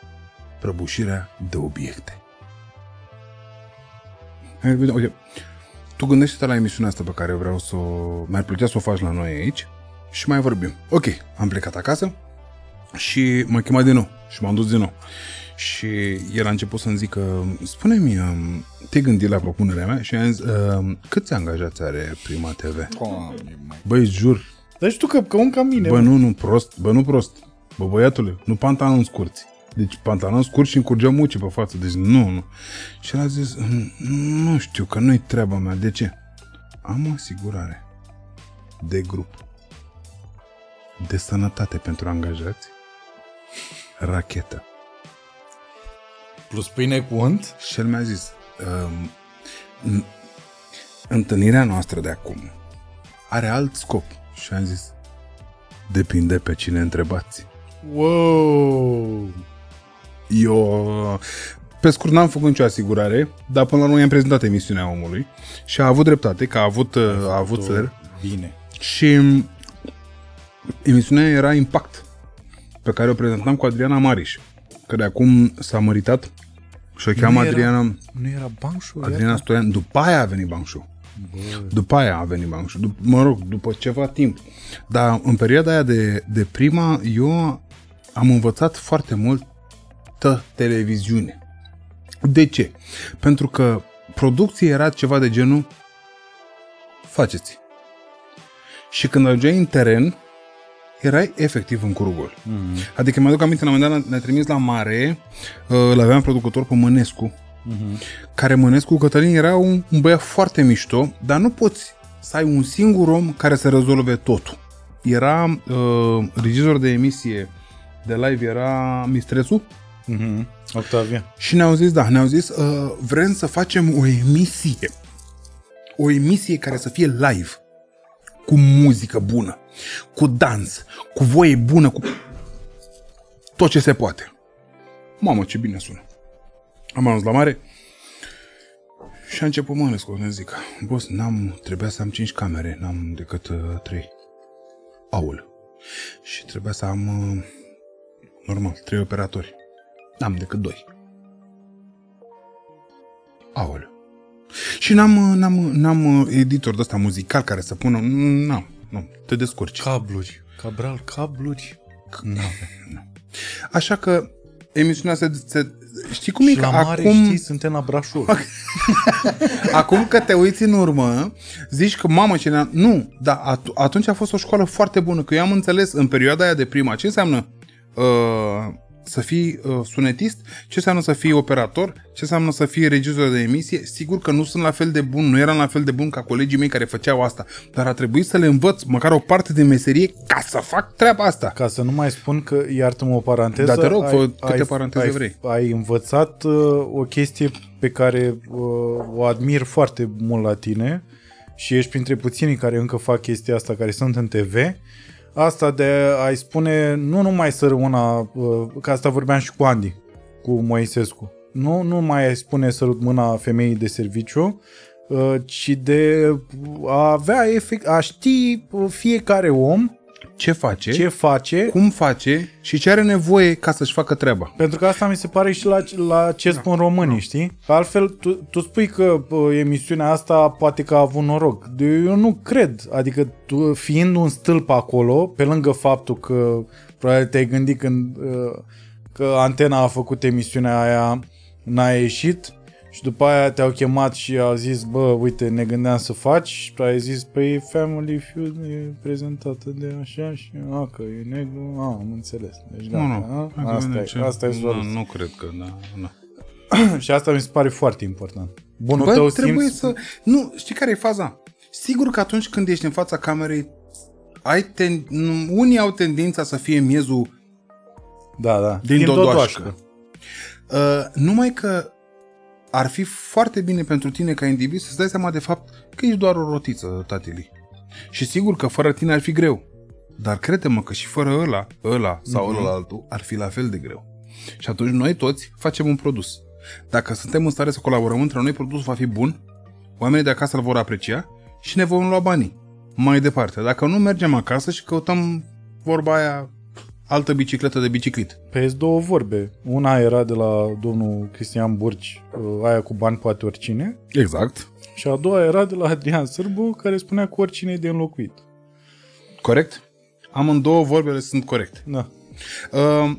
prăbușirea de obiecte. Uite, tu gândește-te la emisiunea asta pe care vreau să o... Mi-ar plăcea să o faci la noi aici și mai vorbim. Ok, am plecat acasă și m-a chemat din nou și m-am dus din nou. Și el a început să-mi zică, spune-mi, te-ai gândit la propunerea mea? Și am zis, câți angajați are Prima T V? Băi, jur. Deci tu că, că un ca mine. Bă, bă, nu, nu, prost, bă, nu prost. Bă, băiatule, nu pantaloni scurți. Deci pantaloni scurți și îmi curgeau mucii pe față. Deci nu, nu. Și el a zis, nu știu, că nu-i treaba mea. De ce? Am o asigurare de grup, de sănătate pentru angajați, rachetă. Plus pâine cu unt? Și el mi-a zis, um, întâlnirea noastră de acum are alt scop. Și am zis, depinde pe cine întrebați. Wow! Eu, pe scurt, n-am făcut nicio asigurare, dar până la urmă i-am prezentat emisiunea omului și a avut dreptate, că a avut, a avut țări. Bine. Și emisiunea era Impact, pe care o prezentam cu Adriana Mariș, că de acum s-a măritat și o cheamă Adriana... Nu era Bank Show? Adriana Stoian. După aia a venit Bank Show. După aia a venit Bank Show. Mă rog, după ceva timp. Dar în perioada aia de, de Prima, eu am învățat foarte multă televiziune. De ce? Pentru că producția era ceva de genul faceți. Și când ajungeai în teren, erai efectiv în curugul. Mm. Adică mi-aduc aminte, la un moment dat ne-a trimis la mare, l-aveam producător pe Mănescu, mm-hmm. care Mănescu Cătălin era un, un băiat foarte mișto, dar nu poți să ai un singur om care să rezolve totul. Era uh, regizor de emisie de live, era Mistresu. Mm-hmm. Octavian. Și ne-au zis, da, ne-au zis, uh, vrem să facem o emisie. O emisie care să fie live, cu muzică bună, cu dans, cu voie bună, cu tot ce se poate. Mamă, ce bine sună. Am ajuns la mare și a început Mănescu, să zic, boss, n-am, trebuia să am cinci camere, n-am decât trei. Aul. Și trebuia să am, normal, trei operatori. N-am decât doi. Aul. Și n-am, n-am, n-am editor de ăsta muzical care să pună, n-am. Nu, te descurci. Cabluri. Cabral, cabluri. Nu. Așa că emisiunea se... se știi cum și e? La mare, acum... știi, suntem la Brașov. Acum că te uiți în urmă, zici că mamă ce ne-am... Nu, dar at- atunci a fost o școală foarte bună, că eu am înțeles în perioada aia de Prima ce înseamnă uh, să fii uh, sunetist, ce înseamnă să fii operator, ce înseamnă să fii regizor de emisie. Sigur că nu sunt la fel de bun, nu eram la fel de bun ca colegii mei care făceau asta, dar a trebuit să le învăț măcar o parte de meserie ca să fac treaba asta. Ca să nu mai spun că, iartă-mă o paranteză, da, te rog, ai, fă câte ai, paranteze ai, vrei. Ai învățat uh, o chestie pe care uh, o admir foarte mult la tine și ești printre puținii care încă fac chestia asta, care sunt în T V. Asta de a-i spune, nu numai să rămână, că asta vorbeam și cu Andy, cu Moisescu, nu, nu mai ai spune să rămână femeii de serviciu, ci de a avea efect, a ști fiecare om ce face, ce face, cum face și ce are nevoie ca să-și facă treaba. Pentru că asta mi se pare și la, la ce spun da. românii, știi? Altfel, tu, tu spui că emisiunea asta poate că a avut noroc. Eu nu cred. Adică, tu, fiind un stâlp acolo, pe lângă faptul că probabil te-ai gândit când, că Antena a făcut emisiunea aia, n-a ieșit și după aia te-au chemat și au zis, bă, uite, ne gândeam să faci, și ai zis, păi Family Feud e prezentată de așa și, a, că e negru, a, am înțeles. Deci, nu, gata, nu, a, asta, e, ce... asta e soluția. Nu, nu cred că, da, nu. Și asta mi se pare foarte important. Bunul bă, tău trebuie simți... să... Nu, știi care e faza? Sigur că atunci când ești în fața camerei, ai ten... unii au tendința să fie miezul da, da. din, din dodoașcă. dodoașcă. Uh, numai că ar fi foarte bine pentru tine ca individ să-ți dai seama de fapt că ești doar o rotiță, tatili. Și sigur că fără tine ar fi greu. Dar crede-mă că și fără ăla, ăla sau mm-hmm. ăla altul ar fi la fel de greu. Și atunci noi toți facem un produs. Dacă suntem în stare să colaborăm între noi, produsul va fi bun, oamenii de acasă îl vor aprecia și ne vom lua banii. Mai departe, dacă nu, mergem acasă și căutăm vorba aia altă bicicletă de biciclit. Păi două vorbe. Una era de la domnul Cristian Burci, aia cu bani poate oricine. Exact. Și a doua era de la Adrian Sârbu, care spunea că oricine e de înlocuit. Corect? Amândouă vorbele sunt corecte. Da.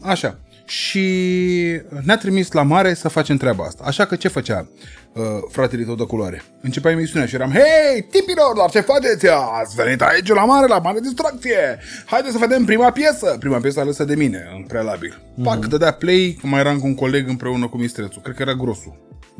Așa. Și ne-a trimis la mare să facem treaba asta. Așa că ce făcea uh, fratele tău de culoare? Începea emisiunea și eram, hei, tipilor, dar ce faceți? Ați venit aici la mare, la mare distracție. Haideți să vedem prima piesă. Prima piesă alesă de mine, în prealabil. Mm-hmm. Pac, dădea play, mai eram cu un coleg împreună cu Mistresu. Cred că era Grosu.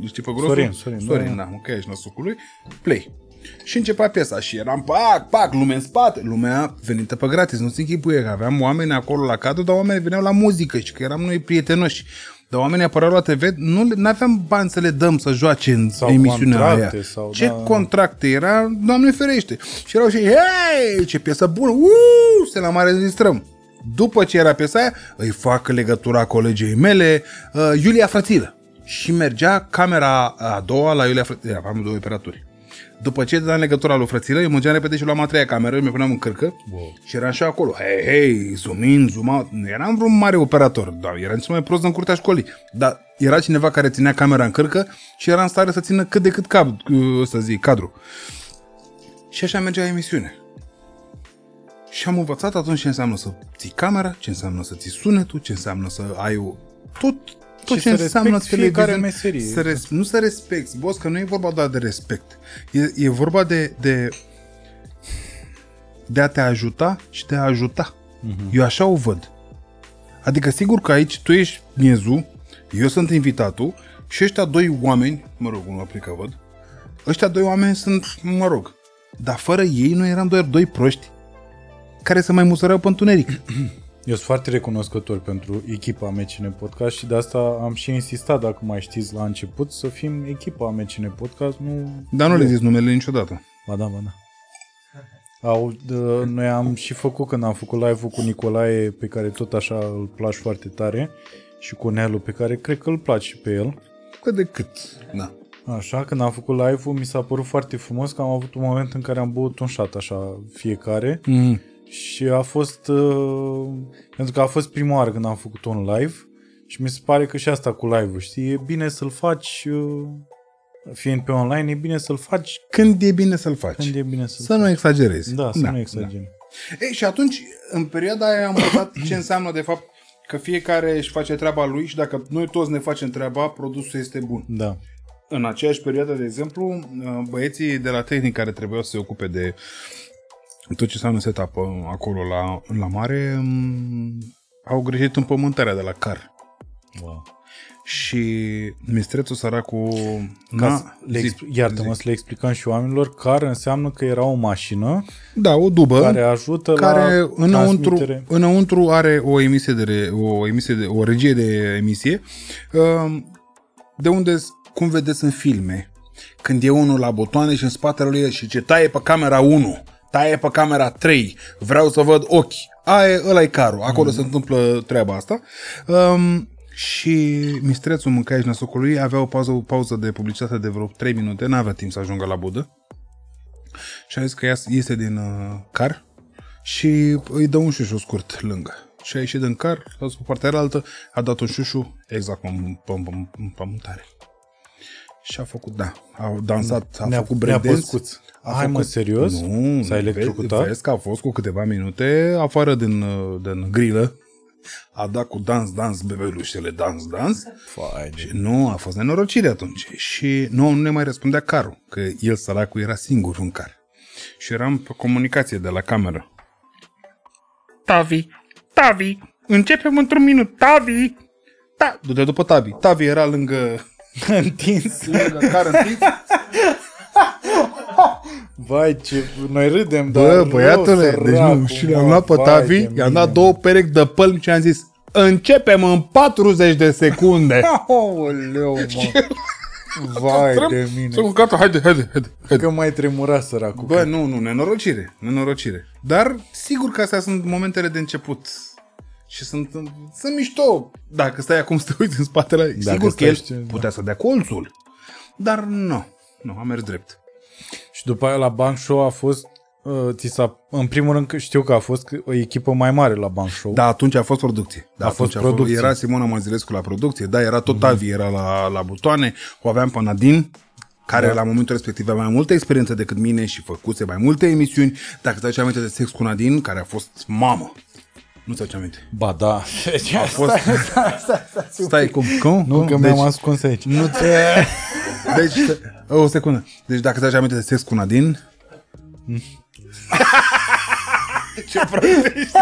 Știi pe Grosu? Sorin, Sorin. Sorin, da, ok, ești năsucului. Play. Și începea piesa și eram pac, pac, lume în spate, lumea venită pe gratis, nu se închipuie că aveam oameni acolo la cadru, dar oamenii veneau la muzică și că eram noi prietenoși, dar oamenii apăreau la T V, nu aveam bani să le dăm să joace în sau emisiunea contracte, aia. Sau, ce da. contracte era, Doamne ferește. Și erau și, hei, ce piesă bună, uuu, se la mare registrăm. După ce era piesa aia, îi fac legătura colegei mele, uh, Iulia Frățilă. Și mergea camera a doua la Iulia Frățilă, aveam două operatori. După ce dădeam legătura lui Frățilă, eu mergeam repede și luam a treia cameră, eu mi-o puneam în cărcă wow. și eram și acolo. Hei, hei, zoom in, zoom out. Nu eram vreun mare operator, dar eram cel mai prost în curtea școlii. Dar era cineva care ținea camera în cărcă și era în stare să țină cât de cât cap, să zic, cadru. Și așa mergea emisiune. Și am învățat atunci ce înseamnă să ții camera, ce înseamnă să ții sunetul, ce înseamnă să ai o... tot... tot și ce să înseamnă fiecare meserie. Să res- nu să respecti, boss, că nu e vorba doar de respect. E, e vorba de, de de a te ajuta și de a ajuta. Uh-huh. Eu așa o văd. Adică sigur că aici tu ești miezul, eu sunt invitatul și ăștia doi oameni, mă rog, unul aplică văd, ăștia doi oameni sunt, mă rog, dar fără ei noi eram doar doi proști care se mai musărau pe întuneric. Eu sunt foarte recunoscător pentru echipa M C N Podcast și de asta am și insistat, dacă mai știți la început, să fim echipa M C N Podcast. Nu... Dar nu le zici numele niciodată. Ba da, ba da. Au, dă, noi am și făcut, când am făcut live-ul cu Nicolae, pe care tot așa îl place foarte tare, și cu Nelu, pe care cred că îl place și pe el. Cât de cât, da. Așa, când am făcut live-ul, mi s-a părut foarte frumos că am avut un moment în care am băut un shot așa fiecare. Mm. Și a fost, uh, pentru că a fost prima oară când am făcut un live și mi se pare că și asta cu live-ul, știi, e bine să-l faci, uh, fiind pe online, e bine să-l faci când e bine să-l faci. Când e bine să-l să faci. Nu exagerezi. Da, să da, nu exagerezi. Da. Ei, și atunci, în perioada aia am văzut ce înseamnă de fapt că fiecare își face treaba lui și dacă noi toți ne facem treaba, produsul este bun. Da. În aceeași perioadă, de exemplu, băieții de la tehnic care trebuiau să se ocupe de tot ce înseamnă setup acolo la, la mare, m- au greșit împământarea de la car. Wow. Și Mistrețu săracul na, le exp- iartă-mă să le explicăm și oamenilor care înseamnă că era o mașină, da, o dubă care ajută care la înăuntru, înăuntru are o emisie de o emisie de o regie de emisie, de unde cum vedeți în filme când e unul la butoane și în spatele lui și ce taie pe camera unu, taie pe camera trei, vreau să văd ochi. Aia, ăla e carul, acolo mm. se întâmplă treaba asta. Um, și Mistrețu mânca aici năsocul lui, avea o pauză, o pauză de publicitate de vreo trei minute, n-avea timp să ajungă la budă. Și a zis că iese din uh, car și îi dă un șușu scurt lângă. Și a ieșit din car, s-a dus pe partea alaltă, a dat un șușu exact în pământare. Și a făcut, da, a dansat, a făcut breakdance. A Hai făcut... mă, serios? Nu, s-a electrocutat? Vezi că a fost cu câteva minute afară din, din grilă. A dat cu dans, dans, bebelușele, dans, dans. Fai, și nu, a fost nenorocire atunci. Și nu, nu ne mai răspundea carul, că el, săracul, era singur în car. Și eram pe comunicație de la cameră. Tavi, Tavi, începem într-un minut, Tavi. Ta... Du-te după Tavi. Tavi era lângă... întins. Lângă car întins. Vai, ce... Noi râdem, bă, dar... băiatule, deci nu, și le-am luat pe Tavi, i-am dat două perechi de pălmi și am zis începem în patruzeci de secunde. Aoleu, mă. Vai de mine. S-a gata, haide, haide, haide. Că mai tremura săracul. Bă, nu, nu, nenorocire, nenorocire. Dar sigur că astea sunt momentele de început. Și sunt, sunt mișto. Dacă stai acum să te uiți în spatele, dacă sigur că el știu, putea da. Să dea colțul. Dar nu, nu, a mers drept. Și după aia la Bank Show a fost, uh, în primul rând știu că a fost o echipă mai mare la Bank Show. Da, atunci a fost producție. Da, a fost producție. A fost, era Simona Măzilescu la producție, da, era tot Tavi, mm-hmm. era la, la butoane, o aveam pe Nadine, care da. La momentul respectiv avea mai multă experiență decât mine și făcuse mai multe emisiuni. Dacă îți aduci aminte de Sex cu Nadine, care a fost mamă. Nu ți-au ce aminte. Ba da. Deci, a fost... Stai, stai, stai, stai, stai cum? cum? Nu, cum? Că mi-am deci... ascuns aici. Nu te... Deci, o secundă. Deci dacă ți-au ce aminte de Sex cu Nadine... Ce prostești!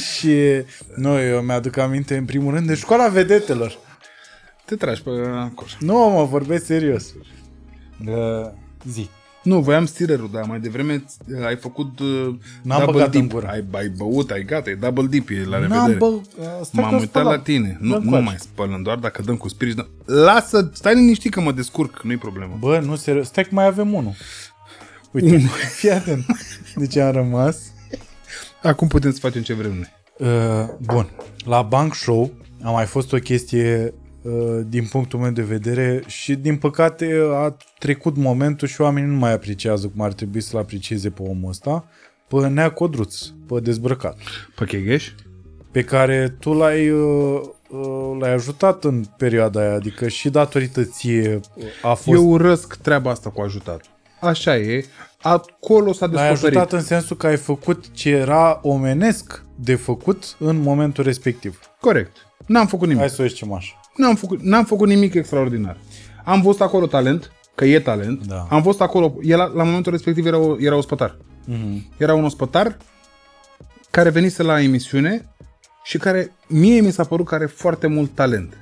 Și nu, eu mi-aduc aminte în primul rând de Școala Vedetelor. Te tragi pe acolo. Nu, mă, vorbesc serios. Uh, zi. Nu, voiam stirerul, dar mai devreme ai făcut uh, double dip. Ai, ai băut, ai gata, e double dip, e la revedere. Bă... M-am uitat spălam. La tine. Nu, nu mai spălăm, doar dacă dăm cu spirit. Lasă, stai liniștit că mă descurc, nu-i problemă. Bă, nu, serios, stai că mai avem unul. Uite, Un. fii atent. Deci am rămas. Acum putem să facem ce vrem noi. Uh, bun, la Bank Show a mai fost o chestie... din punctul meu de vedere și din păcate a trecut momentul și oamenii nu mai apreciază cum ar trebui să-l aprecieze pe omul ăsta, pe Nea Codruț, pe Dezbrăcat, pe Chegheș, pe care tu l-ai l-ai ajutat în perioada aia, adică și datorită ție a fost... Eu urăsc treaba asta cu ajutat. Așa e, acolo s-a descoperit. L-ai ajutat în sensul că ai făcut ce era omenesc de făcut în momentul respectiv. Corect. N-am făcut nimic. Hai să o ieșim așa. N-am făcut, n-am făcut nimic extraordinar. Am văzut acolo talent, că e talent. Da. Am văzut acolo, el, la momentul respectiv era, o, era ospătar. Mm-hmm. Era un ospătar care venise la emisiune și care, mie mi s-a părut că are foarte mult talent.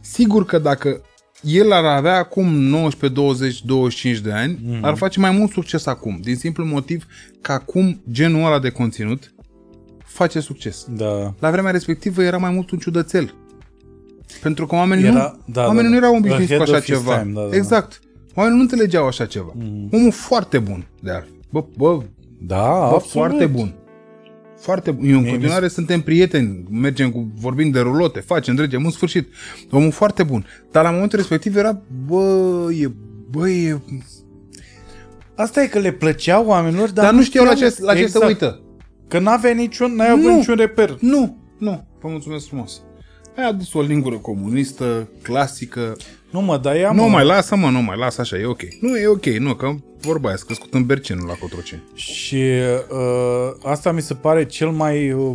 Sigur că dacă el ar avea acum nouăsprezece, douăzeci, douăzeci și cinci de ani, mm-hmm. ar face mai mult succes acum. Din simplu motiv că acum genul ăla de conținut face succes. Da. La vremea respectivă era mai mult un ciudățel. Pentru că oamenii, era, nu, da, oamenii da, nu erau obișnuiți cu așa ceva. Time, da, da, exact. Oamenii nu înțelegeau așa ceva. Mm. Omul foarte bun. De bă, bă, da, bă, foarte bun. Foarte bun. Eu în continuare mis... suntem prieteni. Mergem cu, vorbim de rulote, facem, dregem, în sfârșit. Omul foarte bun. Dar la momentul respectiv era, bă, e, bă, e... Asta e că le plăceau oamenilor, dar, dar nu știau la ce, la ce exact. Se uită. Că n-avea niciun, n-ai avut niciun reper. Nu, nu. Vă mulțumesc frumos. Ai adus o lingură comunistă, clasică. Nu mă, dar ea, Nu mă. mai lasă, mă, nu mai lasă, așa, e ok. Nu, e ok, nu, că vorba aia, s-a crescut în Berceni la Cotroceni. Și uh, asta mi se pare cel mai uh,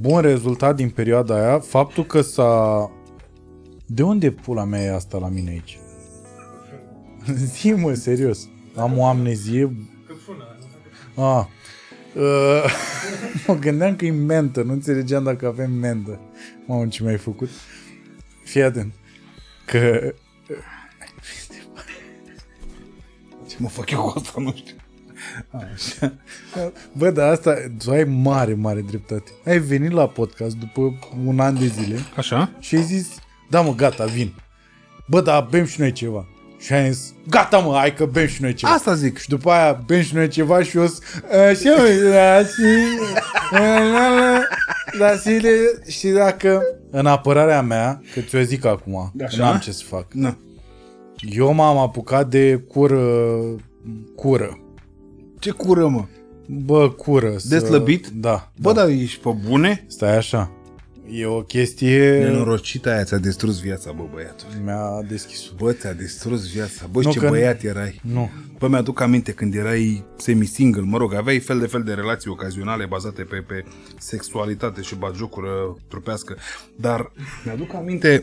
bun rezultat din perioada aia, faptul că s-a... De unde pula mea e asta la mine aici? Zi, mă, serios. Am o amnezie... Că până, ah. Uh, mă gândeam că e mentă, nu înțelegeam dacă avem mentă. Mamă, ce mi-ai făcut? Fii atent. Că... Ce mă fac eu cu asta, nu știu. Așa. Bă, dar asta, tu ai mare, mare dreptate. Ai venit la podcast după un an de zile. Așa. Și ai zis, da mă, gata, vin. Bă, dar bem și noi ceva. Și ai zis, gata mă, hai că bem și noi ceva. Asta zic. Și după aia bem și noi ceva și eu zic, și dacă, în apărarea mea, că ți-o zic acum, că n-am ce să fac. Na. Eu m-am apucat de cură, cură. Ce cură, mă? Bă, cură. Să... De slăbit? Da. Bă, da. Dar ești pe bune? Stai așa. E o chestie... Nenorocita aia ți-a distrus viața, bă, băiatul. Mi-a deschis. Bă, ți-a distrus viața. Bă, nu, ce băiat nu... erai. Nu. Bă, mi-aduc aminte când erai semi-single, mă rog, aveai fel de fel de relații ocazionale bazate pe, pe sexualitate și bagiocură trupească. Dar mi-aduc aminte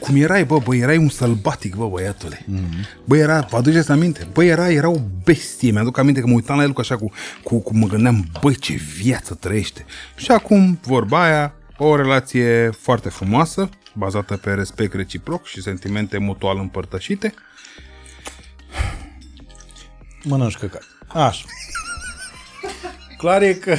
cum erai, bă, bă, erai un sălbatic, bă, băiatule. Mm-hmm. Bă, era, vă aduceți aminte? Bă, era, era o bestie. Mi-aduc aminte că mă uitam la el cu așa, cu, cu, cu mă gândeam, bă, ce viață trăiește. Și acum, vorba aia, o relație foarte frumoasă, bazată pe respect reciproc și sentimente mutual împărtășite. Mănânci căcat. Așa. Clar e că...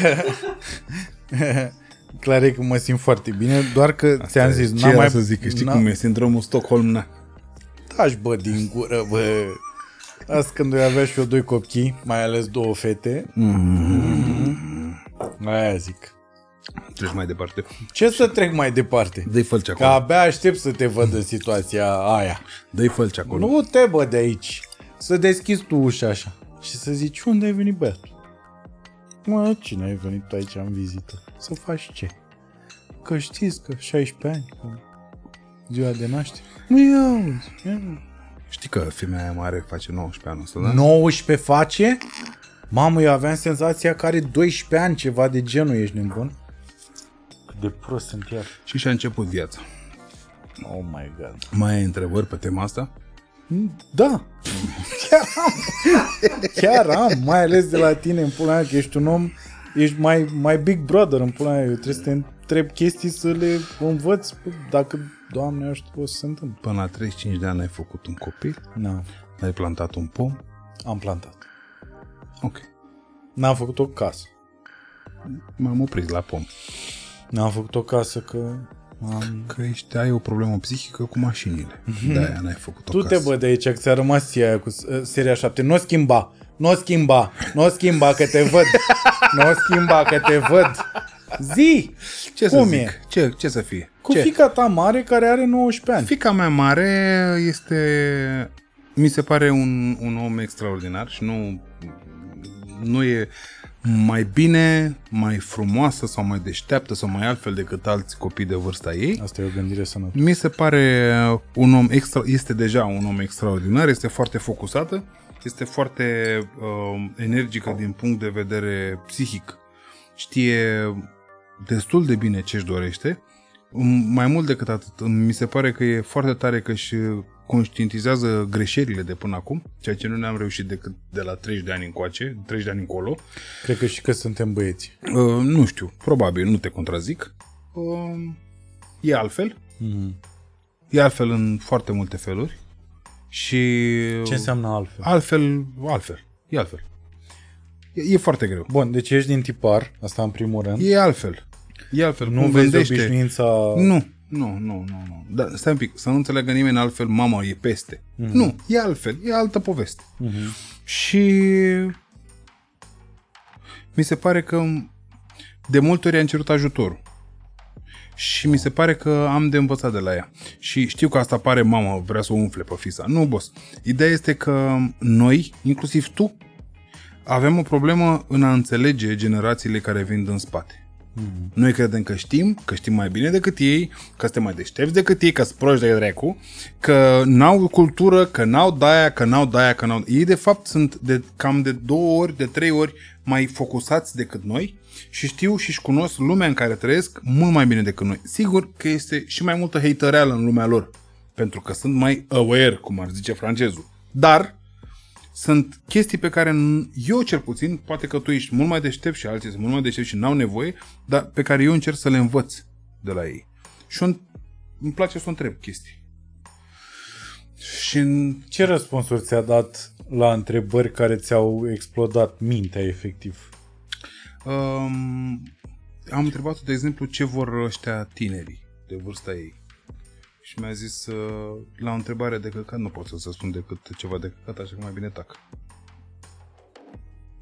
Clar e că mă simt foarte bine, doar că asta ți-am zis, n-am mai... să zic, știi n-am... cum e, sindromul Stockholm, na. Taci, bă, din gură, bă. Azi când eu avea și eu doi copii, mai ales două fete, mm-hmm. aia zic. Treci mai departe. Ce să trec mai departe? Dă-i fălci acolo. Că abia aștept să te văd în situația aia. Dă-i fălci acolo. Nu te bă de aici. Să deschizi tu ușa așa și să zici, unde ai venit, băiatul? Mă, cine ai venit tu aici în vizită? Să faci ce? Că știți că șaisprezece ani, ziua de naștere. Nu iau. Știi că femeia mare face nouăsprezece ani ăsta, da? nouăsprezece face? Mamă, eu aveam senzația că are doisprezece ani, ceva de genul, ești nebun? Cât de prost sunt iar. Și și-a început viața. Oh my god. Mai ai întrebări pe tema asta? Da. Chiar am. Chiar am, mai ales de la tine, în pula mea, că ești un om, ești mai, mai big brother, în pula mea. Eu trebuie să te întreb chestii, să le învăț, dacă, Doamne, eu știu, o să se întâmple. Până la treizeci și cinci de ani ai făcut un copil? Nu. Ai plantat un pom? Am plantat. Ok. N-am făcut o casă. M-am oprit la pom. N-am făcut o casă că... Am... Că ești, ai o problemă psihică cu mașinile. Mm-hmm. De-aia n-ai făcut o casă. Tu te bă de aici, că ți-a rămas ție cu seria șapte. Nu o schimba, nu o schimba, nu o schimba că te văd. Nu o schimba că te văd. Zi! Ce cum să zic? E? Ce, ce să fie? Cu ce? Fica ta mare care are nouăsprezece ani. Fica mea mare este... Mi se pare un, un om extraordinar și nu... Nu e mai bine, mai frumoasă sau mai deșteaptă sau mai altfel decât alți copii de vârsta ei. Asta e o gândire sănătoasă. Mi se pare un om extra, este deja un om extraordinar, este foarte focusată, este foarte uh, energică din punct de vedere psihic. Știe destul de bine ce își dorește. Mai mult decât atât, mi se pare că e foarte tare că și conștientizează greșelile de până acum, ceea ce nu ne-am reușit decât de la treizeci de ani încoace, treizeci de ani încolo. Cred că și că suntem băieți. Uh, nu știu, probabil, nu te contrazic. Uh, e altfel. Mm. E altfel în foarte multe feluri. Și ce înseamnă altfel? Altfel, altfel. E altfel. E, e foarte greu. Bun, deci ești din tipar, asta în primul rând. E altfel. E altfel. Nu cum vezi gândește... obișnuința... Nu. Nu, nu, nu, nu. Dar stai un pic, să nu înțeleagă nimeni altfel, mama e peste. Uh-huh. Nu, e altfel, e altă poveste. Uh-huh. Și mi se pare că de multe ori am cerut ajutorul. Și mi se pare că am de învățat de la ea. Și știu că asta pare, mama vrea să o umfle pe fisa. Nu, boss. Ideea este că noi, inclusiv tu, avem o problemă în a înțelege generațiile care vin din spate. Mm-hmm. Noi credem că știm, că știm mai bine decât ei, că suntem mai deștepți decât ei, că sunt proști de dracu, că n-au cultură, că n-au de-aia, că n-au de-aia, că n-au... Ei de fapt sunt de, cam de două ori, de trei ori mai focusați decât noi și știu și-și cunosc lumea în care trăiesc mult mai bine decât noi. Sigur că este și mai multă hatereală în lumea lor, pentru că sunt mai aware, cum ar zice francezul. Dar sunt chestii pe care eu cel puțin, poate că tu ești mult mai deștept și alții sunt mult mai deștepți și n-au nevoie, dar pe care eu încerc să le învăț de la ei. Și îmi place să o întreb chestii. Și în... Ce răspunsuri ți-a dat la întrebări care ți-au explodat mintea, efectiv? Um, am întrebat, de exemplu, ce vor ăștia tinerii de vârsta ei. Și mi-a zis, uh, la o întrebare de căcat, nu pot să spun decât ceva de căcat, așa că mai bine tac.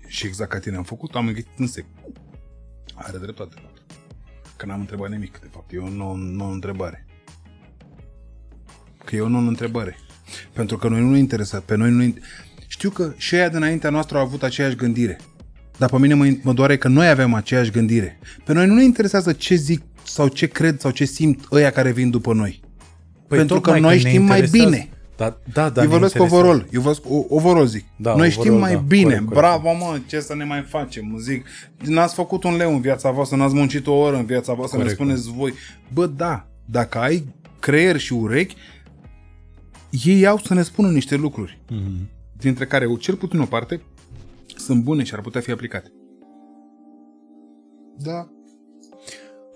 Și exact ca tine am făcut, am înghițit în sec. Are dreptate. Că n-am întrebat nimic, de fapt. E o nouă întrebare. Că e o nouă întrebare. Pentru că noi nu ne interesează. Pe noi nu ne... Știu că și aia dinaintea noastră au avut aceeași gândire. Dar pe mine mă, mă doare că noi avem aceeași gândire. Pe noi nu ne interesează ce zic sau ce cred sau ce simt ăia care vin după noi. Păi pentru că noi știm mai bine. Da, da, da, eu vorbesc overall, eu vorbesc overall zic. Da, noi știm overall, mai da, bine. Corect, corect. Bravo, mă, ce să ne mai facem? Zic, n-ați făcut un leu în viața voastră, n-ați muncit o oră în viața voastră, corect, ne spuneți voi. Bă, da, dacă ai creier și urechi, ei au să ne spună niște lucruri. Mm-hmm. Dintre care, cel puțin o parte, sunt bune și ar putea fi aplicate. Da.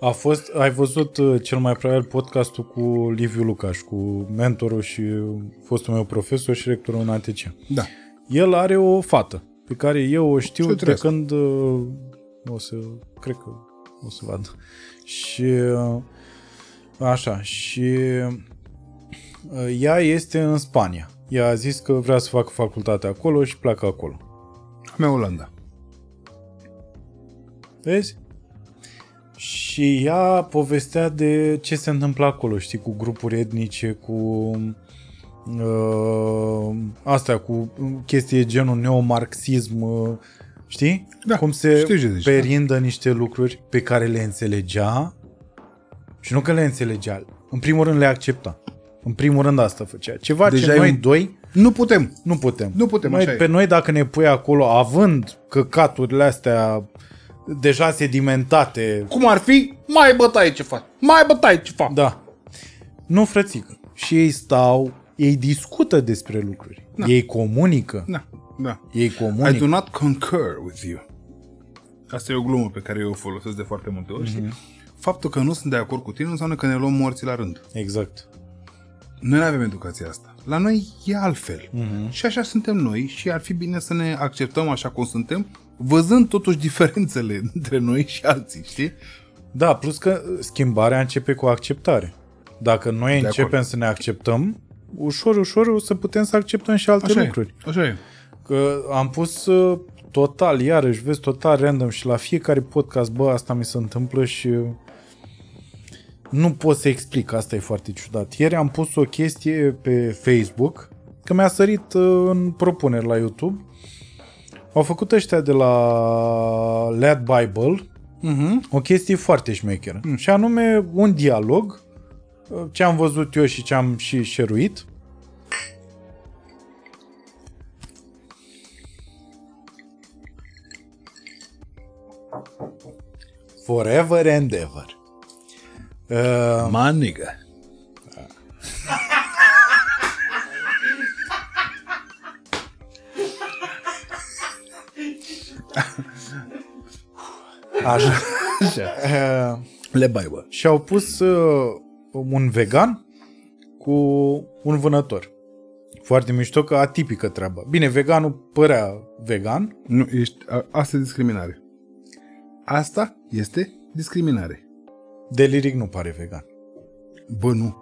A fost, ai văzut uh, cel mai probabil podcastul cu Liviu Lucaș, cu mentorul și uh, fostul meu profesor și rectorul în A T C. Da. El are o fată pe care eu o știu de trebuie. Când uh, o să, cred că o să vad. Și uh, așa, și uh, ea este în Spania. Ea a zis că vrea să facă facultate acolo și pleacă acolo. Am Olanda. Vezi? Și ea povestea de ce se întâmplă acolo, știi, cu grupuri etnice, cu uh, astea, cu chestii genul neomarxism, uh, știi? Da, cum se perindă niște lucruri pe care le înțelegea și nu că le înțelegea, în primul rând le accepta. În primul rând asta făcea. Ceva deja ce noi un... doi nu putem. Nu putem. Nu putem noi, pe e. Noi dacă ne pui acolo, având căcaturile astea deja sedimentate. Cum ar fi? Mai bătaie ce fac. Mai bătaie ce fac. Da. Nu, frățică. Și ei stau, ei discută despre lucruri. Da. Ei comunică. Da. Da. Ei comunică. I do not concur with you. Asta e o glumă pe care eu o folosesc de foarte multe ori. Mm-hmm. Faptul că nu sunt de acord cu tine înseamnă că ne luăm morții la rând. Exact. Noi nu avem educația asta. La noi e altfel. Mm-hmm. Și așa suntem noi și ar fi bine să ne acceptăm așa cum suntem, văzând totuși diferențele între noi și alții, știi? Da, plus că schimbarea începe cu acceptare. Dacă noi de începem acord. Să ne acceptăm, ușor, ușor o să putem să acceptăm și alte așa lucruri. E, așa e. Că am pus total, iarăși, vezi, total random și la fiecare podcast, bă, asta mi se întâmplă și nu pot să explic, asta e foarte ciudat. Ieri am pus o chestie pe Facebook, că mi-a sărit în propuneri la YouTube. Au făcut ăștia de la Lead Bible, uh-huh, o chestie foarte șmecheră. Uh-huh. Și anume un dialog, ce am văzut eu și ce am și share-uit. Forever and ever. Uh, Manică. Da. Așa. Așa. Le bai, bă. Și au pus uh, un vegan cu un vânător. Foarte mișto, că atipică treaba. Bine, veganul părea vegan. Nu, ești, a, asta e discriminare. Asta este discriminare. Deliric nu pare vegan. Bă, nu.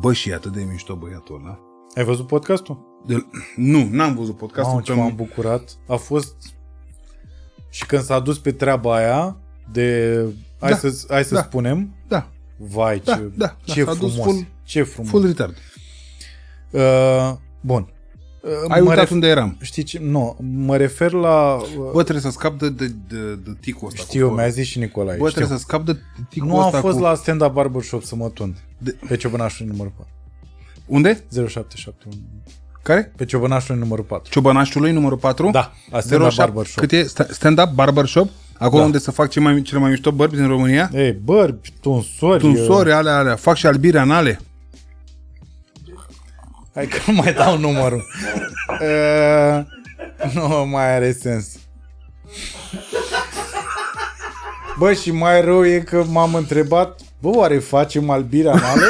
Bă, și atât de mișto băiatul ăla. Ai văzut podcastul? De... Nu, n-am văzut podcastul. Mamă, ce m-am bucurat. A fost... Și când s-a dus pe treaba aia de... Hai da, să, hai să da, spunem. Da. Vai, ce, da, da, ce da, frumos. Full, ce frumos. Full retard. Uh, bun. Uh, Ai uitat ref... unde eram. Știi ce? Nu, mă refer la... Uh... Bă, trebuie să scap de, de, de, de ticul ăsta. Știu, mi-a zis și Nicolae. Bă, știu. Trebuie să scap de ticul ăsta. Nu am fost cu... la stand-up barbershop să mă tund. De... Pe Ciobănașul numărul patru. Unde? zero șapte șapte unu. Care? Pe Ciobănașului numărul patru. Ciobănașului numărul patru? Da, la stand-up barbershop. Cât e? Stand-up barbershop? Acolo da, unde se fac cele mai, cele mai mișto bărbi din România? Ei, bărbi, tunsori... Tunsori, alea, alea. Fac și albire anale. Hai că mai dau numărul. uh, Nu mai are sens. Bă, și mai rău e că m-am întrebat, bă, oare facem albirea mare?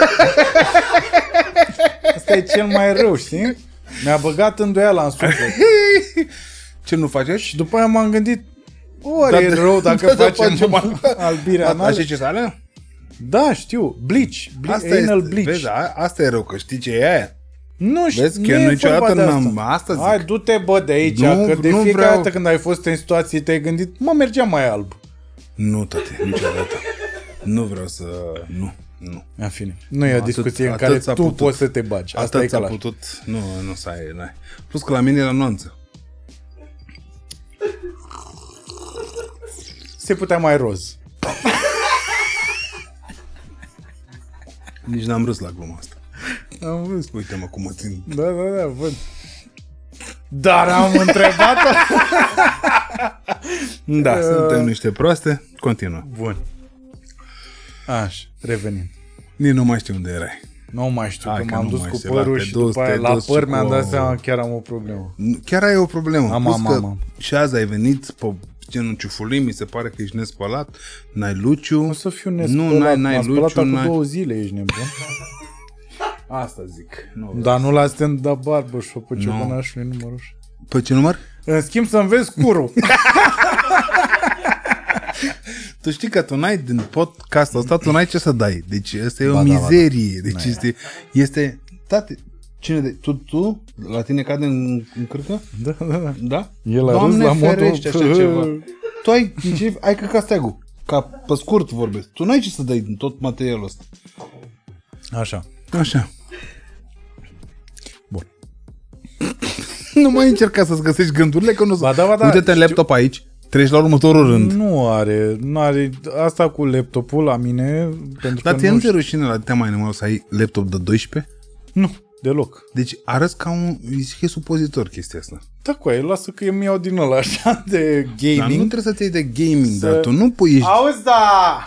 Asta e cel mai rău, știi? Mi-a băgat îndoiala în suflet. Ce nu faci? Și după aia m-am gândit, oare e rău dacă facem albirea mare? Așa ce sale? Da, știu. Bleach. Anal bleach. Vezi, asta e rău, că știi ce e aia? Nu știu, vezi că niciodată n-am asta. Hai, du-te, bă, de aici, că de fiecare dată când ai fost în situație, te-ai gândit, mă, mergeam mai alb. Nu, tăte, niciodată. Nu vreau să... Nu, nu. În fine, nu e o discuție în care tu poți să te bagi. Asta e clar. Atât s-a putut. Nu, nu s-a... Plus că la mine e la nuanță. Se putea mai roz. Nici n-am râs la gluma asta. Am râs. Uite-mă cum mă țin. Da, da, da, văd. Dar am întrebat-o. Da, uh... suntem niște proaste. Continuă. Bun. Așa, revenim. Nici nu mai știu unde erai. Nu mai știu, a, că, că m-am dus cu părul și după aia la păr mi-am dat seama că chiar am o problemă. Chiar ai o problemă. Am, am, am. Și azi ai venit pe genul ciufului, mi se pare că ești nespălat, n-ai luciu. O să fiu nespălat, nu, n-ai, n-ai m-am luciu, spălat acum două zile, ești nebun. Asta zic. Nu, dar nu la stand-up barbershop, pe Ciobănașului numărul șase. Pe ce număr? În schimb să-mi vezi curul. Tu știi că tu n-ai din podcastul ăsta, tu n-ai ce să dai. Deci asta e ba, o mizerie. Da, ba, da. Deci este, este... Tate, cine de... Tu, tu? La tine cade în, în cârcă? Da, da, da. Da? El a râs la ferește, motul... așa ceva. Tu ai, ce, ai căcat steagul. Ca pe scurt vorbesc. Tu n-ai ce să dai din tot materialul ăsta. Așa. Așa. Bun. Nu mai încerca să-ți găsești gândurile, că nu... Ba, da, ba, da. Uite-te în laptop aici. Treci la următorul rând. Nu are, nu are. Asta cu laptopul la mine, pentru... Dar că ți-e nu... rușine la tema animală să ai laptop de doisprezece? Nu, deloc. Deci arăți ca un... E supozitor chestia asta. Da, cu aia, lasă că eu mi-iau din ăla așa de gaming. Dar nu trebuie să te iei de gaming, să... dar tu nu pui... Ești... Auzi, da!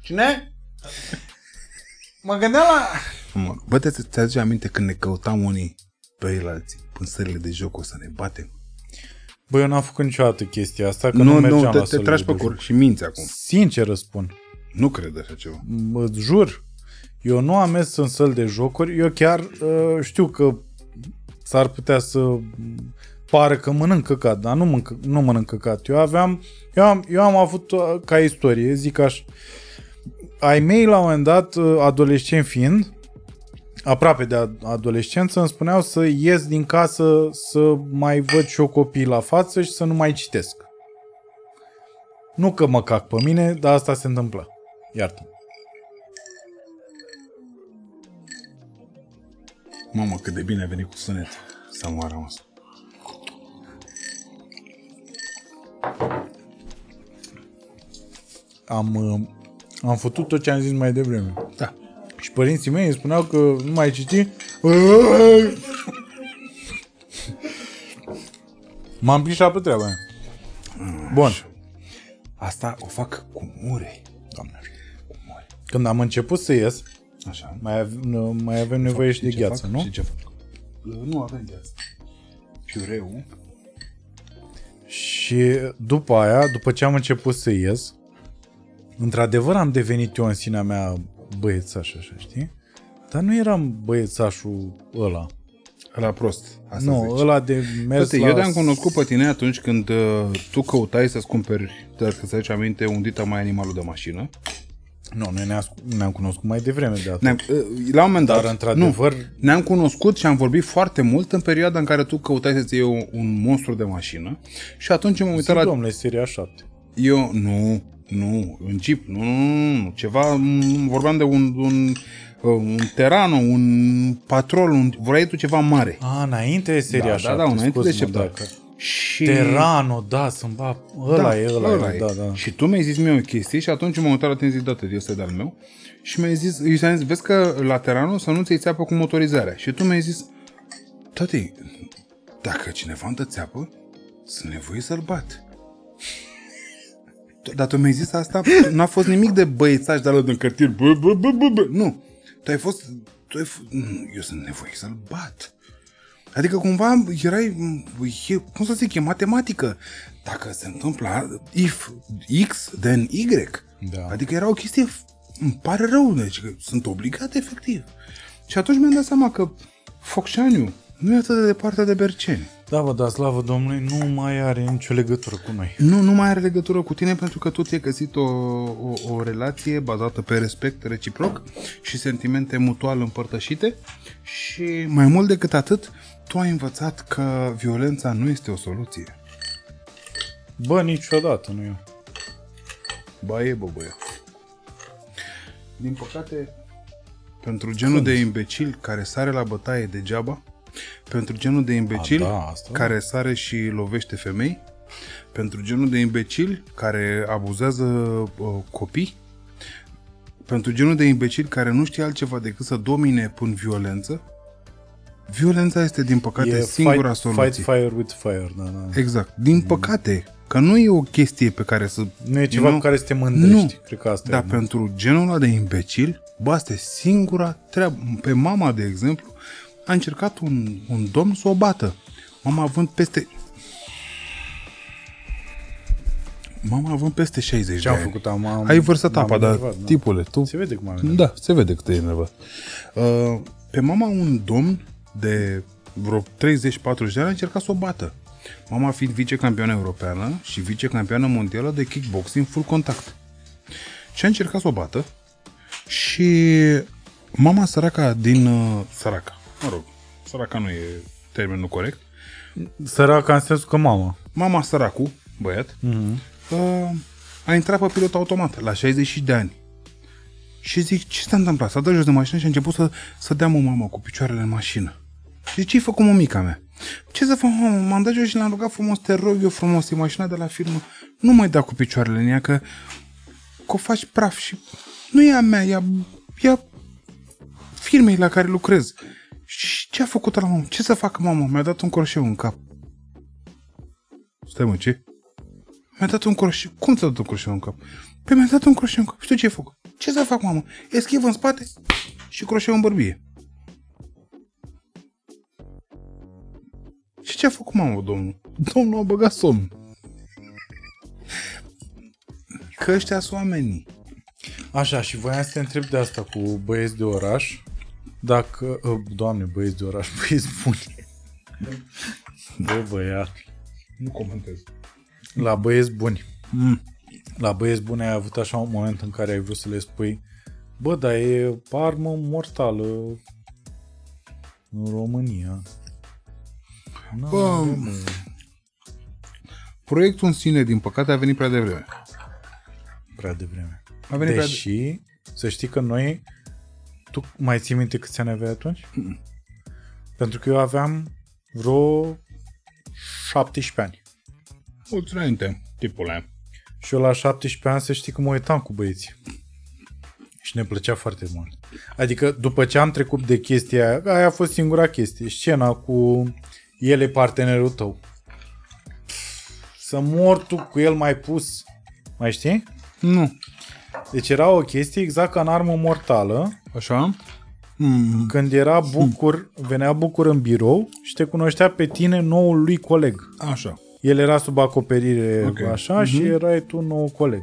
Cine? Mă gândeam la... Bă, te aduce aminte când ne căutam unii pe ei la alții, în sările de joc, o să ne batem? Bă, eu n-am făcut niciodată chestia asta, că nu, nu mergeam nu, te, la te tragi pe cur și minți acum. Sincer îți spun. Nu cred așa ceva. Mă jur. Eu nu am mers în săli de jocuri. Eu chiar uh, știu că s-ar putea să pară că mănânc căcat, dar nu mănânc, nu mănânc căcat. Eu aveam, eu am, eu am avut ca istorie, zic așa, ai mei la un moment dat, adolescent fiind, aproape de adolescență, îmi spuneau să ies din casă să mai văd și eu copii la față și să nu mai citesc. Nu că mă cac pe mine, dar asta se întâmplă. Iartă-mă. Mamă, cât de bine a venit cu sunet. S-a mă rămas. Am, am făcut tot ce am zis mai devreme. Da. Și părinții mei îmi spuneau că nu mai citi. M-am plișat pe treaba. Bun. Asta o fac cu mure. Doamne, cu mure. Când am început să ies, așa, mai, ave- mai avem nevoie și de gheață, fac? Nu? Și ce fac? Nu avem gheață. Piureu. Și după aia, după ce am început să ies, într-adevăr am devenit eu în sinea mea băiețaș, așa, știi? Dar nu eram băiețașul ăla. Ăla prost, asta nu, zici. Ăla de mers... Toate, la... Eu te-am cunoscut pe tine atunci când uh, tu căutai să-ți cumperi, dacă să aduci aminte, undita mai animalul de mașină. Nu, noi ne-am, ne-am cunoscut mai devreme de atunci. Uh, la un moment dat, dar, într-adevăr... Nu, ne-am cunoscut și am vorbit foarte mult în perioada în care tu căutai să-ți iei un, un monstru de mașină și atunci m-am uitat la... Domnule, seria șapte. Eu, nu... Nu, un Jeep, nu, nu, nu, ceva, vorbeam de un, un, un Terano, un Patrol, un, vrei tu ceva mare. A, înainte e seria da, șapte, da, da, înainte de șapte. Dacă... Și... Terano, da, sunt, ăla da, e, ăla, ăla e, e. Da, da. Și tu mi-ai zis mie o chestie și atunci m-am uitat la tine, zic, da, tăi, ăsta e de-al meu. Și mi-ai zis, eu ți-am zis, vezi că la Terano să nu ți-ai țeapă cu motorizarea. Și tu mi-ai zis, tăi, dacă cineva îmi țeapă, sunt nevoie să-l bat. Dar tu mi-ai zis asta, n-a fost nimic de băiețaș de alăt în cartier, bă, bă, bă, bă, bă, nu. Tu ai fost tu ai... eu sunt nevoie să-l bat. Adică cumva erai, cum să zic, e matematică. Dacă se întâmplă if X, then Y. Da. Adică era o chestie, îmi pare rău, deci că sunt obligat efectiv. Și atunci mi-am dat seama că Focșaniu nu e atât de departe de Berceni. Da, bă, dar slavă Domnului, nu mai are nicio legătură cu noi. Nu, nu mai are legătură cu tine, pentru că tu ți-ai găsit o, o, o relație bazată pe respect reciproc și sentimente mutual împărtășite și mai mult decât atât, tu ai învățat că violența nu este o soluție. Bă, niciodată nu e. Ba e, bă, băia. Din păcate, pentru genul Când? de imbecil care sare la bătaie degeaba, pentru genul de imbecil A, da, care sare și lovește femei, pentru genul de imbecil care abuzează uh, copii, pentru genul de imbecil care nu știe altceva decât să domine până violență, violența este, din păcate, e singura fight, soluție. Fight fire with fire, da, da. Exact. Din păcate, că nu e o chestie pe care să... Nu e ceva cu care să te mândrești. Nu. Cred că asta Dar e, pentru nu. genul ăla de imbecil, bă, asta e singura treabă. Pe mama, de exemplu, a încercat un, un domn să o bată. Mama având peste... Mama având peste șaizeci Ce-am de ani. Ce-am făcut? Am, Ai vărsat apa, dar da. tipule, tu... Se vede cum am enervat. Da, se vede cât e enervat. Uh, pe mama un domn de vreo treizeci patruzeci de ani a încercat să o bată. Mama fiind vicecampioană europeană și vicecampioană mondială de kickboxing full contact. Și a încercat să o bată și mama săraca din... Uh, săraca. Mă rog, săraca nu e termenul corect. Săraca în sensul că mama. Mama săracu, băiat, mm-hmm. a intrat pe pilot automat la șaizeci de ani. Și zic, ce s-a întâmplat? S-a dat jos de mașină și a început să, să dea mă mama cu picioarele în mașină. Și ce-i făcut mămica mea? Ce să fac, mama? M-am dat jos și l-am rugat frumos, te rog eu frumos, e mașina de la firmă. Nu mai da cu picioarele în ea, că, că o faci praf și... Nu e a mea, e a, e a firmei la care lucrez. Și ce a făcut la mamă? Ce să facă mama? Mi-a dat un croșeu în cap. Stai mă, ce? Mi-a dat un croșeu. Cum ți-a dat un croșeu în cap? Păi mi-a dat un croșeu în cap. Știu ce ai făcut? Ce să fac, mamă? Eschiv în spate și croșeu în bărbie. Și ce a făcut mama, domnul? Domnul a băgat somn. Că ăștia sunt oamenii. Așa, și voiam să te întreb de asta cu băieți de oraș. Dacă, doamne, băieți de oraș, băieți buni. Bă, băiat. Nu comentez. La băieți buni. Mm. La băieți buni ai avut așa un moment în care ai vrut să le spui, bă, dar e armă mortală în România. Na, bă, bă, proiectul în sine, din păcate, a venit prea devreme. Prea devreme. A venit Deși, prea de... să știi că noi... Tu mai ții minte câți ani aveai atunci? Mm. Pentru că eu aveam vreo șaptesprezece ani. Mulți înainte, tipule. Și eu la șaptesprezece ani să știi că mă uitam cu băieții. Și ne plăcea foarte mult. Adică după ce am trecut de chestia aia, aia a fost singura chestie. Scena cu el e partenerul tău. Să mor tu cu el mai pus. Mai știi? Nu. Deci era o chestie exact ca în armă mortală. Așa? Mm. Când era Bucur, venea Bucur în birou și te cunoștea pe tine noul lui coleg. Așa. El era sub acoperire, okay. așa, mm-hmm. și erai tu nou coleg.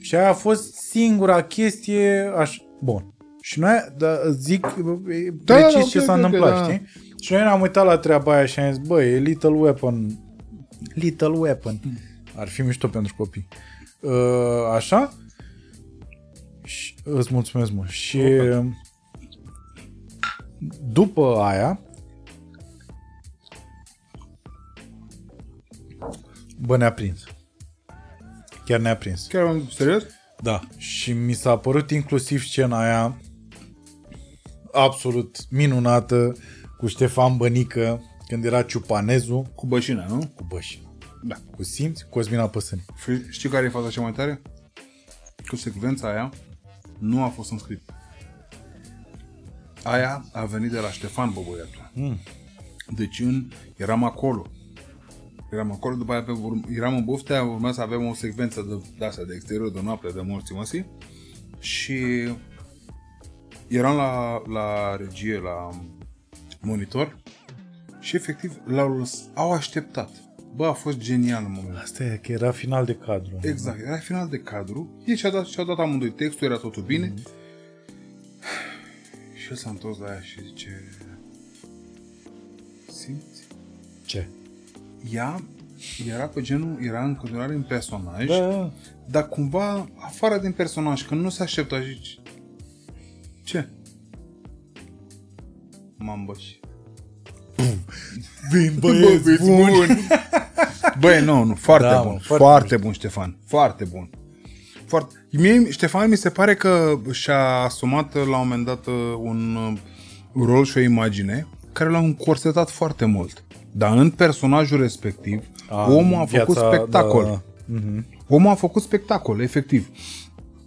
Și aia a fost singura chestie, așa, bun. Și noi, da, zic da, precis da, ce okay, s-a okay, întâmplat, da. știi? Și noi ne-am uitat la treaba aia și am zis, băi, e Little Weapon. Little Weapon. Mm. Ar fi mișto pentru copii. Așa? Și îți mulțumesc mult. Și după aia, bă, ne-a prins. Chiar ne-a prins. Chiar, serios? Da. Și mi s-a părut inclusiv scena aia absolut minunată cu Ștefan Bănică când era Ciupanezu. Cu Bășina, nu? Cu Bășina. Da. Cu Simți, Cosmina Păsăni. Știi care e faza cea mai tare? Că secvența aia nu a fost în script. Aia a venit de la Ștefan Băboiatul. Mm. Deci în, eram acolo. Eram acolo, după aia pe, eram în buftea, urma să avem o secvență de, de astea, de exterior, de noapte, de morții măsii. Și eram la, la regie, la monitor și efectiv l-au lăs, au așteptat. Bă, a fost genial în momentul. Asta e, că era final de cadru. Exact, era final de cadru. Ei și-au dat, și-au dat amândoi textul, era totul bine. Mm-hmm. Și el s-a întors la aia și zice... Simți? Ce? Ea era pe genul, era în continuare în personaj, da. Dar cumva afară din personaj, că nu se aștepta și... Ce? M-am bășit. Bine, băieți, bă, bun! bun. Băi, nu, nu, foarte da, bun, foarte, foarte bun, bun, Ștefan, foarte bun. Foarte... Mie, Ștefan, mi se pare că și-a asumat la un moment dat un rol și o imagine care l-au încorsetat foarte mult. Dar în personajul respectiv, a, omul a făcut viața, spectacol. Da, da. Uh-huh. Omul a făcut spectacol, efectiv.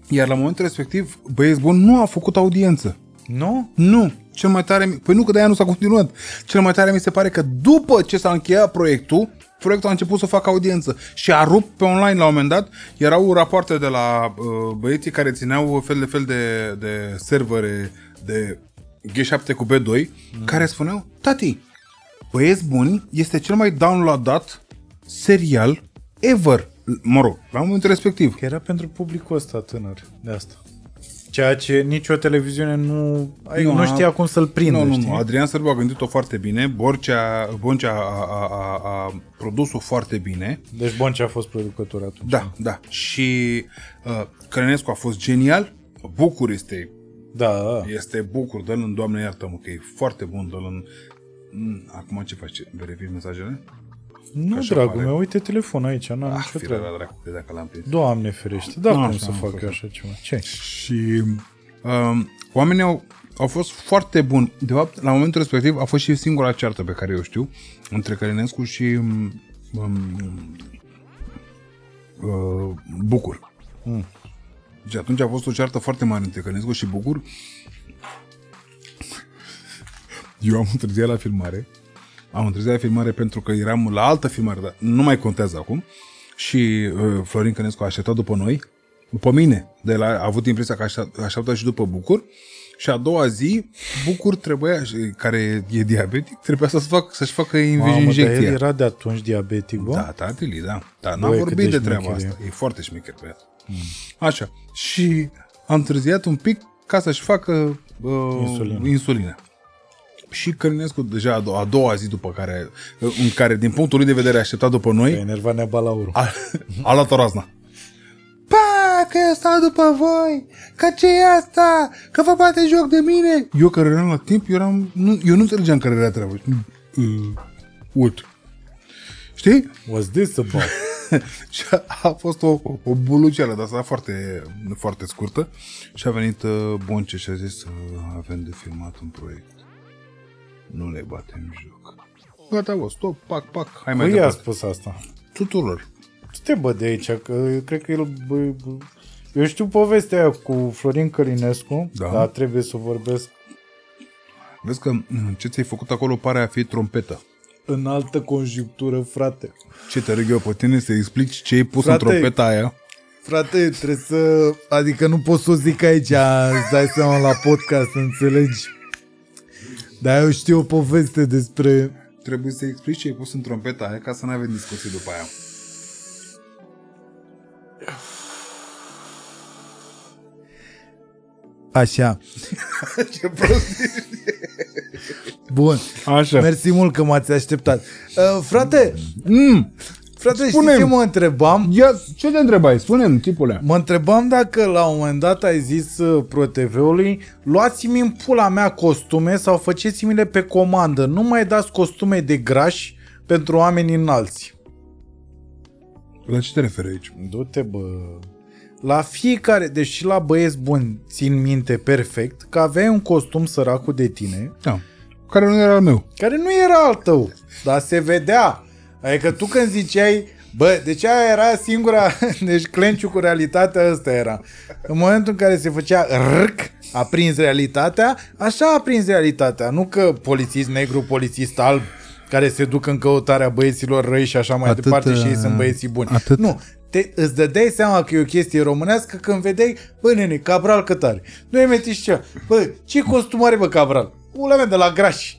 Iar la momentul respectiv, băieți bun, nu a făcut audiență. Nu? Nu. Cel mai tare... Păi nu, că de-aia nu s-a continuat. Cel mai tare mi se pare că după ce s-a încheiat proiectul, proiectul a început să facă audiență. Și a rupt pe online la un moment dat. Erau rapoarte de la uh, băieții care țineau fel de fel de, de servere de G șapte cu B doi, mm. care spuneau, tati, Băieți Buni este cel mai downloadat serial ever. Mă rog, la momentul respectiv. Că era pentru publicul ăsta tânăr, de asta. Ceea ce nicio televiziune nu, nu, nu știa cum să-l prindă. Nu, nu, nu. Adrian Sârbu a gândit-o foarte bine, Borcea, Boncea a, a, a, a produs-o foarte bine. Deci Boncea a fost producător atunci. Da, da. Și uh, Crănescu a fost genial, Bucur este, da. Este Bucur, dă-l în Doamne iartă-mă, că e foarte bun, dă-l în... Acum ce faci? Verifici mesajele? Nu, dragul meu, uite telefonul aici. N-am ah, fira la dracu, de dacă l-am prins. Doamne ferește, da, cum să fac eu așa ceva? Ce? Și um, oamenii au, au fost foarte buni. De fapt, la momentul respectiv a fost și singura ceartă pe care eu știu între Călinescu și um, uh, Bucur. Mm. Deci atunci a fost o ceartă foarte mare între Călinescu și Bucur. Eu am întârziat la filmare. Am întârziat la filmare pentru că eram la altă filmare, dar nu mai contează acum. Și uh, Florin Cănescu a așteptat după noi, după mine. De la, a avut impresia că a așteptat și după Bucur. Și a doua zi, Bucur trebuia, care e diabetic, trebuia să-și facă, să-și facă injecția. Mamă, dar el era de atunci diabetic, bă? Da, tatăl, da. Dar n-a vorbit de treaba asta. E foarte șmecher pe el. Mm. Așa. Și a întârziat un pic ca să-și facă uh, insulina. insulina. Și Călinescu deja a doua, a doua zi după care, în care din punctul lui de vedere așteptat după noi, enerva a, a luat o razna. Pa, că eu stau după voi, că ce e asta, că vă bate joc de mine. Eu care eram la timp, eu, eram, nu, eu nu înțelegeam care era treaba. What? Știi? What's this about? Și a, a fost o, o buluceală, dar asta foarte, foarte scurtă. Și a venit uh, Bonce și a zis uh, avem de filmat un proiect. Nu le batem joc. Gata, bă, stop, pac, pac, hai mai departe. Păi a spus asta. Tuturor. Te bă de aici, că cred că el... Bă, bă. Eu știu povestea aia cu Florin Călinescu, da. Dar trebuie să vorbesc. Vezi că ce ți-ai făcut acolo pare a fi trompetă. În altă conjunctură, frate. Ce te râg eu pe tine să explici ce ai pus, frate, în trompeta aia? Frate, trebuie să... Adică nu pot să o zic aici, îți dai seama la podcast, înțelegi? Dar eu știu o poveste despre... Trebuie să explici ce ai pus în trompeta aia ca să nu avem discuții după aia. Așa. Ce prostie. Bun. Așa. Mersi mult că m-ați așteptat. Uh, frate... Mm. Frate, spune-mi. Știi ce mă întrebam? Ia, ce te întrebai? Spune-mi, tipule. Mă întrebam dacă la un moment dat ai zis uh, ProTV-ului, luați-mi în pula mea costume sau faceți-mi-le pe comandă. Nu mai dați costume de grași pentru oamenii înalți. La ce te referi aici? Du-te, bă... La fiecare, deși la Băieți Buni țin minte perfect, că aveai un costum săracul de tine. Da. Care nu era al meu. Care nu era al tău, dar se vedea. Adică tu când ziceai, bă, deci aia era singura, deci clenciul cu realitatea ăsta era. În momentul în care se făcea rrc, a prins realitatea, așa a prins realitatea. Nu că polițist negru, polițist alb, care se duc în căutarea băieților răi și așa mai atât, departe și ei sunt băieții buni. Atât. Nu, te, îți dădeai seama că e o chestie românească când vedeai, bă, nene, Cabral cât are. Nu e meti și ceva. Bă, ce costum are, bă, Cabral? Ula mea, de la Graș.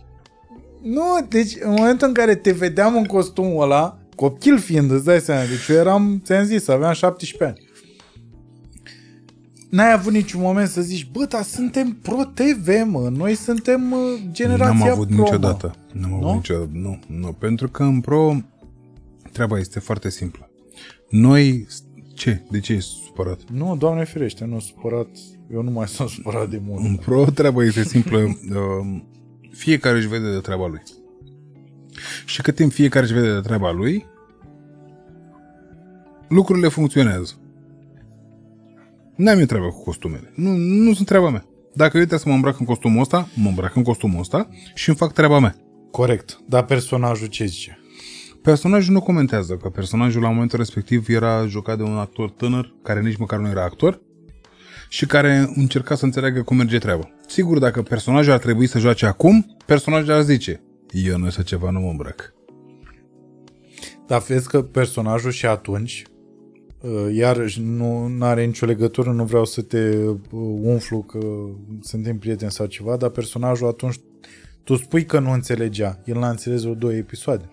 Nu, deci în momentul în care te vedeam în costumul ăla, copil fiind, îți dai seama, deci eu eram, ți-am zis, aveam șaptesprezece ani. N-ai avut niciun moment să zici, bă, dar suntem pro-T V, mă, noi suntem uh, generația pro. N-am avut pro, niciodată. N-am avut nu? niciodată, nu, nu, pentru că în pro treaba este foarte simplă. Noi, ce? De ce ești supărat? Nu, Doamne ferește, nu supărat, eu nu mai sunt supărat de mult. În pro treaba este simplă, uh, fiecare își vede de treaba lui. Și cât timp fiecare își vede de treaba lui, lucrurile funcționează. N-am eu treabă cu costumele. Nu, nu sunt treaba mea. Dacă eu trebuie să mă îmbrac în costumul ăsta, mă îmbrac în costumul ăsta și îmi fac treaba mea. Corect. Dar personajul ce zice? Personajul nu comentează, că personajul la momentul respectiv era jucat de un actor tânăr, care nici măcar nu era actor, și care încerca să înțeleagă cum merge treaba. Sigur, dacă personajul ar trebui să joace acum, personajul ar zice, eu nu știu ceva, nu mă îmbrac. Dar vezi că personajul și atunci... Iarăși nu are nicio legătură, nu vreau să te umflu că suntem prieteni sau ceva, dar personajul atunci, tu spui că nu înțelegea, el n-a înțeles vreo două episoade.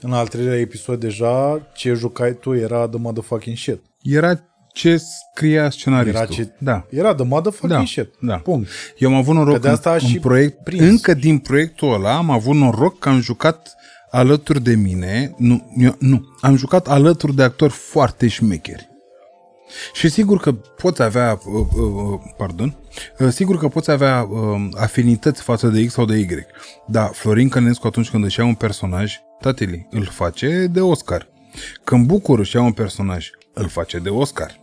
În al treilea episod deja, ce jucai tu era the motherfucking shit. Era ce scria scenaristul. Era, ce... da. era the motherfucking da, shit. Da. Punct. Eu am avut noroc că în, în proiect, prins. Încă din proiectul ăla am avut noroc că am jucat alături de mine, nu, eu, nu, am jucat alături de actori foarte șmecheri. Și sigur că poți avea, uh, uh, pardon, uh, sigur că poți avea uh, afinități față de X sau de Y, dar Florin Călinescu atunci când își ia un personaj, tatăl îl face de Oscar. Când Bucur își ia un personaj, îl face de Oscar.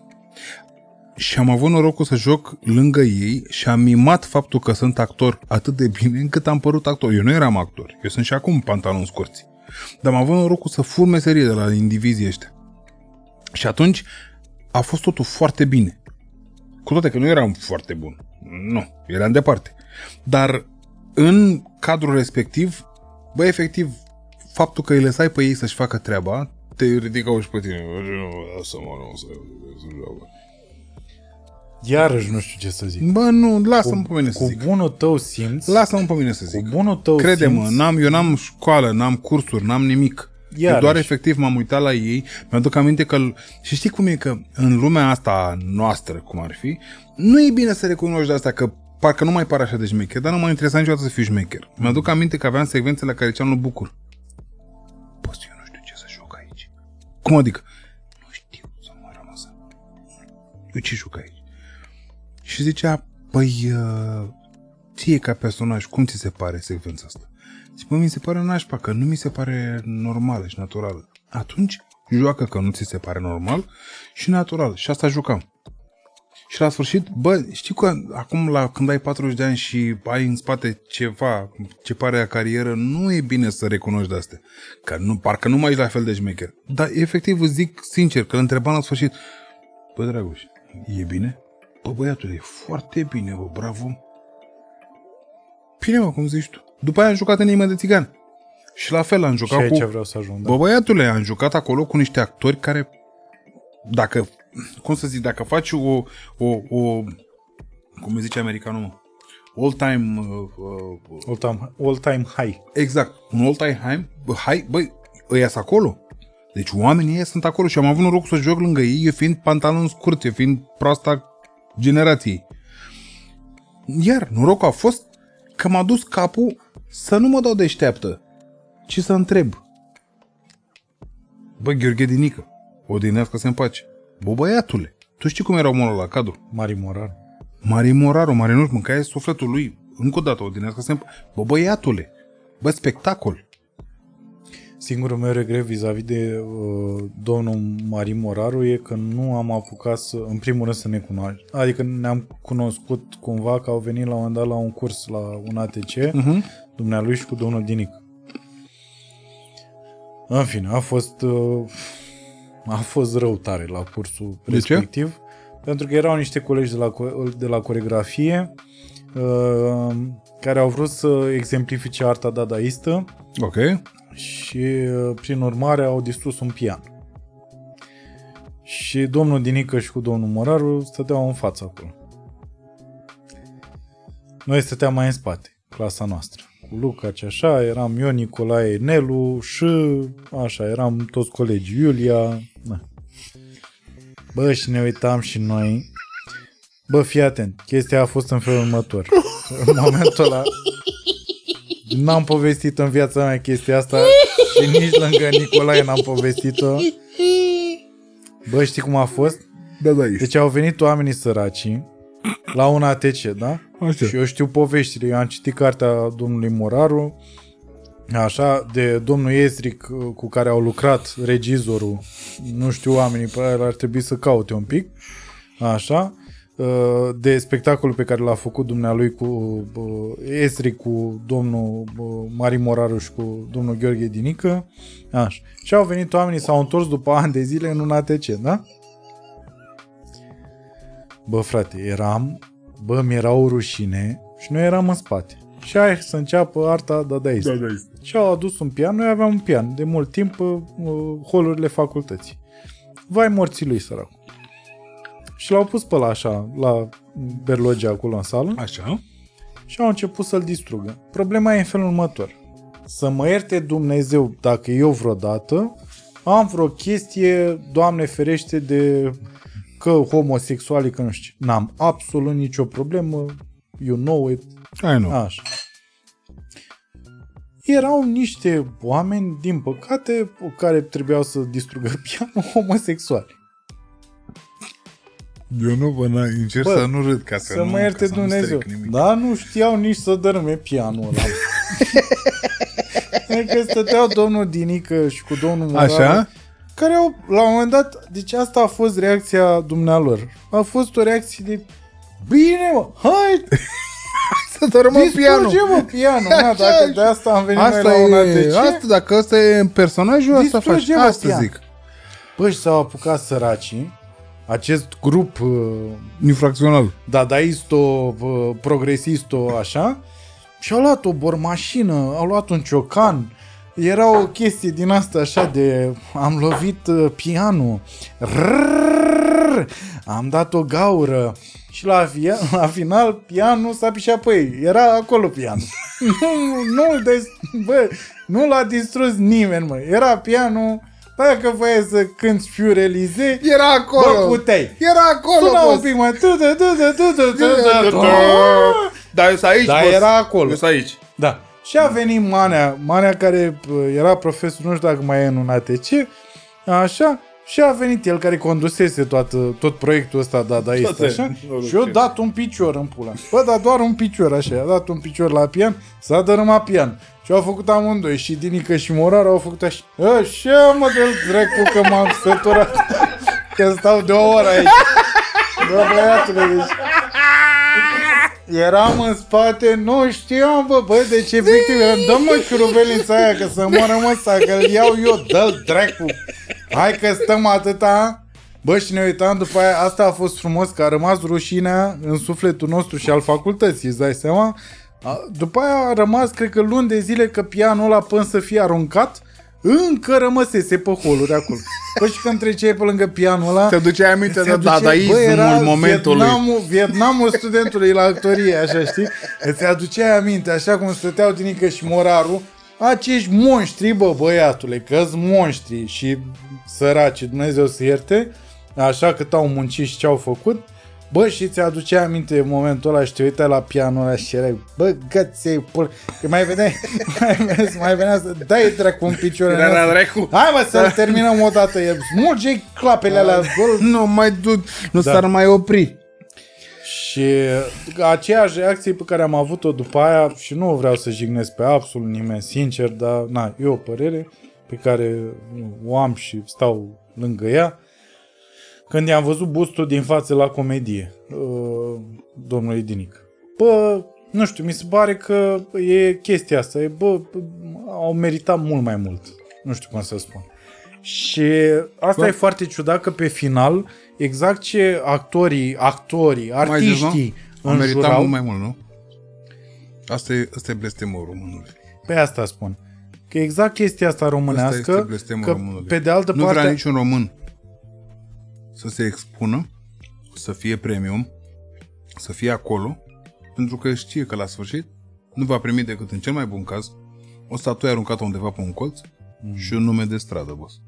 Și am avut norocul să joc lângă ei și am mimat faptul că sunt actor atât de bine încât am părut actor. Eu nu eram actor, eu sunt și acum pantaloni scurți. Dar am avut norocul să fur meserie de la indivizii ăștia. Și atunci a fost totul foarte bine. Cu toate că nu eram foarte bun. Nu, eram departe. Dar în cadrul respectiv, bă, efectiv, faptul că îi lăsai pe ei să-și facă treaba, te ridicau și pe tine. Iarăși nu știu ce să zic. Bă, nu, lasă-mă cu, pe mine să cu zic. Cu bunul tău simț. Lasă-mă pe mine să zic. Cu bunul tău crede-mă, simț. Crede-mă, eu n-am școală, n-am cursuri, n-am nimic. Iarăși. Eu doar efectiv m-am uitat la ei, mi-aduc aminte că... Și știi cum e că în lumea asta noastră, cum ar fi, nu e bine să recunoști de asta că parcă nu mai pare așa de șmecher, dar nu m-a interesat niciodată să fiu șmecher. Mi-aduc aminte că aveam secvențe la care ziceam lui Bucur. Bă, eu nu știu ce să joc aici. Cum adică? Nu știu să mă rămas. Eu ce joc aici? Și zicea, păi, ție ca personaj, cum ți se pare secvența asta? Zic, mi se pare nașpa, că nu mi se pare normală și naturală. Atunci, joacă că nu ți se pare normal și natural. Și asta jucam. Și la sfârșit, bă, știi că acum la, când ai patruzeci de ani și ai în spate ceva, ce pare a carieră, nu e bine să recunoști de astea. Că nu, parcă nu mai ești la fel de șmecher. Dar efectiv îți zic sincer, că întrebam la sfârșit, bă, Dragoș, e bine? Bă, băiatul, e foarte bine, bă, bravo. Bine, mă, cum zici tu. După aia am jucat în Inima de Țigan. Și la fel am jucat cu... vreau să ajung, da. Bă, băiatule, am jucat acolo cu niște actori care, dacă, cum să zic, dacă faci o, o, o cum zice americanul, mă, all-time... Uh, all-time all-time high. Exact. Un all-time high, băi, ăia sunt acolo. Deci oamenii ăia sunt acolo și am avut noroc să joc lângă ei, eu fiind pantaloni scurți, eu fiind proasta... generației. Iar norocul a fost că m-a dus capul să nu mă dau deșteaptă, ci să întreb. Bă, Gheorghe Dinică, odinească să-mi pace. Bă, băiatule, tu știi cum era omul ăla la cadru? Marin Moraru. Marin Moraru, Marinuș, mâncai sufletul lui. Încă o dată, odinească să-mi pace. Bă, băiatule, bă, spectacol. Singurul meu regret vis-a-vis de uh, domnul Marin Moraru e că nu am apucat să, în primul rând să ne cunoaștem. Adică ne-am cunoscut cumva că au venit la un moment dat la un curs la un A T C, uh-huh. Dumnealui și cu domnul Dinică. În fine, a fost uh, a fost rău tare la cursul de respectiv. Ce? Pentru că erau niște colegi de la, de la coregrafie uh, care au vrut să exemplifice arta dadaistă. Ok. Și prin urmare au distrus un pian. Și domnul Dinică și cu domnul Moraru stăteau în față acolo. Noi stăteam mai în spate, clasa noastră. Cu Luca și așa, eram eu, Nicolae, Nelu și așa, eram toți colegii, Iulia. Na. Bă, și ne uitam și noi. Bă, fii atent, chestia a fost în felul următor. În momentul ăla n-am povestit în viața mea chestia asta și nici lângă Nicolae n-am povestit-o. Bă, știi cum a fost? Da, da, deci au venit oamenii săraci la un A T C, da? Așa. Și eu știu poveștile, eu am citit cartea domnului Moraru, așa, de domnul Iestric cu care au lucrat regizorul, nu știu oamenii, pe aia ar trebui să caute un pic, așa, de spectacolul pe care l-a făcut dumnealui cu Iestric, cu domnul Marin Moraru și cu domnul Gheorghe Dinică, așa. Și au venit oamenii, s-au întors după ani de zile în un A T C, da? Bă, frate, eram, bă, mi-era o rușine și noi eram în spate. Și hai să înceapă arta dadaistă. Dadaist. Și au adus un pian, noi aveam un pian de mult timp pe uh, holurile facultății. Vai morții lui, săracul. Și l-au pus pe la așa, la berlogea acolo în sală. Așa. Și au început să-l distrugă. Problema e în felul următor. Să mă ierte Dumnezeu dacă eu vreodată am vreo chestie, Doamne ferește, de... că homosexualii, că nu știu. N-am absolut nicio problemă. You know it. I know. Așa. Erau niște oameni, din păcate, care trebuiau să distrugă pianul, homosexuali. Eu nu vă încerc să nu râd ca să, să nu, mă ierte Dumnezeu. Dar nu știau nici să dărâme pianul ăla. Că stăteau domnul Dinică și cu domnul Moraru. Așa? Care au, la un moment dat, deci asta a fost reacția dumnealor. A fost o reacție de, bine mă, hai, să dărâmăm pianul. Distrugem pianul, mă, dacă de asta am venit asta noi la una de ce. Asta, dacă ăsta e personajul, asta faci, asta pian. Zic. Păi s-au apucat săracii, acest grup uh, infracțional, dadaisto, uh, progresisto, așa, și au luat o bormașină, au luat un ciocan. Era o chestie din asta așa de am lovit uh, pianul, rrrr, am dat o gaură și la, via, la final pianul s-a pișat pe ei. Era acolo pianul. Nu, nu, bă, nu l-a distrus nimeni, mă. Era pianul, dacă voiai să cânti Fiorelize, era acolo. Bă, puteai. Era acolo. Suna un pic, mă. Dar eu sunt aici, dar era acolo. Eu sunt aici. Da. Și a venit Manea, Manea care era profesor, nu știu dacă mai e în un A T C, așa, și a venit el care condusese toată, tot proiectul ăsta dadaist, așa, și eu dat un picior în pula. Bă, dar doar un picior, așa, a dat un picior la pian, s-a dărâmat pian. Și au făcut amândoi, și Dinică și Morar au făcut așa, așa mă dă-l dracu că m-am săturat, că stau de o oră aici. Bă, băiatule, deci... Eram în spate, nu știam, bă, bă, deci efectiv, dă-mă șurubelința aia, că să moară mă ăsta, că-l iau eu, dă-l dracu. Hai că stăm atâta, bă, și ne uitam după aia, asta a fost frumos, că a rămas rușinea în sufletul nostru și al facultății, îți dai seama? După aia a rămas, cred că luni de zile, că pianul ăla până să fie aruncat, încă rămăsese pe holuri acolo. Păi și când treceai pe lângă pianul ăla... Te duceai aminte de dadaismul momentului. Vietnamul, Vietnamul studentului la actorie, așa, știi? Îți aduceai aminte, așa cum stăteau Dinică și Moraru, acești monștri, bă, băiatule, că-s monștri și săraci, Dumnezeu să ierte, așa cât au muncit și ce-au făcut, bă, și ți aducea aminte momentul ăla și te uitai la pianul ăla și erai, bă, găței, pul... Că mai vedeai, mai venea, mai venea să dai dracu în picioare. Hai, mă, să-l terminăm o dată. Smulge clapele alea. Nu mai du... Nu da. S-ar mai opri. Și aceeași reacție pe care am avut-o după aia, și nu vreau să jignesc pe absolut nimeni, sincer, dar, na, e o părere pe care o am și stau lângă ea. Când i-am văzut bustul din față la comedie, domnului Dinică. Bă, nu știu, mi se pare că e chestia asta. E, bă, au meritat mult mai mult. Nu știu cum să spun. Și asta bă. E foarte ciudat că pe final, exact ce actorii, actorii, artiștii au meritat jurau, mult mai mult, nu? Asta e, asta e blestemul românului. Pe asta spun. Că exact chestia asta românească, asta că românului. Pe de altă nu parte... Nu vrea niciun român să se expună, să fie premium, să fie acolo, pentru că știe că la sfârșit nu va primi decât în cel mai bun caz o statuie aruncată undeva pe un colț mm. și un nume de stradă, boss.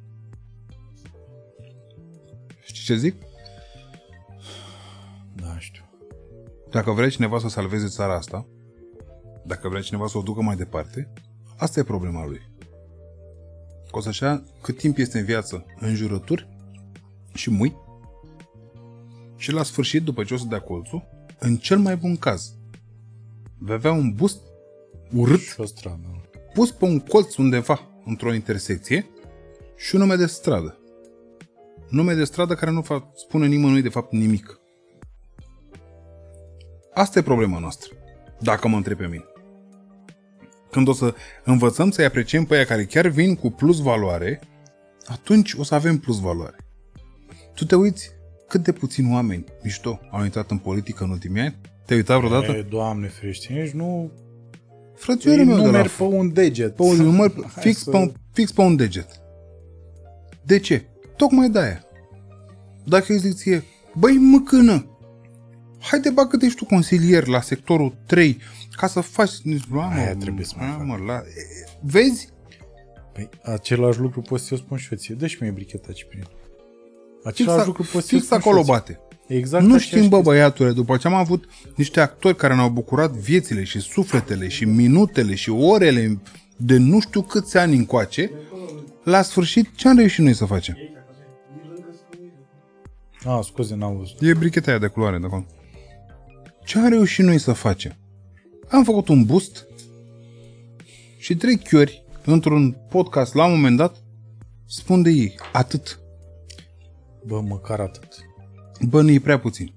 Știi ce zic? Da, știu. Dacă vrea cineva să salveze țara asta, dacă vrea cineva să o ducă mai departe, asta e problema lui. O să așa, cât timp este în viață, în jurături și mui, și la sfârșit, după ce o să dea colțul, în cel mai bun caz, vei avea un bust urât și o stradă pus pe un colț undeva, într-o intersecție, și un nume de stradă. Nume de stradă care nu fac, spune nimănui de fapt nimic. Asta e problema noastră, dacă mă întreb pe mine. Când o să învățăm să-i apreciem pe aia care chiar vin cu plus valoare, atunci o să avem plus valoare. Tu te uiți cât de puțini oameni mișto au intrat în politică în ultimii ani? Te-ai uitat vreodată? E, Doamne ferește, nici nu... Frățioare meu de la... pe un deget. Pe un număr fix, să... pe un, fix pe un deget. De ce? Tocmai de-aia. Dacă îi zic ție, băi măcână, haide bă cât ești tu consilier la sectorul trei ca să faci... Bă, aia mă, trebuie să mă fac. Mă, la... Vezi? Păi același lucru poți să-i spun și eu ție. Dă-și mie bricheta ce prin. Același fix lucru poți să-i spun acolo bate. Exact, nu știm, bă, băiatule, după ce am avut niște actori care ne-au bucurat viețile și sufletele și minutele și orele de nu știu câți ani încoace, la sfârșit ce am reușit noi să facem? Ah, scuze, n-am văzut. E bricheta aia de culoare de acolo. Ce am reușit noi să facem? Am făcut un bust și trei chiori într-un podcast la un moment dat spun de ei. Atât. Bă, măcar atât. Bă, nu e prea puțin.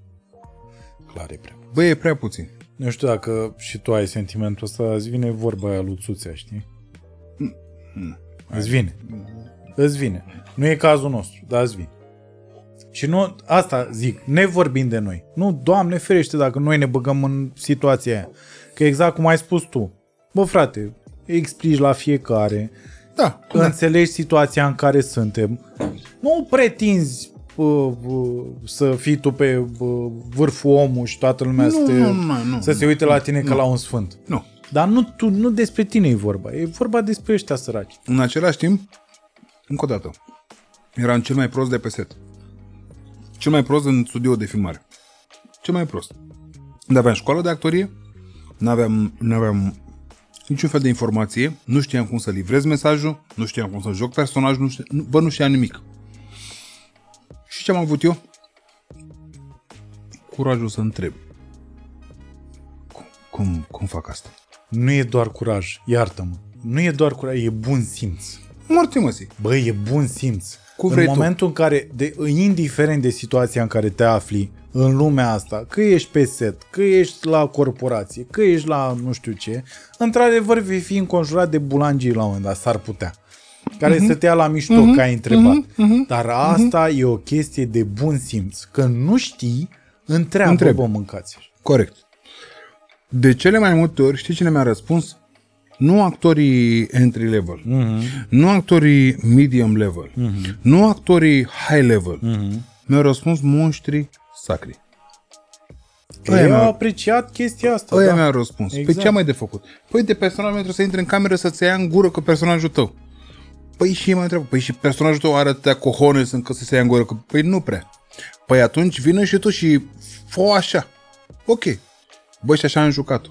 Clar e prea puțin. Bă, e prea puțin. Nu știu dacă și tu ai sentimentul ăsta, îți vine vorba aia lui Țuțea, știi? Mm. Îți vine. Îți vine. Nu e cazul nostru, dar îți vine. Și nu, asta zic, ne vorbim de noi. Nu, Doamne ferește, dacă noi ne băgăm în situația aia. Că exact cum ai spus tu. Bă, frate, explici la fiecare. Da. Înțelegi da. Situația în care suntem. Nu pretinzi să fii tu pe vârful omului și toată lumea nu, să, te, nu, nu, nu, să se uite nu, la tine nu, ca la un sfânt. Nu. Dar nu, tu, nu despre tine e vorba. E vorba despre ăștia săraci. În același timp, încă o dată, eram cel mai prost de pe set. Cel mai prost în studio de filmare. Cel mai prost. Nu aveam școală de actorie, nu aveam, nu aveam niciun fel de informație, nu știam cum să livrez mesajul, nu știam cum să joc personajul, nu știam, bă, nu știam nimic. Și ce am avut eu? Curajul să întreb. Cum, cum, cum fac asta? Nu e doar curaj, iartă-mă. Nu e doar curaj, e bun simț. Morți-mă-ți. Bă, e bun simț. În momentul tu? În care, de, indiferent de situația în care te afli în lumea asta, că ești pe set, că ești la corporație, că ești la nu știu ce, într-adevăr vei fi înconjurat de bulangii la un moment dat, s-ar putea. Care uh-huh. stătea la mișto, uh-huh. că ai întrebat. Uh-huh. Uh-huh. Dar asta uh-huh. e o chestie de bun simț. Că nu știi, întreabă, bă, mâncați. Corect. De cele mai multe ori, știi cine mi-a răspuns? Nu actorii entry level, uh-huh. nu actorii medium level, uh-huh. nu actorii high level. Uh-huh. Mi-au răspuns monștrii sacri. Eu am apreciat chestia asta. Aia da. Mi-a răspuns. Exact. Păi ce am mai de făcut? Păi de personaj trebuie să intri în cameră să-ți ia în gură cu personajul tău. Păi și mai întreabă, păi și personajul tău are atâtea cojones încât să se ia în gură? Păi nu prea. Păi atunci vină și tu și fă așa. Ok. Băi, și așa am jucat-o.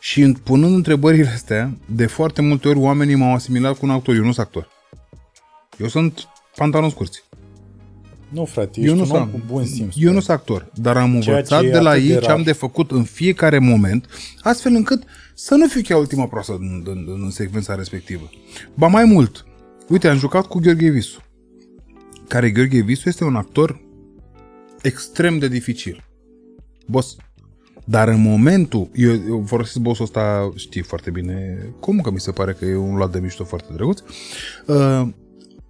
Și punând întrebările astea, de foarte multe ori oamenii m-au asimilat cu un actor. Eu nu sunt actor. Eu sunt pantaloni scurți. Nu, frate, ești eu un om cu bun simț. Eu nu sunt actor, dar am învățat de la ei ce am de făcut în fiecare moment, astfel încât să nu fiu chiar ultima proastă în, în, în secvența respectivă. Ba mai mult, uite, am jucat cu Gheorghe Visu, care Gheorghe Visu este un actor extrem de dificil. Boss. Dar în momentul, eu, eu folosesc bossul ăsta, știi foarte bine cum, că mi se pare că e un luat de mișto foarte drăguț, uh,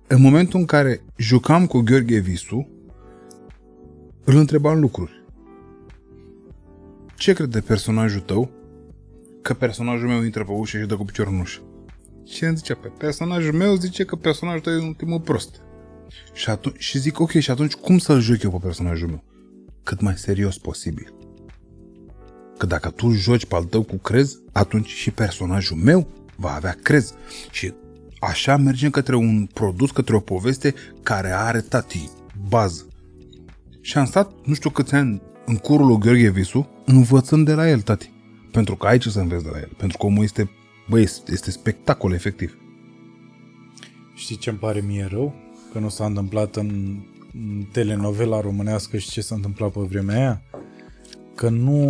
în momentul în care jucam cu Gheorghe Visu, îl întrebam lucruri. Ce crede personajul tău că personajul meu intră pe ușă și dă cu piciorul în ușă? Și îmi zicea, pe personajul meu zice că personajul tău e un ultimul prost. Și, atunci, și zic, ok, și atunci cum să-l joc eu pe personajul meu? Cât mai serios posibil. Că dacă tu joci pe-al tău cu crez, atunci și personajul meu va avea crez. Și așa mergem către un produs, către o poveste care are tati, bază. Și am stat, nu știu câți ani, în curul lui Gheorghe Visu, învățând de la el, tati. Pentru că ai ce să înveți de la el. Pentru că omul este, bă, este, este spectacol, efectiv. Știi ce îmi pare mie rău? Că nu s-a întâmplat în telenovela românească și ce s-a întâmplat pe vremea aia? Că nu,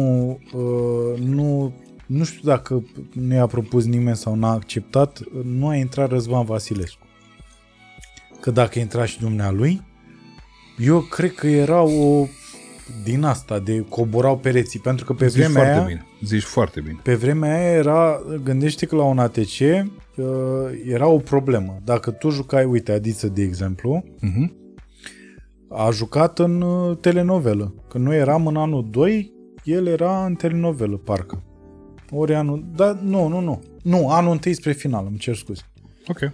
uh, nu, nu știu dacă nu i-a propus nimeni sau n-a acceptat, nu a intrat Răzvan Vasilescu. Că dacă intra și dumnealui, eu cred că era o din asta, de coborau pereții, pentru că pe Zici vremea foarte aia, bine. Zici foarte bine. Pe vremea aia era, gândește că la un A T C uh, era o problemă. Dacă tu jucai, uite, Adiță, de exemplu, uh-huh. a jucat în telenovelă. Când noi eram în anul doi, el era în telenovelă, parcă. Ori anul... Dar nu, nu, nu. Nu, anul întâi spre final, îmi cer scuze. Ok.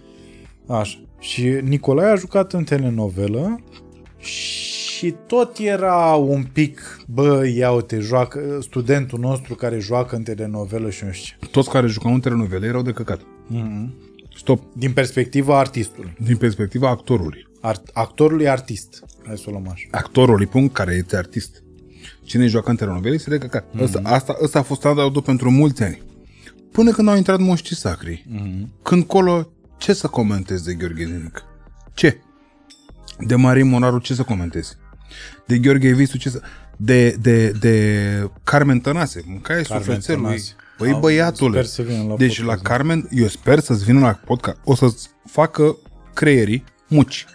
Așa. Și Nicolae a jucat în telenovelă și tot era un pic, bă, ia uite, joacă, studentul nostru care joacă în telenovelă și nu știu ce. Toți care jucau în telenovelă erau de căcat. Mm-hmm. Stop. Din perspectiva artistului. Din perspectiva actorului. Art, actorului artist. Hai să o luăm așa. Actorului, punct, care este artist. Cine joacă în telenovele este de căcat. Mm-hmm. Asta, asta, asta a fost standardul pentru mulți ani. Până când au intrat moștii sacri. Mm-hmm. Când colo, ce să comentezi de Gheorghe Dinică? Ce? De Marin Moraru ce să comentezi? De Gheorghe Visu ce să... De, de, de Carmen Tănase. Mâncai sufletelui. Păi băiatule. La deci podcast, la Carmen, eu sper să-ți vină la podcast. O să-ți facă creierii muci.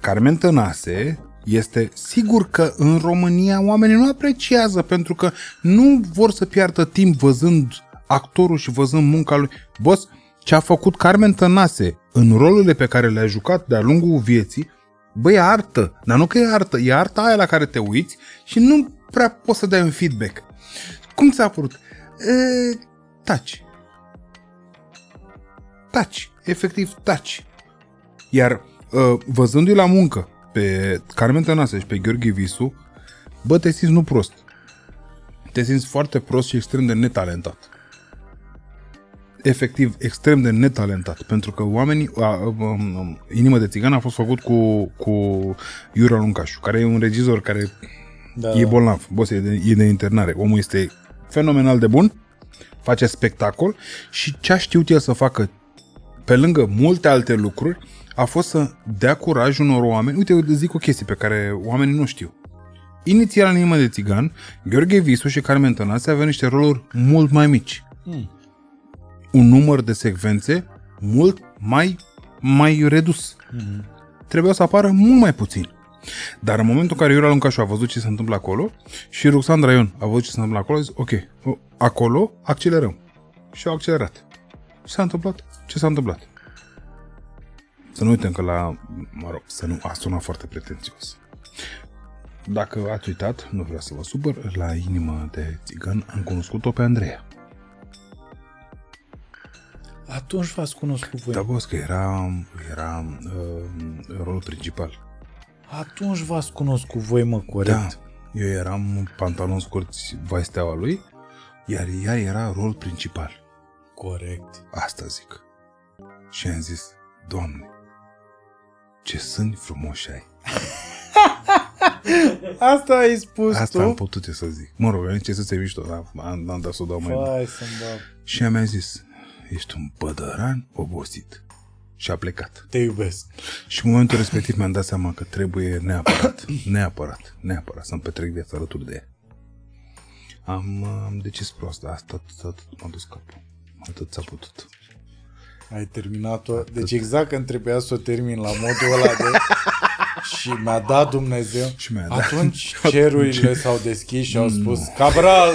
Carmen Tănase este sigur că în România oamenii nu apreciază pentru că nu vor să piardă timp văzând actorul și văzând munca lui. Boss, ce a făcut Carmen Tănase în rolurile pe care le-a jucat de-a lungul vieții, bă, e artă, dar nu că e artă, e arta aia la care te uiți și nu prea poți să dai un feedback. Cum ți-a părut? E, taci. Taci. Efectiv, taci. Iar văzându-i la muncă pe Carmen Tănase și pe Gheorghe Visu, bă, te simți nu prost. Te simți foarte prost și extrem de netalentat. Efectiv, extrem de netalentat. Pentru că oamenii... A, a, a, Inima de țigan a fost făcut cu, cu Iura Luncașu, care e un regizor care da. e bolnav. Boss, e de, e de internare. Omul este fenomenal de bun, face spectacol și ce a știut el să facă pe lângă multe alte lucruri a fost să dea curaj unor oameni. Uite, eu zic o chestie pe care oamenii nu știu. Inițial, în Inima de țigan, Gheorghe Visu și Carmen Tănase aveau niște roluri mult mai mici. Hmm. Un număr de secvențe mult mai, mai redus. Hmm. Trebuia să apară mult mai puțin. Dar în momentul în care Iura Luncașu a văzut ce se întâmplă acolo și Ruxandra Ion a văzut ce se întâmplă acolo, a zis, ok, acolo accelerăm. Și au accelerat. Și s-a întâmplat ce s-a întâmplat. Să nu uităm că la... Mă rog, să nu... A sunat foarte pretențios. Dacă ați uitat, nu vreau să vă supăr, la Inima de țigan am cunoscut-o pe Andreea. Atunci v-ați cunoscut voi. Da, boss, că era, era uh, rolul principal. Atunci v-ați cunoscut voi, mă, corect. Da, eu eram pantalon scurți, vai steaua lui, iar ea era rolul principal. Corect. Asta zic. Și am zis... Doamne, ce sâni frumoși ai. Asta ai spus. Asta tu? Am putut să zic. Mă rog, am ce să se mișto, dar am, am dat să o dau mai mult. Și am mi-a zis, ești un bădăran obosit. Și a plecat. Te iubesc. Și în momentul respectiv mi-am dat seama că trebuie neapărat, neapărat, neapărat să-mi petrec viața alături de ea. Am, am decis prost, asta atât, atât m-a dus capul. Atât s-a putut. Ai terminat-o. Deci exact când trebuia să o termin la modul ăla de... Și mi-a dat Dumnezeu. Și mi-a dat. Atunci cerurile s-au deschis și au spus, Cabral!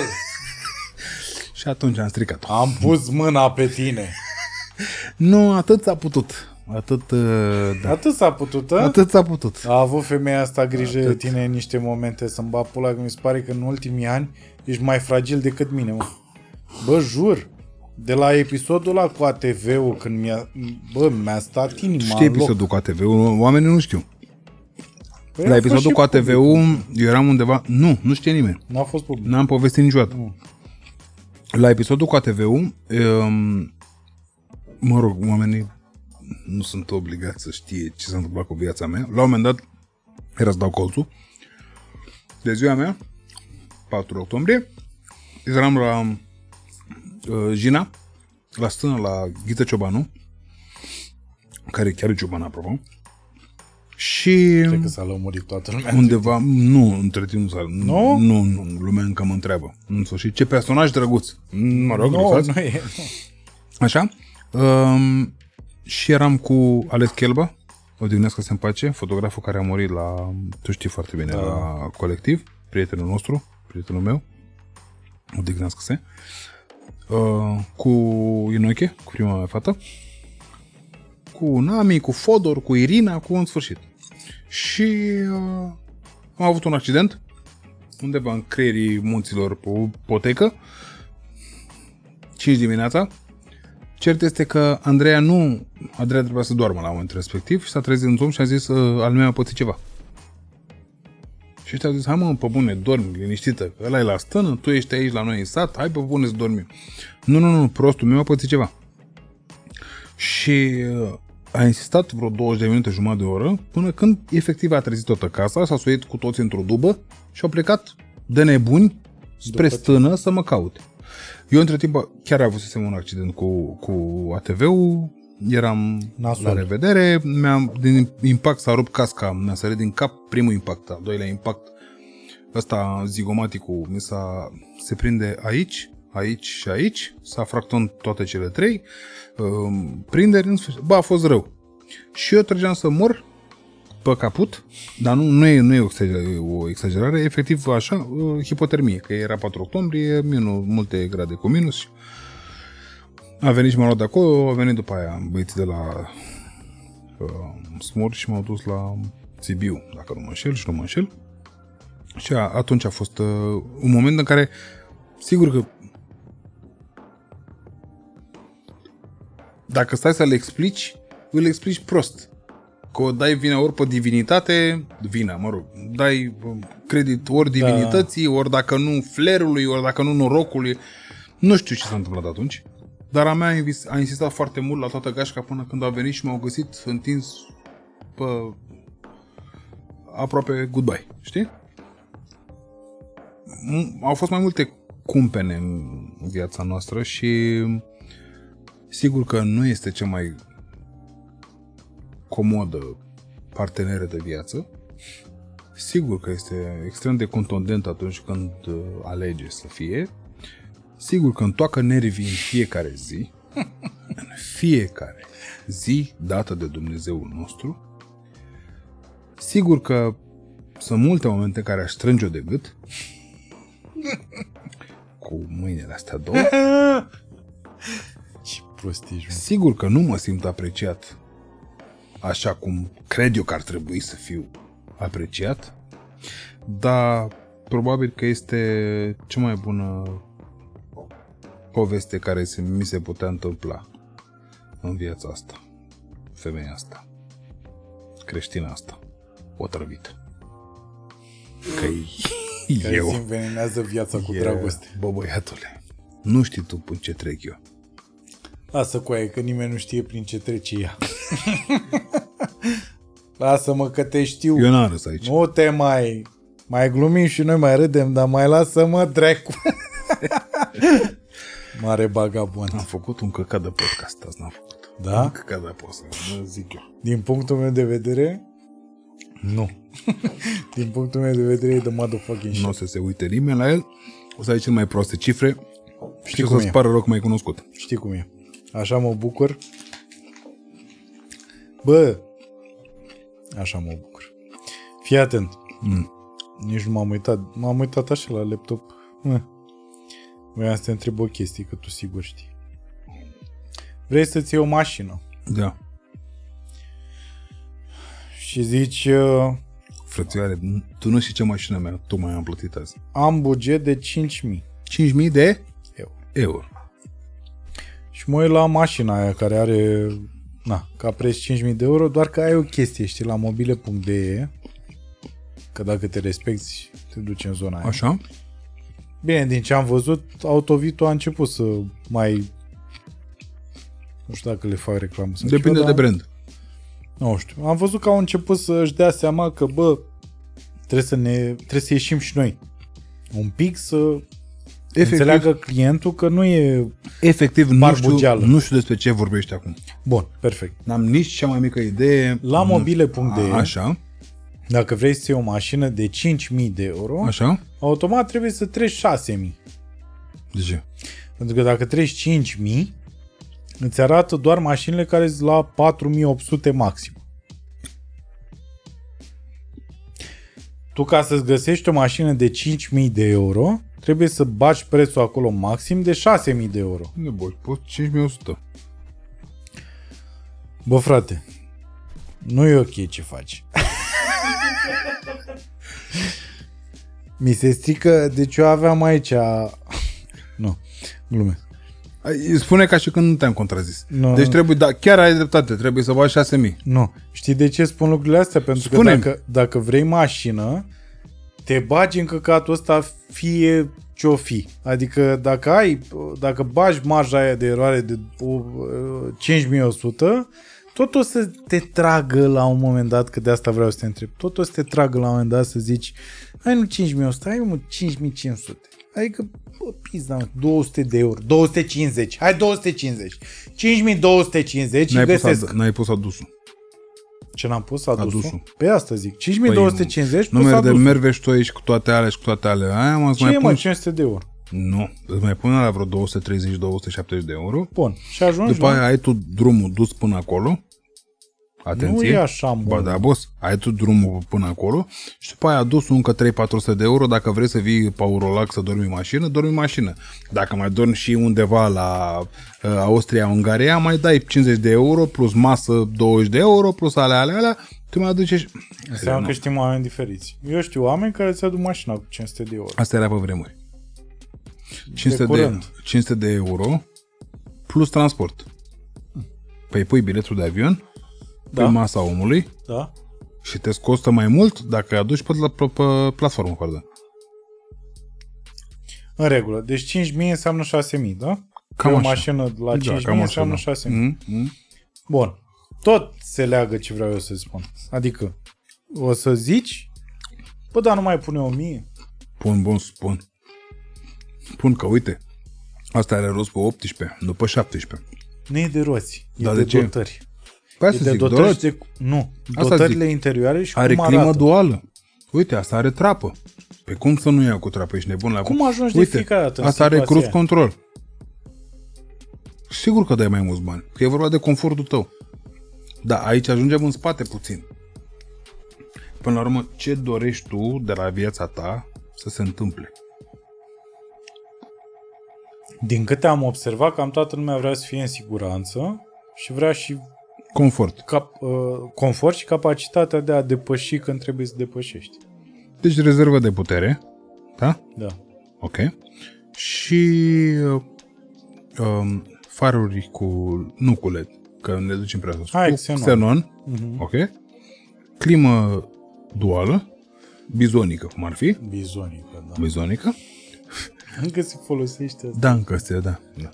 Și atunci am stricat-o. Am pus mâna pe tine. Nu, atât s-a putut. Atât, da. Atât s-a putut, a? Atât s-a putut. A avut femeia asta grijă atât. De tine în niște momente să-mi bat pula, că mi se pare că în ultimii ani ești mai fragil decât mine. Bă, jur! de la episodul ăla cu A T V-ul, când mi-a, bă, mi-a stat inima. Știi episodul cu A T V-ul? Oamenii nu știu. Păi la episodul cu A T V-ul, eu eram undeva... Nu, nu știe nimeni. N-a fost public. N-am povestit niciodată. Nu. La episodul cu A T V-ul, um, mă rog, oamenii nu sunt obligați să știe ce s-a întâmplat cu viața mea. La un moment dat, era să dau colțul. De ziua mea, patru octombrie, eram la uh, Jina, la stână, la Ghiță Ciobanu, care chiar e Cioban, apropo. Și că s-a lămurit toată lumea. Undeva, nu, între timp nu s-a no? nu, nu, lumea încă mă întreabă. În sfârșit, ce personaj drăguț. Mă rog, no, nu e. Așa. Um, și eram cu Ales Chelbă, odihnească să-mi pace, fotograful care a murit la, tu știi foarte bine, da, la Colectiv, prietenul nostru, prietenul meu, odihnească se, uh, cu Inoche, cu prima mea fată, cu Nami, cu Fodor, cu Irina, cu în sfârșit. Și uh, am avut un accident undeva în creierii munților pe Potecă, cinci dimineața. Cert este că Andreea nu... Andreea trebuia să doarmă la momentul respectiv și s-a trezit în somn și a zis uh, al meu a pățit ceva. Și ăștia au zis, hai mă, pe bune, dormi, liniștită, ăla e la stână, tu ești aici la noi în sat, hai pe bune să dormim. Nu, nu, nu, prostul meu a pățit ceva. Și a insistat vreo douăzeci de minute, jumătate de oră, până când efectiv a trezit toată casa, s-a suit cu toți într-o dubă și au plecat de nebuni spre după stână tine să mă caute. Eu între timp chiar avusesem un accident cu, cu A T V-ul, eram nasul la revedere, mi-am, din impact s-a rupt casca, mi-a sărit din cap primul impact, al doilea impact, ăsta zigomaticul, mi s-a, se prinde aici, aici și aici, s-a fractat toate cele trei, prinderi, în sfârșit, bă, a fost rău. Și eu trăgeam să mor pe caput, dar nu, nu, e, nu e o exagerare, efectiv așa, hipotermie, că era patru octombrie, minus, multe grade cu minus. A venit și m-a luat de acolo, a venit după aia băieții de la uh, Smur și m-au dus la Sibiu, dacă nu mă înșel, și nu mă înșel. Și a, atunci a fost uh, un moment în care, sigur că dacă stai să le explici, îl explici prost. Că o dai vina ori pe divinitate, vina, mă rog, dai credit ori divinității, ori dacă nu flerului, ori dacă nu norocului. Nu știu ce s-a întâmplat atunci, dar a mea a insistat foarte mult la toată gașca până când a venit și m-au găsit întins pe aproape goodbye, știi? Au fost mai multe cumpene în viața noastră și... Sigur că nu este cea mai comodă parteneră de viață. Sigur că este extrem de contundent atunci când alege să fie. Sigur că întoarcă nervii în fiecare zi, în fiecare zi dată de Dumnezeul nostru. Sigur că sunt multe momente în care aș strânge-o de gât cu mâinile astea două. Prostijul. Sigur că nu mă simt apreciat așa cum cred eu că ar trebui să fiu apreciat, dar probabil că este cea mai bună poveste care se, mi se putea întâmpla în viața asta, femeia asta, creștina asta, otrăvită. Că-i care eu. Care înveninează viața cu e, dragoste. Bă, băiatule, nu știi tu până ce trec eu. Lasă cu aia, că nimeni nu știe prin ce trece ea. Lasă-mă că te știu. Eu n-am râs aici. Nu te mai... Mai glumim și noi mai râdem, dar mai lasă-mă dracu. Mare bagabond. Am făcut un căcat de podcast azi, n-am făcut. Da? Un căcat de podcast, zic eu. Din punctul meu de vedere... Nu. Din punctul meu de vedere e de motherfucking shit. Nu o să se uite nimeni la el. O să ai cel mai proaste cifre. Știi cum să îți pară roc mai cunoscut. Știi cum e. Așa mă bucur. Bă, așa mă bucur. Fii atent. Mm. Nici nu m-am uitat. M-am uitat așa la laptop. Mă. Voiam să te întreb o chestie, că tu sigur știi. Vrei să-ți iei o mașină. Da. Și zici... Uh, Frățioare, tu nu știi ce mașină mea. Tu mai am plătit azi. Am buget de cinci mii. cinci mii de? Euro. Euro. Și mă uit la mașina aia care are, na, ca preț cinci mii de euro, doar că ai o chestie, știi, la mobile punct d e, că dacă te respecti, te duci în zona aia. Așa. Bine, din ce am văzut, Autovito a început să mai... Nu știu dacă le fac reclamă. Sau depinde ceva, de brand. Nu știu. Am văzut că au început să-și dea seama că, bă, trebuie să, ne, trebuie să ieșim și noi. Un pic să efectiv, înțeleagă clientul că nu e efectiv barbugeală. Nu știu, nu știu despre ce vorbești acum. Bun, perfect. N-am nici cea mai mică idee. La mobile punct d e, așa. Dacă vrei să iei o mașină de cinci mii de euro, așa, automat trebuie să treci șase mii. De ce? Pentru că dacă treci cinci mii, îți arată doar mașinile care sunt la patru mii opt sute maxim. Tu, ca să-ți găsești o mașină de cinci mii de euro, trebuie să bagi prețul acolo maxim de șase mii de euro. Nu bagi, poți cinci mii o sută. Bă, frate, nu e ok ce faci. Mi se strică, deci eu aveam aici... Nu, glumesc. Spune ca și când nu te-am contrazis. No. Deci trebuie, da, chiar ai dreptate, trebuie să bagi șase mii. Nu. Știi de ce spun lucrurile astea? Pentru Spune-mi. că dacă, dacă vrei mașină, te bagi în căcatul ăsta fie ce-o fi. Adică dacă ai, dacă bagi marja aia de eroare de cinci mii o sută, tot o să te tragă la un moment dat, că de asta vreau să te întreb, tot o să te tragă la un moment dat să zici, ai nu cinci mii o sută, ai nu cinci mii cinci sute. Adică, bă, pizda, două sute de euro, două sute cincizeci, hai două sute cincizeci, cinci mii două sute cincizeci și găsesc. N-ai pus adusul. Ce n-am pus? Adusul? adusul. Pe asta zic, cinci mii două sute cincizeci păi, plus adusul. Nu mergi tu aici cu toate alea și cu toate alea. Aia, mă, ce mai e, pun... mă, cinci sute de euro? Nu, îți mai pune la vreo două sute treizeci două sute șaptezeci de euro. Bun, și ajungi. După aia ai tu drumul dus până acolo. Atenție. Nu e așa, mă. Ba da, boss, ai tu drumul până acolo și după aia adusul încă trei patru sute de euro. Dacă vrei să vii pe Urolac să dormi în mașină, dormi în mașină. Dacă mai dormi și undeva la uh, Austria-Ungaria, mai dai cincizeci de euro plus masă douăzeci de euro plus alea, alea, alea. Tu mai aduci și... Înseamnă că știm oameni diferiți. Eu știu oameni care îți aduc mașina cu cinci sute de euro. Asta era pe vremuri. cinci sute de, de, cinci sute de euro plus transport. Păi pui biletul de avion, da, pui masa omului, da, și te costă mai mult dacă aduci pe, pe, pe platformă. Pardon. În regulă. Deci cinci mii înseamnă șase mii, da? Cam o mașină la cinci mii, da, înseamnă șase mii. Mm-hmm. Bun. Tot se leagă ce vreau eu să spun. Adică o să zici, bă, dar nu mai pune o mie. Pun, bun, spun. Spun că, uite, asta are rost pe optsprezece, nu pe șaptesprezece. Nu e de roți, e da, de, de dotări. Păi asta de zic, dotări de, nu, asta dotările zic, interioare și are cum arată. Are climă duală. Uite, asta are trapă. Pe cum să nu iau cu trapă? Ești nebun la... Cum bun? Ajungi uite, de fiecare dată? Asta are cruise control. Sigur că dai mai mulți bani, că e vorba de confortul tău. Dar aici ajungem în spate puțin. Până la urmă, ce dorești tu de la viața ta să se întâmple? Din câte am observat, cam toată lumea vrea să fie în siguranță și vrea și confort, cap, uh, confort și capacitatea de a depăși când trebuie să depășești. Deci rezervă de putere, da? Da. Ok. Și uh, faruri cu, nu cu L E D, că ne ducem prea sus. Hai, xenon. xenon. Uh-huh. Ok. Climă duală, bizonică, cum ar fi. Bizonică, da. Bizonică. Încă se folosește asta. Da, încă se, da, da.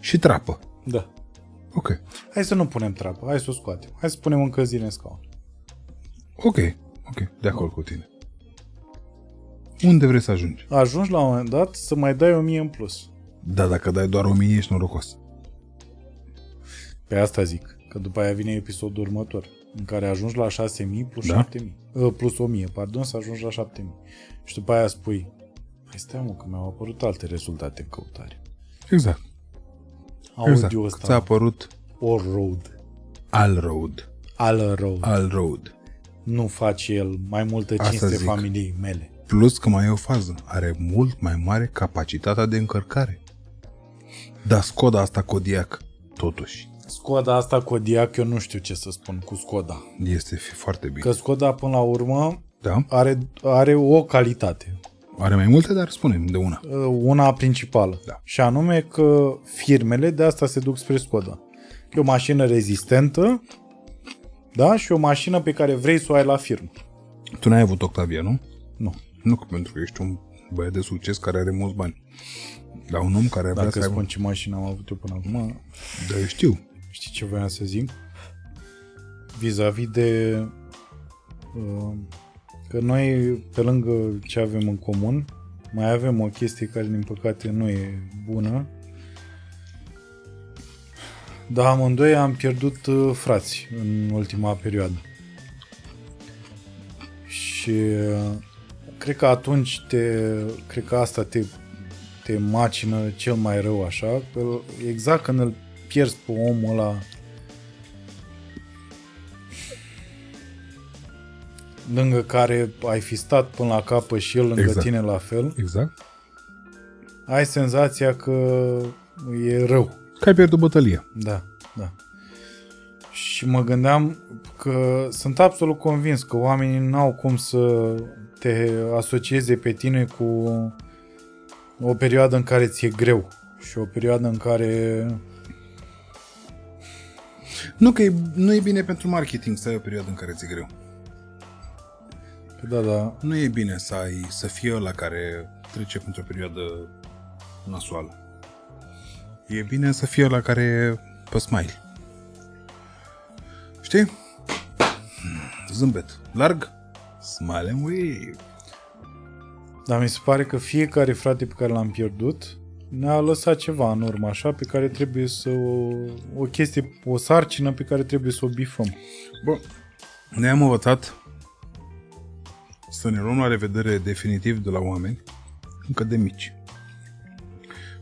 Și trapă. Da. Ok. Hai să nu punem trapă, hai să o scoatem. Hai să punem încălzire în scaun. Ok, ok, de acord cu tine. Unde vrei să ajungi? Ajungi la un moment dat să mai dai o mie în plus. Da, dacă dai doar o mie ești norocos. Pe asta zic, că după aia vine episodul următor, în care ajungi la șase mii plus, da? șapte mii, plus o mie, pardon, să ajungi la șapte mii. Și după aia spui... Păi stai, mă, că mi-au apărut alte rezultate în căutare. Exact. Audio exact. Ăsta. Ți-a apărut... All-road. All-road. All-road. All-road. Nu face el mai multă cinste familiei mele. Plus că mai e o fază. Are mult mai mare capacitatea de încărcare. Dar Skoda asta Kodiaq, totuși. Skoda asta Kodiaq, eu nu știu ce să spun cu Skoda. Este foarte bine. Că Skoda, până la urmă, da? are, are o calitate. Are mai multe, dar spunem de una. Una principală. Da. Și anume că firmele de asta se duc spre Skoda. E o mașină rezistentă, da? Și o mașină pe care vrei să o ai la firmă. Tu n-ai avut Octavia, nu? Nu. Nu, pentru că ești un băiat de succes care are mulți bani. Dar un om care vrea să aibă... Dacă spun ce mașină am avut eu până acum... Da, eu știu. Știi ce voiam să zic? Vis-a-vis de... Uh, că noi, pe lângă ce avem în comun, mai avem o chestie care, din păcate, nu e bună. Dar amândoi am pierdut uh, frați în ultima perioadă. Și... Uh, cred că atunci te... Cred că asta te... te macină cel mai rău, așa, exact când îl pierzi pe omul ăla, lângă care ai fi stat până la capă și el lângă exact. Tine la fel, exact. Ai senzația că e rău. Că ai pierdut bătălia. Da, da. Și mă gândeam că sunt absolut convins că oamenii n-au cum să te asocieze pe tine cu o perioadă în care ți-e greu și o perioadă în care... Nu că e, nu e bine pentru marketing să ai o perioadă în care ți-e greu. Da, da. Nu e bine să ai, să fie ăla care trece printr-o perioadă nasoală. E bine să fie ăla care e pe smile. Știi? Zâmbet larg, smile and wave. Dar mi se pare că fiecare frate pe care l-am pierdut ne-a lăsat ceva în urmă, așa, pe care trebuie să o, o chestie, o sarcină pe care trebuie să o bifăm. Bă, ne-am învățat să ne luăm la revedere definitiv de la oameni încă de mici.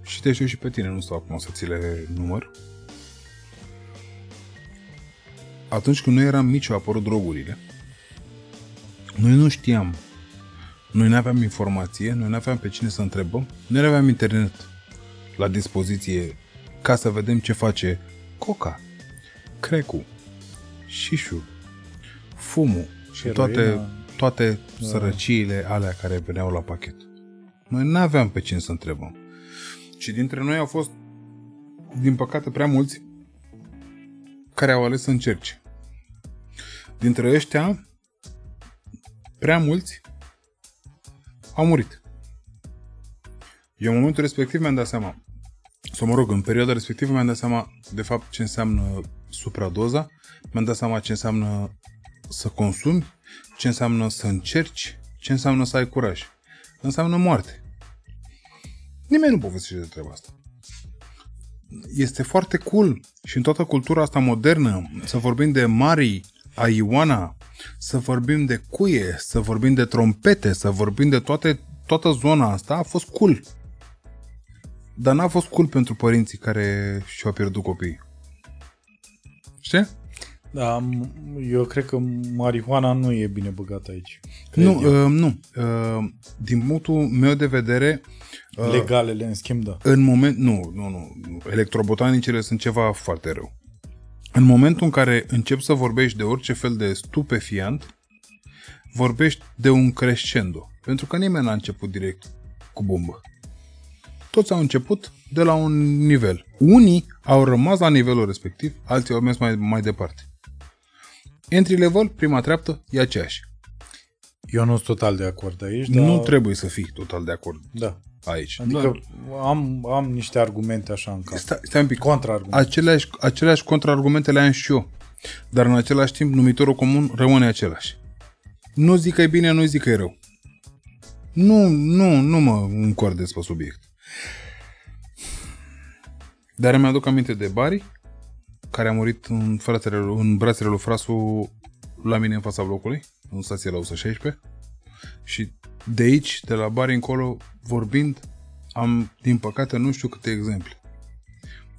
Și te știu și pe tine, nu stau acum să ți le număr. Atunci când noi eram mici, au apărut drogurile. Noi nu știam. Noi nu aveam informație, noi nu aveam pe cine să întrebăm, noi nu aveam internet la dispoziție ca să vedem ce face coca, crecu, șișu, fumul și toate, toate sărăciile alea care veneau la pachet. Noi nu aveam pe cine să întrebăm. Și dintre noi au fost, din păcate, prea mulți care au ales să încerce. Dintre ăștia, prea mulți au murit. Eu în momentul respectiv mi-am dat seama, să mă rog, în perioada respectivă mi-am dat seama de fapt ce înseamnă supradoza, mi-am dat seama ce înseamnă să consumi, ce înseamnă să încerci, ce înseamnă să ai curaj. Înseamnă moarte. Nimeni nu povestește de treaba asta. Este foarte cool și în toată cultura asta modernă să vorbim de mari a Ioana, să vorbim de cuie, să vorbim de trompete, să vorbim de toate, toată zona asta a fost cool. Dar n-a fost cool pentru părinții care și-au pierdut copiii. Știi? Da, eu cred că marihuana nu e bine băgată aici. Nu, uh, nu. Uh, din punctul meu de vedere... Uh, Legalele, în schimb, da. În moment, nu, nu, nu. Electrobotanicele sunt ceva foarte rău. În momentul în care începi să vorbești de orice fel de stupefiant, vorbești de un crescendo. Pentru că nimeni n-a început direct cu bombă. Toți au început de la un nivel. Unii au rămas la nivelul respectiv, alții au mers mai, mai departe. Entry level, prima treaptă, e aceeași. Eu nu sunt total de acord aici. Dar... Nu trebuie să fii total de acord. Da. Aici. Adică am, am niște argumente așa în cap. Stai, stai un pic. Contraargumente. Aceleași, aceleași contraargumente le am și eu. Dar în același timp, numitorul comun rămâne același. Nu zic că e bine, nu zic că e rău. Nu, nu, nu mă încordez pe subiect. Dar îmi aduc aminte de Bari, care a murit în, fratele, în brațele lui Frasu la mine în fața blocului, în stație la o sută șaisprezece. Și de aici, de la Bari încolo, vorbind, am, din păcate, nu știu câte exemple.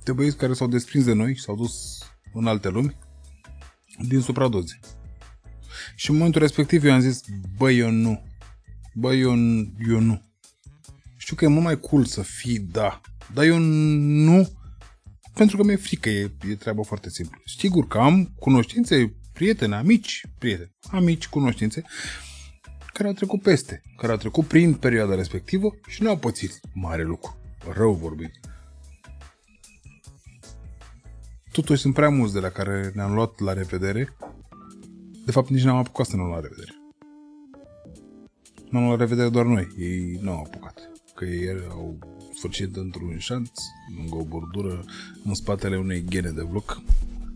De băieți care s-au desprins de noi, s-au dus în alte lumi, din supradoze. Și în momentul respectiv eu am zis, băi, eu nu. Băi, eu, eu nu. Știu că e mult mai cool să fii, da, dar eu nu, pentru că mi-e frică, e, e treaba foarte simplă. Sigur că am cunoștințe, prieteni, amici, prieteni, amici, cunoștințe, care au trecut peste, care au trecut prin perioada respectivă și nu au pățit mare lucru, rău vorbind. Totuși sunt prea mulți de la care ne-am luat la revedere. De fapt, nici n-am apucat să ne luăm la revedere. Ne-am luat la revedere doar noi. Ei nu au apucat. Că ei au sfârșit într-un șanț, lângă o bordură, în spatele unei ghene de bloc,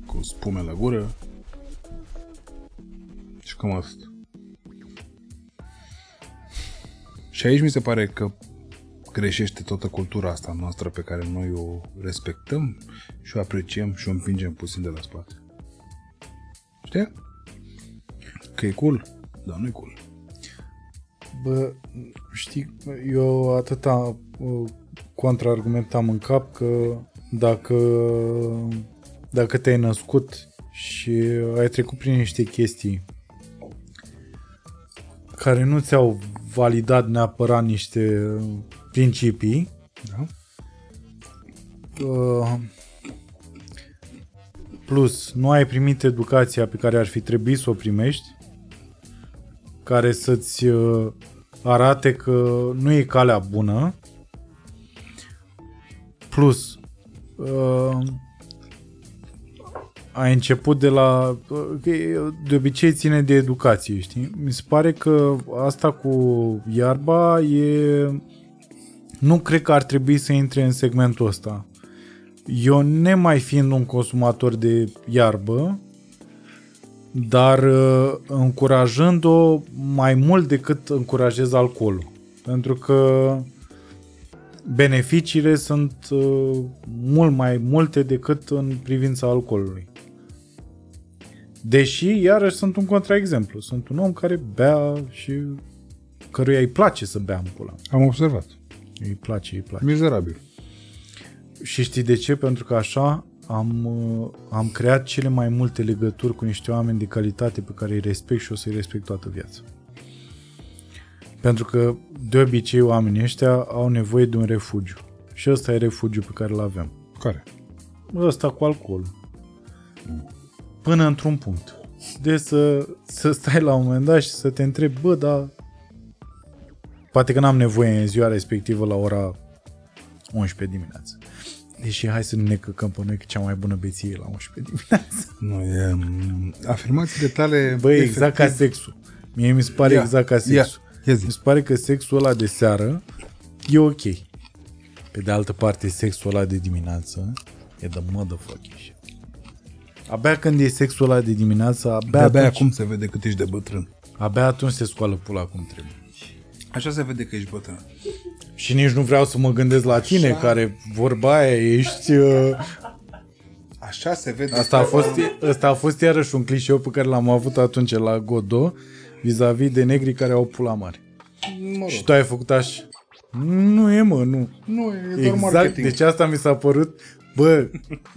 cu spume la gură. Și cam asta. Și aici mi se pare că greșește toată cultura asta noastră pe care noi o respectăm și o apreciem și o împingem puțin de la spate. Știi? Că e cool, dar nu e cool. Bă, știi, eu atâta uh, contraargument am în cap că dacă, dacă te-ai născut și ai trecut prin niște chestii care nu ți-au validat neapărat niște principii, da? uh, plus nu ai primit educația pe care ar fi trebuit să o primești, care să-ți uh, arate că nu e calea bună, plus uh, ai început de la... De obicei ține de educație, știi? Mi se pare că asta cu iarba e... Nu cred că ar trebui să intre în segmentul ăsta. Eu, nemai fiind un consumator de iarbă, dar încurajând-o mai mult decât încurajez alcoolul. Pentru că beneficiile sunt mult mai multe decât în privința alcoolului. Deși, iarăși, sunt un contraexemplu. Sunt un om care bea și căruia îi place să bea în pula. Am observat. Îi place, îi place. Mizerabil. Și știi de ce? Pentru că așa am, am creat cele mai multe legături cu niște oameni de calitate pe care îi respect și o să-i respect toată viața. Pentru că, de obicei, oamenii ăștia au nevoie de un refugiu. Și ăsta e refugiul pe care îl avem. Care? Ăsta cu alcoolul. Mm. Până într-un punct. De să, să stai la un moment dat și să te întrebi, bă, dar poate că n-am nevoie în ziua respectivă la ora unsprezece dimineață. Deși hai să nu ne căcăm pe noi că cea mai bună beție e la unsprezece dimineață. Nu, e... Afirmațiile tale... Bă, efectiv... exact ca sexul. Mie mi se pare ia, exact ca sexul. Ia, ia mi se pare că sexul ăla de seară e ok. Pe de altă parte, sexul ăla de dimineață e de motherfucking shit. Abia când e sexul ăla de dimineață, abia, abia atunci... acum se vede cât ești de bătrân. Abia atunci se scoală pula cum trebuie. Așa se vede că ești bătrân. Și nici nu vreau să mă gândesc la tine, așa... care vorba aia, ești... Uh... Așa se vede. Asta a fost, asta a fost iarăși un clișeu pe care l-am avut atunci la Godot, vis-a-vis de negri care au pula mare. Mă rog. Și tu ai făcut așa. Nu e, mă, nu. Nu, e doar exact, marketing. Deci asta mi s-a părut... Bă,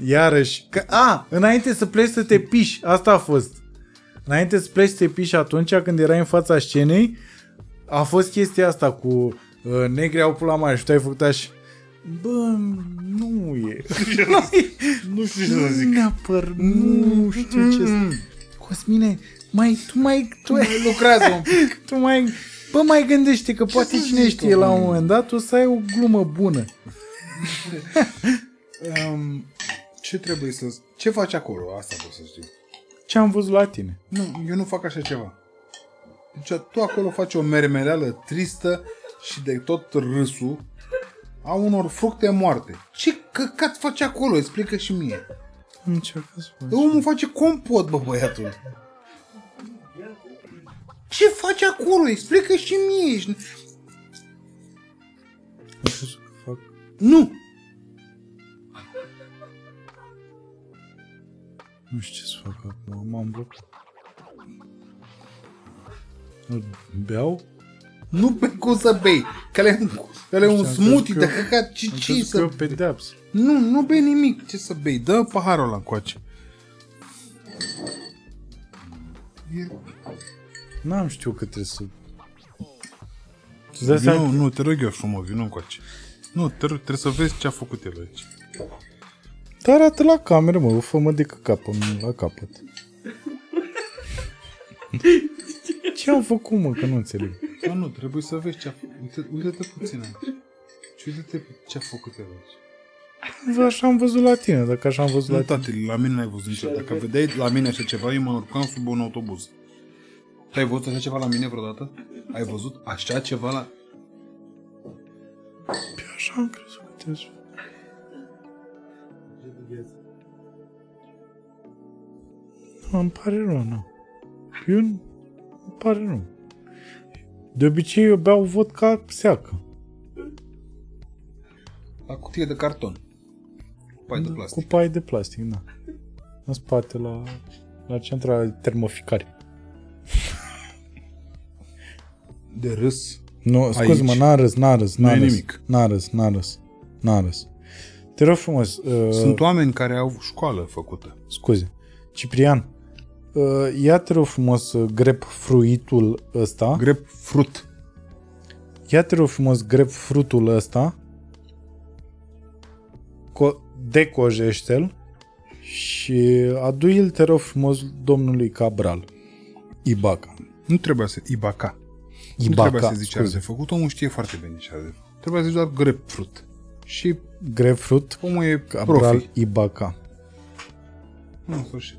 iarăși, că, a, înainte să pleci să te piși, asta a fost. Înainte să pleci să te piși atunci când erai în fața scenei, a fost chestia asta cu uh, negri au pula mare și tu ai făcut așa, bă, nu e. Nu știu ce să zic. Neapăr, nu știu ce să zic. Cosmine, mai, tu mai, tu mai lucrează un pic. Tu mai, bă, mai gândește că poate cine știe la un moment dat o să ai o glumă bună. Um, ce trebuie să... Ce faci acolo? Asta vreau să știu. Ce am văzut la tine? Nu, eu nu fac așa ceva. Deci tu acolo faci o mermeleală tristă și de tot râsul a unor fructe moarte. Ce căcat faci acolo? Explică și mie. Am încercat să faci. Omul face compot, bă, băiatul. Ce faci acolo? Explică și mie. Nu știu să fac. Nu! Nu știu ce să fac acum, m-am blocat. Nu beau? Nu pe cum să bei, că le-ai un smoothie de căcat, ce ce să... Nu, nu bei nimic, ce să bei, dă paharul ăla încoace. N-am știu că trebuie să... Vino, nu, te rog eu frumos, vino încoace. Nu, trebuie să vezi ce a făcut el aici. Te arată la cameră, mă, fă-mă de căcapă, la capăt. Ce Ce am făcut, mă, că nu înțeleg? Bă, nu, trebuie să vezi ce a făcut. Uite-te puțin aici. Și uite-te ce a făcut el aici. Așa am văzut la tine, dacă așa am văzut nu, la tine. Tate, la mine n-ai văzut niciodată. Dacă vedeai la mine așa ceva, eu mă urcam sub un autobuz. Tu ai văzut așa ceva la mine vreodată? Ai văzut așa ceva la... Pe așa am crezut că te-ați... Nu, îmi pare rău, nu. Eu nu... Îmi pare rău. De obicei eu beau vodka seacă. La cutie de carton. Cu pai de plastic. Cu pai de plastic, da. În spate, la, la centrala de termoficare. De râs. Nu, scuze-mă, n-am râs, n-am râs, n-am râs, n-am râs, n-am râs, n-am râs. Te rog frumos. Uh... Sunt oameni care au școală făcută. Scuze. Ciprian, uh, ia te rog frumos grapefruitul ăsta. Grapefruit. Ia te rog frumos grapefruitul ăsta. Co- decojește-l și adu-i-l, te rog frumos, domnului Cabral. Ibaca. Nu trebuia să... Ibaca. Ibaca. Nu trebuia să zici ar de făcut. Omul știe foarte bine ce ar de făcut. Trebuia să zici doar grapefruit. Și grapefruit, omul e Cabral, profi. Ibaca. Nu, sfârșit.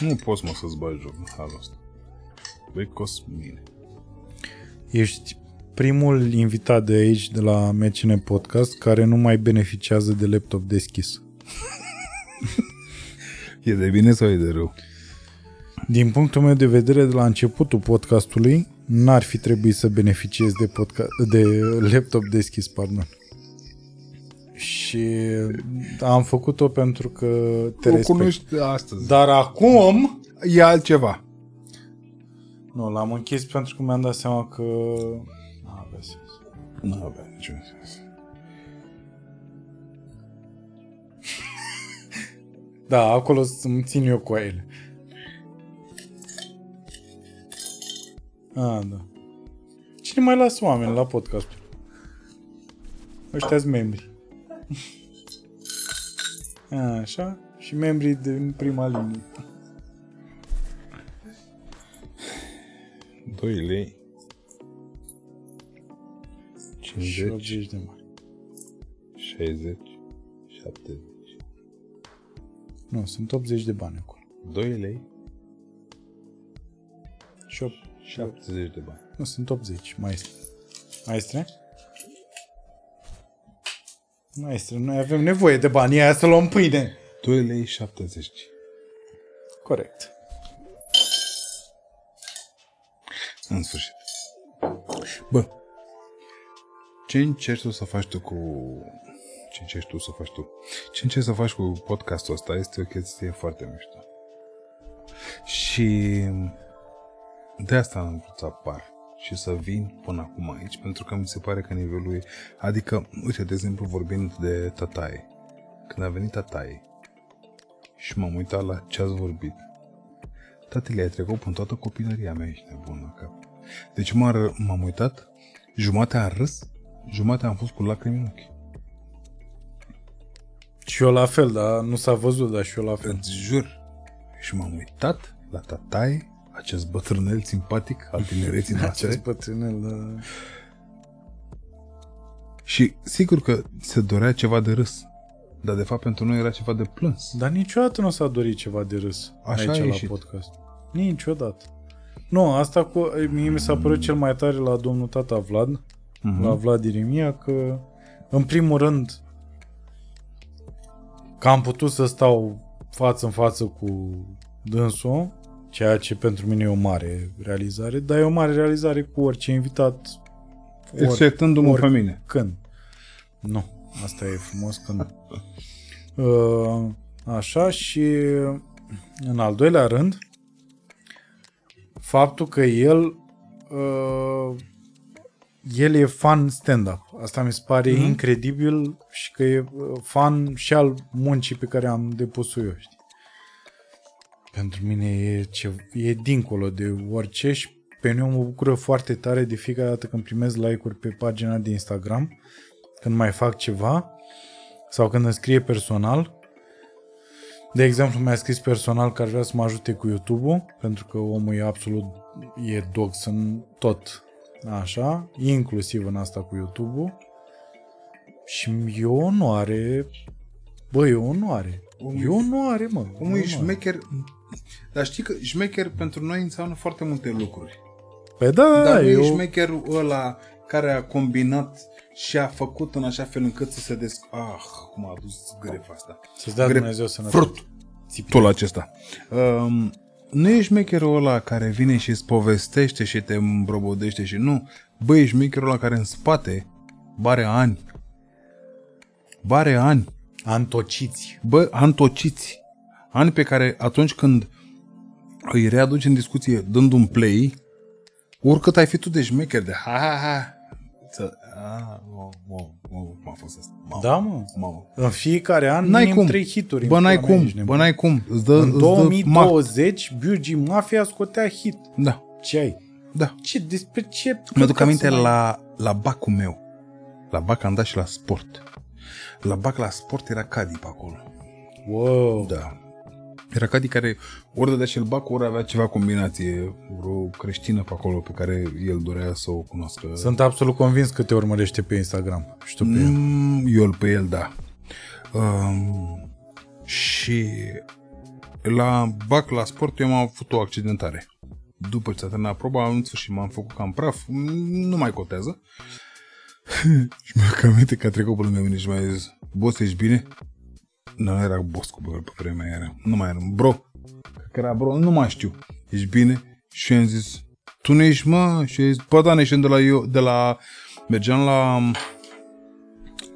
Nu poți, mă, să-ți bagi joc în halul ăsta. Băi, cost mine. Ești primul invitat de aici, de la M C N Podcast, care nu mai beneficiază de laptop deschis. E de bine sau e de rău? Din punctul meu de vedere, de la începutul podcastului, n-ar fi trebuit să beneficiez de, podca- de laptop deschis, pardon. Și am făcut-o pentru că te respect. O cunoști astăzi. Dar acum e altceva. Nu, l-am închis pentru că mi-am dat seama că nu avea sens. Nu avea niciun sens. Da, acolo îmi țin eu cu ele. Ah, da. Cine mai lasă oameni la podcast? Ăștia-s membri. Așa, și membrii din prima linie. doi lei. cincizeci de mari. șaizeci. șaptezeci. Nu, sunt optzeci de bani acolo. doi lei. Și opt. șaptezeci de bani. Nu, sunt optzeci, maestre. Maestre? Maestre, noi avem nevoie de bani, aia să luăm pâine. doi lei șaptezeci. Corect. În sfârșit. Bă, ce încerci tu să faci tu cu... Ce încerci tu să faci tu? Ce încerci să faci cu podcastul ăsta este o chestie foarte mișto. Și... De asta am vrut să apar și să vin până acum aici, pentru că mi se pare că nivelul e... Adică, uite, de exemplu, vorbind de tataie. Când a venit tataie și m-am uitat la ce ați vorbit, tatile, ai trecut până toată copilăria mea, ești nebun la cap. Deci m-am, m-am uitat, jumate am râs, jumate am fost cu lacrimi în ochi. Și eu la fel, dar nu s-a văzut, dar și eu la fel. Îți jur. Și m-am uitat la tataie, acest bătrânel simpatic al tinereții noastre. Acest bătrânel, da. Și sigur că se dorea ceva de râs. Dar de fapt pentru noi era ceva de plâns. Dar niciodată nu s-a dorit ceva de râs. Așa aici a ieșit la podcast. Niciodată. Nu, asta cu... Mie mi s-a părut cel mai tare la domnul tata Vlad, mm-hmm. la Vlad Iremia, că în primul rând că am putut să stau față în față cu dânsul, ceea ce pentru mine e o mare realizare, dar e o mare realizare cu orice invitat. Exceptându-mă pe mine. Când. Nu, asta e frumos când. Uh, așa, și în al doilea rând, faptul că el uh, el e fan stand-up. Asta mi se pare mm-hmm. incredibil și că e fan și al muncii pe care am depus-o eu, știi? Pentru mine e, ce, e dincolo de orice și pe mine mă bucură foarte tare de fiecare dată când primez like-uri pe pagina de Instagram, când mai fac ceva sau când îmi scrie personal. De exemplu, mi-a scris personal că ar vrea să mă ajute cu YouTube-ul, pentru că omul e absolut e dox în tot, așa, inclusiv în asta cu YouTube-ul. Și e o onoare, bă, e o onoare. E o onoare, mă. Omul e șmecher, dar știi că șmecher pentru noi înseamnă foarte multe lucruri. Păi da, dar eu... e șmecherul ăla care a combinat și a făcut în așa fel încât să se des... Ah, cum a adus grefa asta. Să-ți dea gref... Dumnezeu sănătate. Țipitul acesta. Um, nu e șmecherul ăla care vine și îți povestește și te îmbrobodește și nu. Bă, e șmecherul ăla care în spate bare ani. Bare ani. Antociți. Bă, antociți. Ani pe care atunci când îi readuci în discuție dând un play, oricât ai fi tu de șmecher de ha ha ha. Ah, wow, wow, wow, m-a fost asta. Mamă, da, mă. Mamă. În fiecare an n-ai cum. trei hituri. Bă, n-ai cum. Bă, n-ai cum. Îți dă, în două mii douăzeci B U G. Mafia scotea hit. Da. Ce ai? Da. Ce? Despre ce? Mă duc aminte la, la bacul meu. La bac am dat și la sport. La bac la sport era Cadi pe acolo. Wow. Da. Era Cadi care ori dădea și el bac, ori avea ceva combinație, vreo creștină pe acolo pe care el dorea să o cunoască. Sunt absolut convins că te urmărește pe Instagram. Știu pe mm, el. Eu pe el, da. Um, și la bac, la sport, eu m-am făcut o accidentare. După ce s-a terminat proba, în sfârșit m-am făcut cam praf, nu mai contează. Și mi-a aminte că a trecut pe lângă mine și mi-a zis: "Boss, ești bine?" Nu era Bosco, bă, pe vremea era. Nu mai era. Bro. Că era bro, nu mai știu. Ești bine? Și am zis: "Tu nu ești, mă?" Și zis: "Bă, da, nești de la eu, de la mergeam la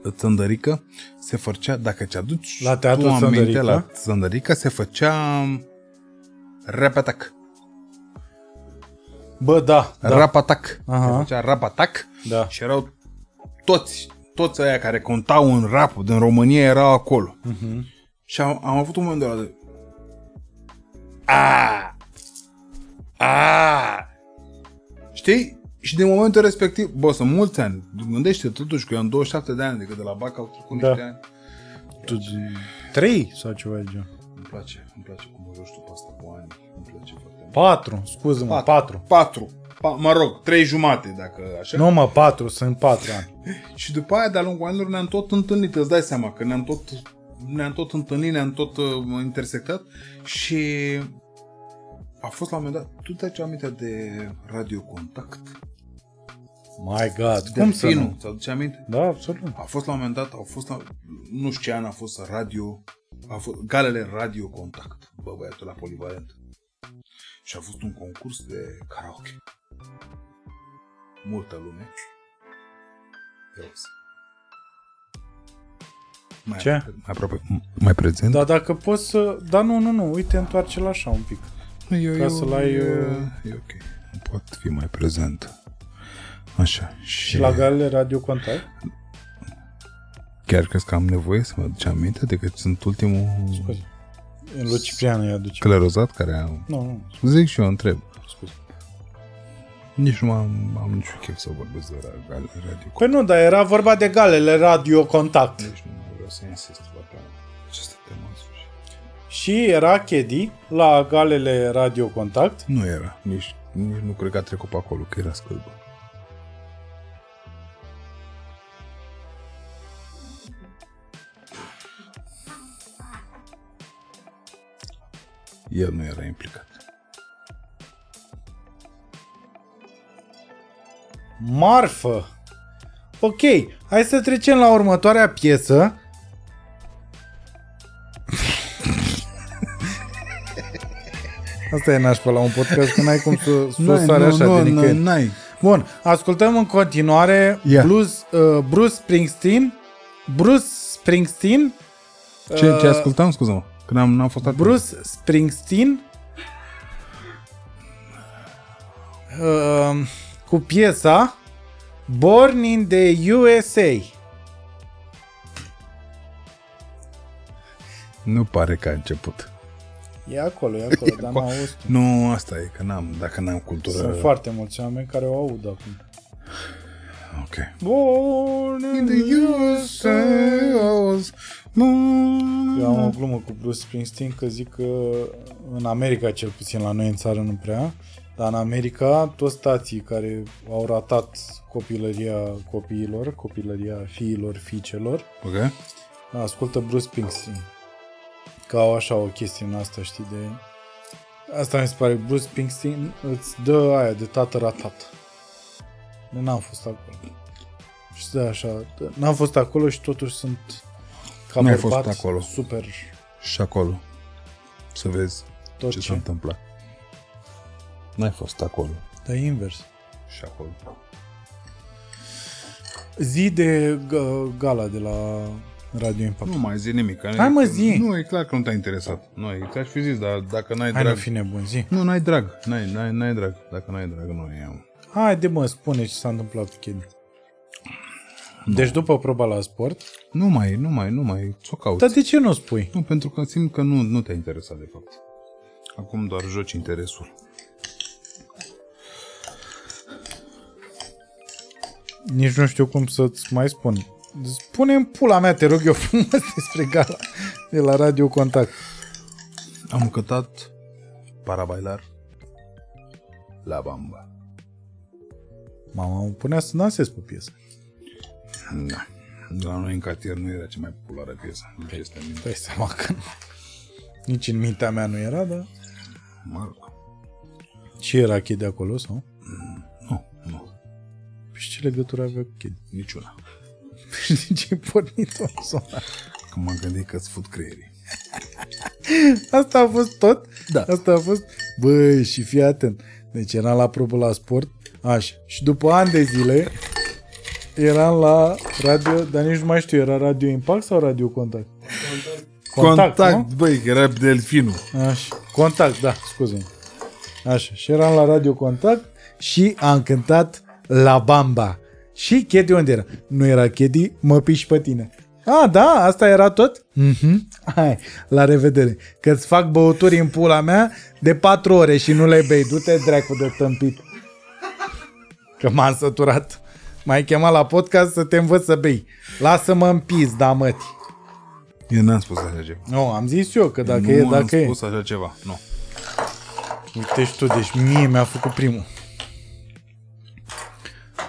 Țăndărică, se făcea, dacă ți aduci la teatru Țăndărică, la Țăndărică se făcea rap attack. Bă, da, da. Rap attack. Se făcea rap attack. Da. Și erau toți toți aia care contau în rapul din România erau acolo. Uh-huh. Și am, am avut un moment de ăla de... Aaaa! Aaaa! Știi? Și din momentul respectiv, bă, sunt mulți ani. Gândește totuși că eu am douăzeci și șapte de ani, adică de la Bac au trecut da. niște ani. Tu de... trei sau ceva de genul? Îmi place, îmi place cum mă roști tu pe asta cu ani. Îmi place foarte patru, scuze-mă, patru. patru. Pa, mă rog, trei jumate, dacă așa. Nu mă, patru, sunt patru ani. Și după aia, de-a lungul anilor, ne-am tot întâlnit, îți dai seama, că ne-am tot, ne-am tot întâlnit, ne-am tot uh, intersectat și a fost la un moment dat, tu te-ai aminte de radiocontact? My God, de cum să nu? Ți-aduce aminte? Da, absolut. A fost la un moment dat, au fost la, nu știu ce an a fost radio, a fost, galele radiocontact, bă, băiatul la Polivalent. Și a fost un concurs de karaoke. Multă lume. Mai Ce? Aproape, mai, aproape, mai prezent? Da, dacă poți să... Da, nu, nu, nu. Uite, întoarce-l așa un pic. Eu, Ca eu, să l-ai... Eu... E ok. Pot fi mai prezent. Așa. Și, și la galele radiocontact? Chiar crezi că am nevoie să mă aduce aminte de că sunt ultimul... Scuze. Lui Ciprianu îi aduce. Clerozat care a... Nu, nu. Zic și eu, întreb. Scuze. Nici nu am, am niciun chef să vorbesc de galele radio. Păi nu, dar era vorba de galele radio contact. Deci nu vreau să insist la această temă. Și era Chedi la galele radio contact? Nu era. Nici, nici nu cred că a trecut pe acolo, că era scălbă. El nu era implicat. Marfă! Ok, hai să trecem la următoarea piesă. Asta e nașpa la un podcast, că n-ai cum să soare așa nu, de nicăieri. Nu, n-ai. Bun, ascultăm în continuare yeah. blues, uh, Bruce Springsteen. Bruce Springsteen. Ce, uh, ce ascultăm, scuză-mă? N-am, n-am fost atent. Bruce Springsteen uh, cu piesa Born in the U S A. Nu pare că a început. E acolo, e acolo, e dar acolo. N-am auzit. Nu, asta e, că n-am, dacă n-am cultură. Sunt foarte mulți oameni care o aud acum. Ok. Born in the U S A. Eu am o glumă cu Bruce Springsteen că zic că în America, cel puțin la noi în țară nu prea, Dar în America, toți tații care au ratat copilăria copiilor, copilăria fiilor, fiicelor, okay, ascultă Bruce Springsteen. Că au așa o chestie în asta, știi, de... Asta mi se pare, Bruce Springsteen îți dă aia de tată ratat. N-am fost acolo. Și da, așa, n-am fost acolo și totuși sunt ca n-ai bărbat fost acolo. Super. Și acolo. Să vezi tot ce, ce s-a întâmplat. N-ai fost acolo. Dar invers. Și acolo. Zi de gala de la Radio Impact. Nu mai zi nimic. Hai mă zi. Nu, e clar că nu te-a interesat. Nu, e clar și fi zis, dar dacă n-ai drag... Hai nu fi nebun, zi. Nu, n-ai drag. N-ai, n-ai, n-ai drag. Dacă n-ai drag, nu e... Haide mă, spune ce s-a întâmplat cu Chedi. Deci după proba la sport... Nu mai, nu mai, nu mai, ți-o cauți. Dar de ce nu spui? Nu, pentru că simt că nu, nu te-a interesat de fapt. Acum doar joci interesul. Nici nu știu cum să-ți mai spun. Spune-mi pula mea, te rog eu frumos, despre gala de la Radio Contact. Am cătat para bailar la bamba. Mama mă punea să dansez pe piesă. Da. La noi în cartier nu era cea mai populară piesă. Nu este în minte. Păi seama că nici în mintea mea nu era, dar... Mă... Ce era Chid de acolo, sau? Nu, nu. Și ce legătură avea cu Chid? Niciuna. Și de ce-i pornit-o în zona? Că m-am gândit că-ți fut creierii. Asta a fost tot? Da. Asta a fost... Băi, și fii atent. Deci era la probă la sport. Așa. Și după ani de zile... Eram la radio, dar nici nu mai știu, era Radio Impact sau Radio Contact? Contact, Contact băi, că era delfinul. Așa. Contact, da, scuze-mi. Așa, și eram la Radio Contact și am cântat La Bamba. Și Chedi unde era? Nu era Chedi, mă piși pe tine. A, da, asta era tot? Mm-hmm. Hai, la revedere. Că-ți fac băuturi în pula mea de patru ore și nu le bei. Du-te, dracu de tâmpit. Că m-am săturat. M-ai chemat la podcast să te învăț să bei. Lasă-mă în pis, da, măti. Eu n-am spus așa ceva. Nu, am zis eu că dacă nu e, dacă e. Nu am spus așa ceva, nu. Uite și tu, deci mie mi-a făcut primul.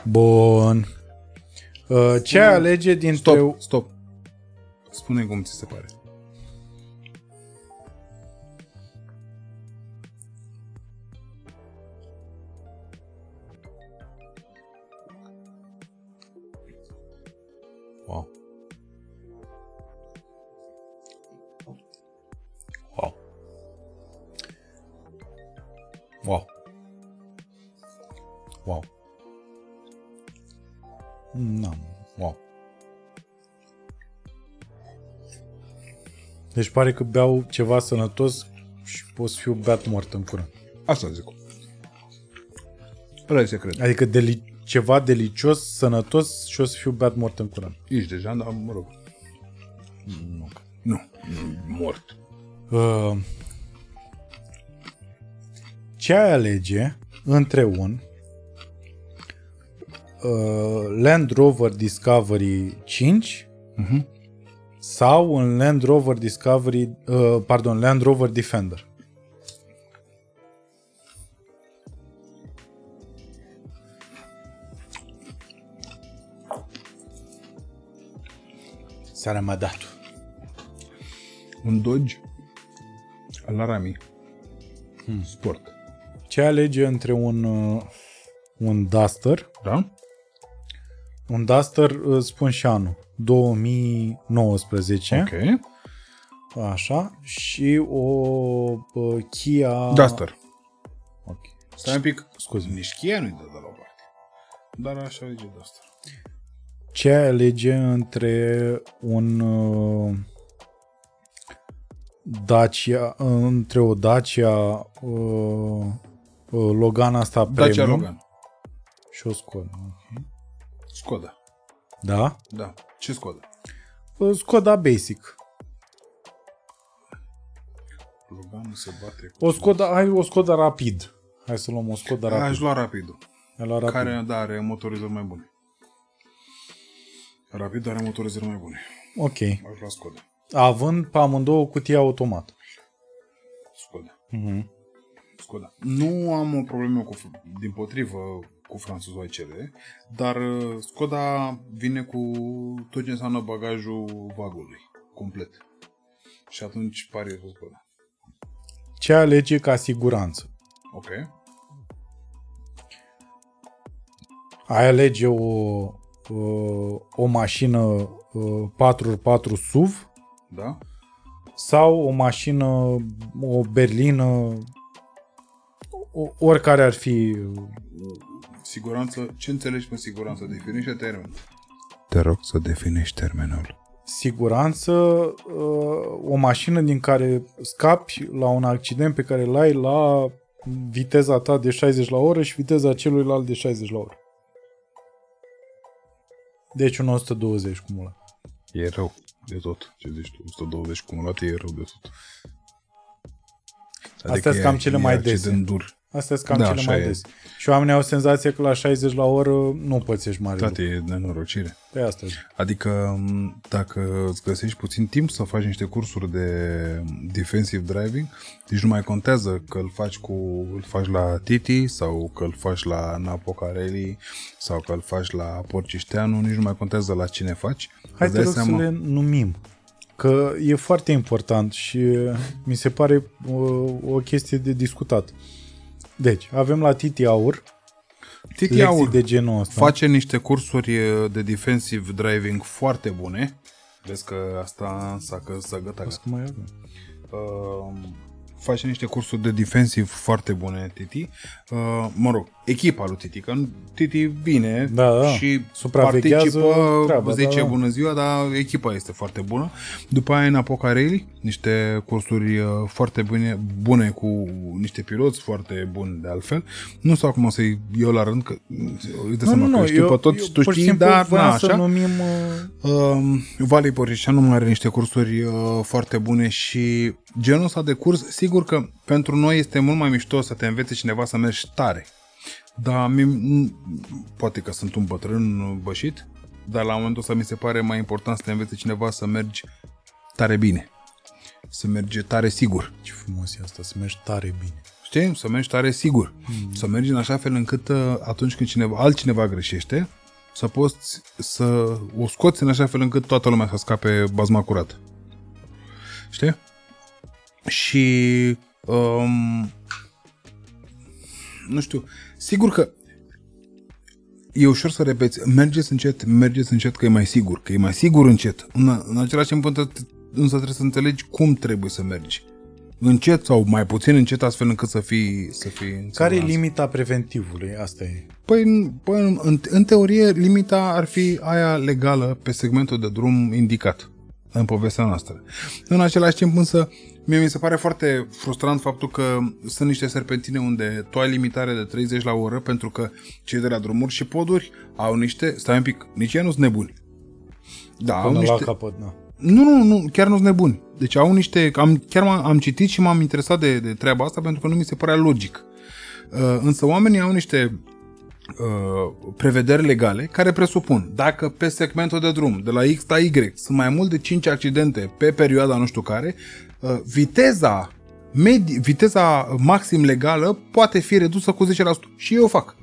Bun. Ce ai alege dintre... Stop, stop. Spune cum ți se pare. Wow. Wow. Wow. Wow. N-am. Wow. Deci pare că beau ceva sănătos și pot să fiu beat mort în curând. Asta zic. Ăla e secret. Adică delic... Ceva delicios, sănătos și o să fiu beat mort în curând. Ești deja, dar mă rog. Nu. Nu. Mort. Uh, ce ai alege între un uh, Land Rover Discovery cinci uh-huh. sau un Land Rover Discovery, uh, pardon, Land Rover Defender? Seara m-a dat. Un Dodge la Rami. Hmm. Sport. Ce alege între un un Duster? Da. Un Duster, spun și anul, două mii nouăsprezece. Ok. Așa, și o Kia Duster. Ok. Stai un pic, scuze-mi, nici Kia nu-i dă de la o parte. Dar așa alege Duster. Ce ai alege între un uh, Dacia, între o Dacia uh, uh, Logan asta Dacia premium Logan. Și o Skoda. Okay. Skoda. Da? Da. Ce Skoda? Uh, Skoda Basic. Logan se bate cu o Skoda, hai o Skoda Rapid. Hai să luăm o Skoda Rapid. Aș lua Rapidul. Lua Rapid. Care da, are motorizări mai bune. Rapid, dar are motorizări mai bune. Ok. Aș lua Skoda. Având pe amândouă cutia automat. Skoda. Uh-huh. Skoda. Nu am o problemă cu, din potrivă cu franțuzoicele, dar Skoda vine cu tot ce înseamnă bagajul vagului, complet. Și atunci pare o Skoda. Ce alege ca siguranță? Ok. Ai alege o, o mașină patru pe patru S U V? Da. Sau o mașină, o berlină, oricare ar fi. Siguranță, ce înțelegi prin siguranță? Definește termenul. Te rog să definești termenul. Siguranță, o mașină din care scapi la un accident pe care l-ai la viteza ta de șaizeci la oră și viteza celuilalt de șaizeci la oră. Deci un o sută douăzeci cumulat. E rău de tot. Ce zici tu? o sută douăzeci cumulat e rău de tot. Adică astea sunt cam cele mai dese. Astea sunt cam da, cele mai dese. Și oamenii au senzația că la șaizeci la oră nu pățești mare lucru. Toate e nenorocire. Pe asta. Adică dacă îți găsești puțin timp să faci niște cursuri de defensive driving, deci nu mai contează că îl faci, cu, îl faci la Titi sau că îl faci la Napocarelli sau că îl faci la Porcișteanu, nici nu mai contează la cine faci. Hai te rog seama... să le numim. Că e foarte important și mi se pare o, o chestie de discutat. Deci, avem la Titi Aur, Titi Aur de genul ăsta. Face niște cursuri de defensive driving foarte bune. Vezi că asta s-a căzut gata. Uh, face niște cursuri de defensive foarte bune Titi. Uh, mă rog, echipa lui Titi, că Titi vine da, da. și participă, treaba, zice da, da. bună ziua, dar echipa este foarte bună. După aia în Apocarelli, niște cursuri foarte bune, bune cu niște piloți foarte buni de altfel. Nu stau acum să-i eu la rând, că îți dă seama că știu pe toți, tu știi, dar na, așa. Numim, uh... Uh, Valii Porișanu mai are niște cursuri uh, foarte bune și genul ăsta de curs, sigur că pentru noi este mult mai mișto să te învețe cineva să mergi tare. Da, mi- poate că sunt un bătrân bășit, dar la momentul ăsta mi se pare mai important să te învețe cineva să mergi tare bine. Să mergi tare sigur. Ce frumos e asta, să mergi tare bine. Știi? Să mergi tare sigur. Mm. Să mergi în așa fel încât atunci când cineva, altcineva greșește, să poți să o scoți în așa fel încât toată lumea să scape bazma curată. Știi? Și... Um, nu știu... Sigur că e ușor să repeți, mergeți încet, mergeți încet că e mai sigur, că e mai sigur încet. În, în același timp însă trebuie să înțelegi cum trebuie să mergi. Încet sau mai puțin încet, astfel încât să fii... Să fii care e limita preventivului? Asta e. Păi, păi în, în, în teorie, limita ar fi aia legală pe segmentul de drum indicat în povestea noastră. În același timp însă, mie mi se pare foarte frustrant faptul că sunt niște serpentine unde tu ai limitare de treizeci la oră pentru că cei de la drumuri și poduri au niște... Stai un pic, nici ei nu sunt nebuni. Da, până au niște... la capăt, da. Nu, nu, nu, chiar nu sunt nebuni. Deci au niște... Am, chiar m-am, am citit și m-am interesat de, de treaba asta pentru că nu mi se părea logic. Uh, însă oamenii au niște uh, prevederi legale care presupun dacă pe segmentul de drum, de la X la Y, sunt mai mult de cinci accidente pe perioada nu știu care... Viteza, medie, viteza maxim legală poate fi redusă cu zece la sută și eu o fac.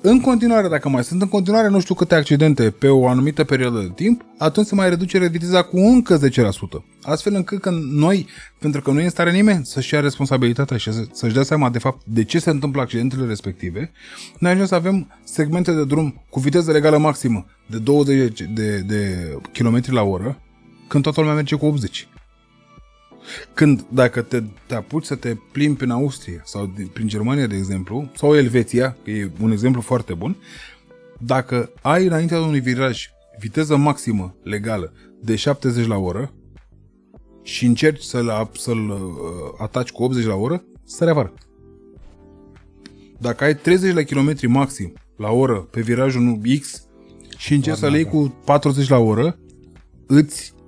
În continuare, dacă mai sunt în continuare nu știu câte accidente pe o anumită perioadă de timp, atunci se mai reduce viteza cu încă zece la sută. Astfel încât că noi, pentru că nu e în stare nimeni să-și ia responsabilitatea și să-și dea seama de fapt de ce se întâmplă accidentele respective, noi ajungem să avem segmente de drum cu viteză legală maximă de douăzeci de kilometri la oră, când toată lumea merge cu optzeci. Când, dacă te, te apuci să te plimbi prin Austria sau prin Germania, de exemplu, sau Elveția, că e un exemplu foarte bun, dacă ai înaintea de unui viraj viteză maximă legală de șaptezeci la oră și încerci să-l, să-l ataci cu optzeci la oră, să reapară. Dacă ai treizeci de kilometri maxim la oră pe virajul X și încerci să-l iei cu patruzeci la oră, îți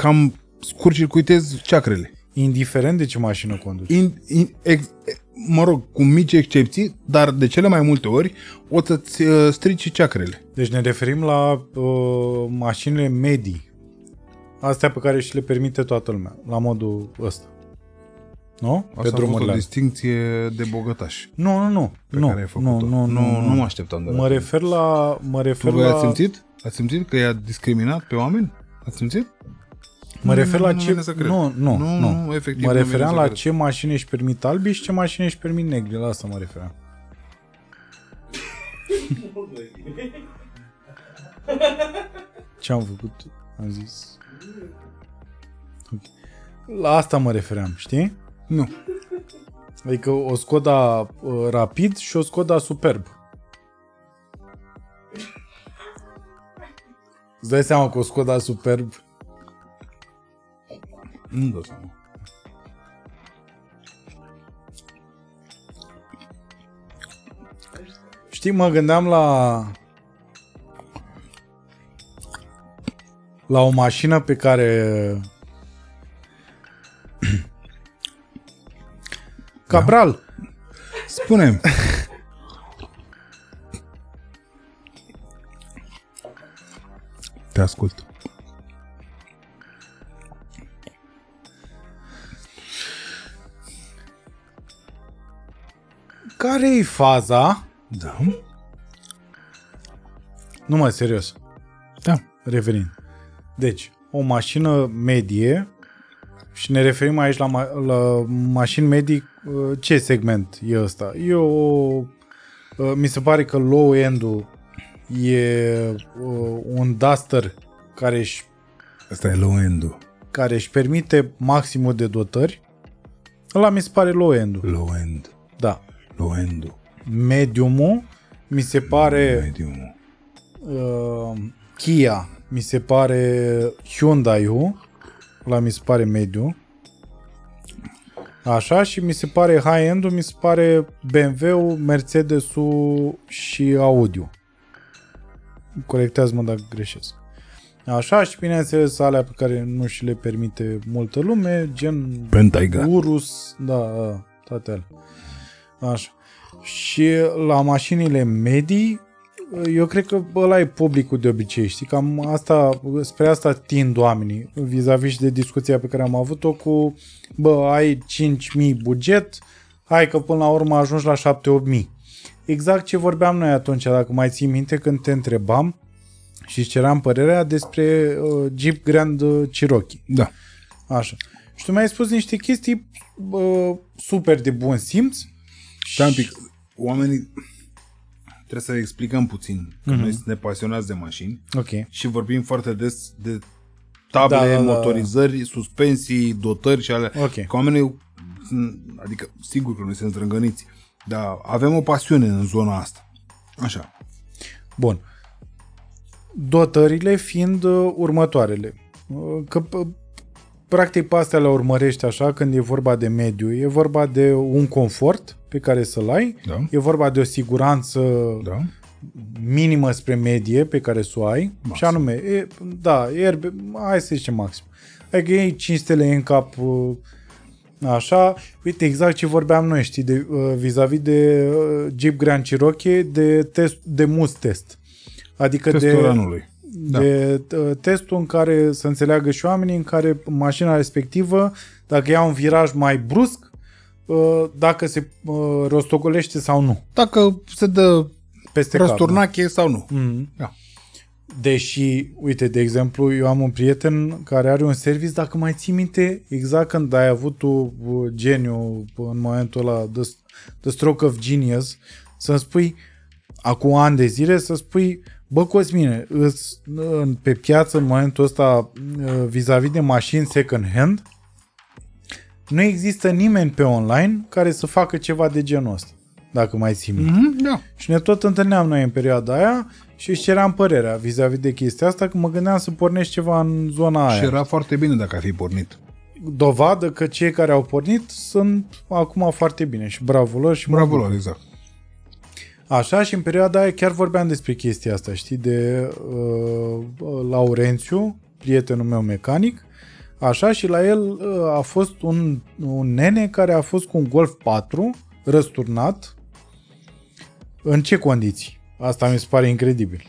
cam scurt-circuitez ceacrele. Indiferent de ce mașină conduci. In, in, ex, mă rog, cu mici excepții, dar de cele mai multe ori o să-ți uh, strici ceacrele. Deci ne referim la uh, mașinile medii. Astea pe care și le permite toată lumea, la modul ăsta. Nu? Asta a fost o distincție de bogătaș. Nu, nu, nu. Pe nu, care ai făcut-o. Nu, nu, nu, nu mă așteptam de la mă refer la... Mă refer tu la... ați simțit? Ați simțit că i-a discriminat pe oameni? Ați simțit? Mă nu, refer nu, la nu ce... Nu, nu, nu, nu. nu efectiv, mă referam la ce mașini își permit albi și ce mașini își permit negri. La asta mă referam. Ce am făcut? Am zis... Okay. La asta mă referam, știi? Nu. Adică o Skoda uh, Rapid și o Skoda Superb. Îți dai seama că o Skoda Superb? Nu-mi dau seama. Știi, mă gândeam la... la o mașină pe care... Cabral, da. Spune-mi. Te ascult. Care-i faza? Da. Nu mă, serios. Da. Revenind. Deci, o mașină medie... Și ne referim aici la, ma- la mașini medii, ce segment e ăsta? E o, mi se pare că low-end-ul e un Duster care își, asta e low-end-ul, care își permite maximul de dotări. Ăla mi se pare low-end-ul. Low-end. Da. Low-end-ul. Medium-ul mi se pare medium-ul. Uh, Kia, mi se pare Hyundai-ul. La mi se pare mediu. Așa, și mi se pare high-end-ul, mi se pare B M W-ul, Mercedes-ul și Audi-ul. Corectează-mă dacă greșesc. Așa, și bineînțeles alea pe care nu și le permite multă lume, gen Pentaiga, Urus, da, toate alea. Așa. Și la mașinile medii, eu cred că ăla e publicul de obicei, știi? Cam asta, spre asta tind oamenii, vis-a-vis de discuția pe care am avut-o cu, bă, ai cinci mii buget, hai că până la urmă ajungi la șapte opt mii. Exact ce vorbeam noi atunci, dacă mai ții minte, când te întrebam și ceram părerea despre uh, Jeep Grand Cherokee. Da. Așa. Și tu mi-ai spus niște chestii uh, super de bun simț. Și un pic, oamenii... Trebuie să explicăm puțin, că mm-hmm. noi ne pasionați de mașini okay. și vorbim foarte des de table, da, motorizări, da, da. Suspensii, dotări și alea. Okay. Că oamenii, adică sigur că noi suntem strângăniți, dar avem o pasiune în zona asta. Așa. Bun. Dotările fiind următoarele. Că practic pe astea le urmărești așa când e vorba de mediu. E vorba de un confort pe care să-l ai. Da. E vorba de o siguranță da. Minimă spre medie pe care să o ai. Maxim. Și anume, e, da, erbe, hai să zicem maxim. Adică iei cinci stele în cap așa. Uite, exact ce vorbeam noi, știi, de, vis-a-vis de Jeep Grand Cherokee, de, test, de must test. Adică testul de... anului. De da. Testul în care să înțeleagă și oamenii, în care mașina respectivă, dacă ia un viraj mai brusc, dacă se rostogolește sau nu. Dacă se dă peste răsturnache cap, sau nu. Mm-hmm. Da. Deși, uite, de exemplu, eu am un prieten care are un service, dacă mai ții minte, exact când ai avut tu geniu în momentul ăla, the, the stroke of genius, să-mi spui, acum ani de zile, să spui, bă, Cosmine, pe piață în momentul ăsta vis-a-vis de mașini second hand nu există nimeni pe online care să facă ceva de genul ăsta, dacă mai ții minte. Mm-hmm, da. Și ne tot întâlneam noi în perioada aia și își ceream părerea vis-a-vis de chestia asta, că mă gândeam să pornești ceva în zona aia. Și era foarte bine dacă ar fi pornit. Dovadă că cei care au pornit sunt acum foarte bine și bravo lor. Și bravo lor, exact. Așa, și în perioada aia chiar vorbeam despre chestia asta, știi, de uh, Laurențiu, prietenul meu mecanic, așa, și la el uh, a fost un, un nene care a fost cu un Golf patru răsturnat. În ce condiții? Asta mi se pare incredibil.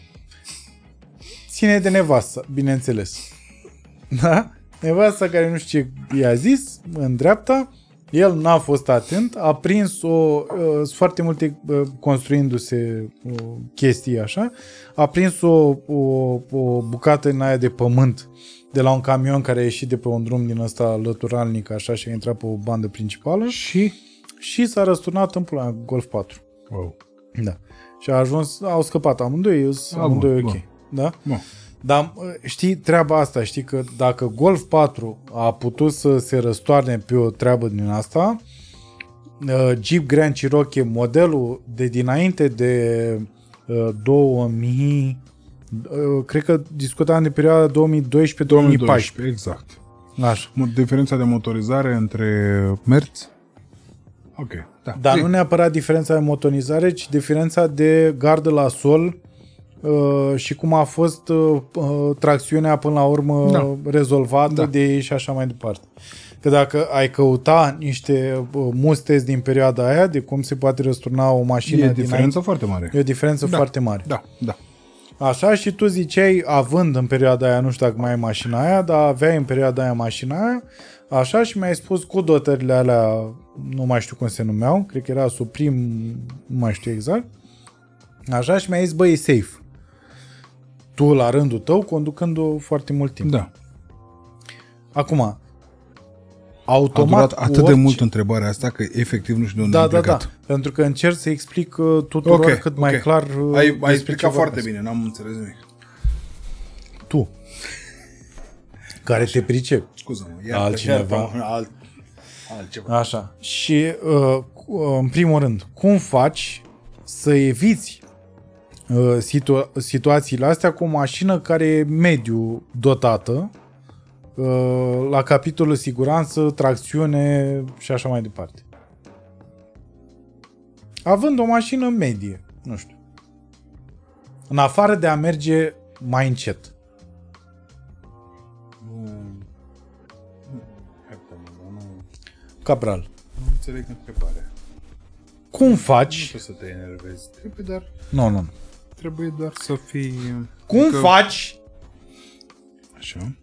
Ține de nevastă, bineînțeles. Da? Nevasta care nu știu ce i-a zis în dreapta El n-a fost atent, a prins-o, sunt foarte multe construindu-se chestii așa, a prins o, o, o bucată în aia de pământ de la un camion care a ieșit de pe un drum din ăsta lăturalnic așa și a intrat pe o bandă principală și, și s-a răsturnat în pula Golf patru. Wow. Da. Și a ajuns, au scăpat amândoi, amândoi ok. Da? Bun. Dar știi treaba asta, știi că dacă Golf patru a putut să se răstoarne pe o treabă din asta, Jeep Grand Cherokee, modelul de dinainte de două mii, cred că discutam de perioada două mii doisprezece două mii paisprezece. Exact. Așa. Diferența de motorizare între merți? Ok. Da. Dar e. Nu neapărat diferența de motorizare, ci diferența de gardă la sol și cum a fost tracțiunea până la urmă da. rezolvată da. de ei și așa mai departe. Că dacă ai căuta niște mustezi din perioada aia, de cum se poate răsturna o mașină, e o diferență foarte mare. E o diferență da. foarte mare. Da, da. Așa, și tu ziceai, având în perioada aia, nu știu dacă mai ai mașina aia, dar aveai în perioada aia mașina aia, așa, și mi-ai spus cu dotările alea, nu mai știu cum se numeau, cred că era Suprim, nu mai știu exact, așa, și mi-ai zis, bă, e safe. Tu, la rândul tău, conducând-o foarte mult timp. Da. Acum, automat... A durat atât orice... de mult întrebarea asta, că efectiv nu știu de unde da, am plecat. Da, da, da. Pentru că încerc să explic tuturor okay, cât okay. mai clar... Ai, ai explicat foarte bine, n-am înțeles nimic. Tu. Care așa. Te pricep. Scuză-mă. Altcineva. Alt, altceva. Așa. Și, uh, în primul rând, cum faci să eviți Situa- situațiile astea cu o mașină care e mediu dotată la capitolul siguranță, tracțiune și așa mai departe. Având o mașină medie, nu știu. În afară de a merge mai încet. Cabral. Nu înțeleg întrebarea. Cum faci? Nu știu să te enervezi. Trebuie doar... Nu, nu, nu. Trebuie doar să fii... Cum adică... faci? Așa.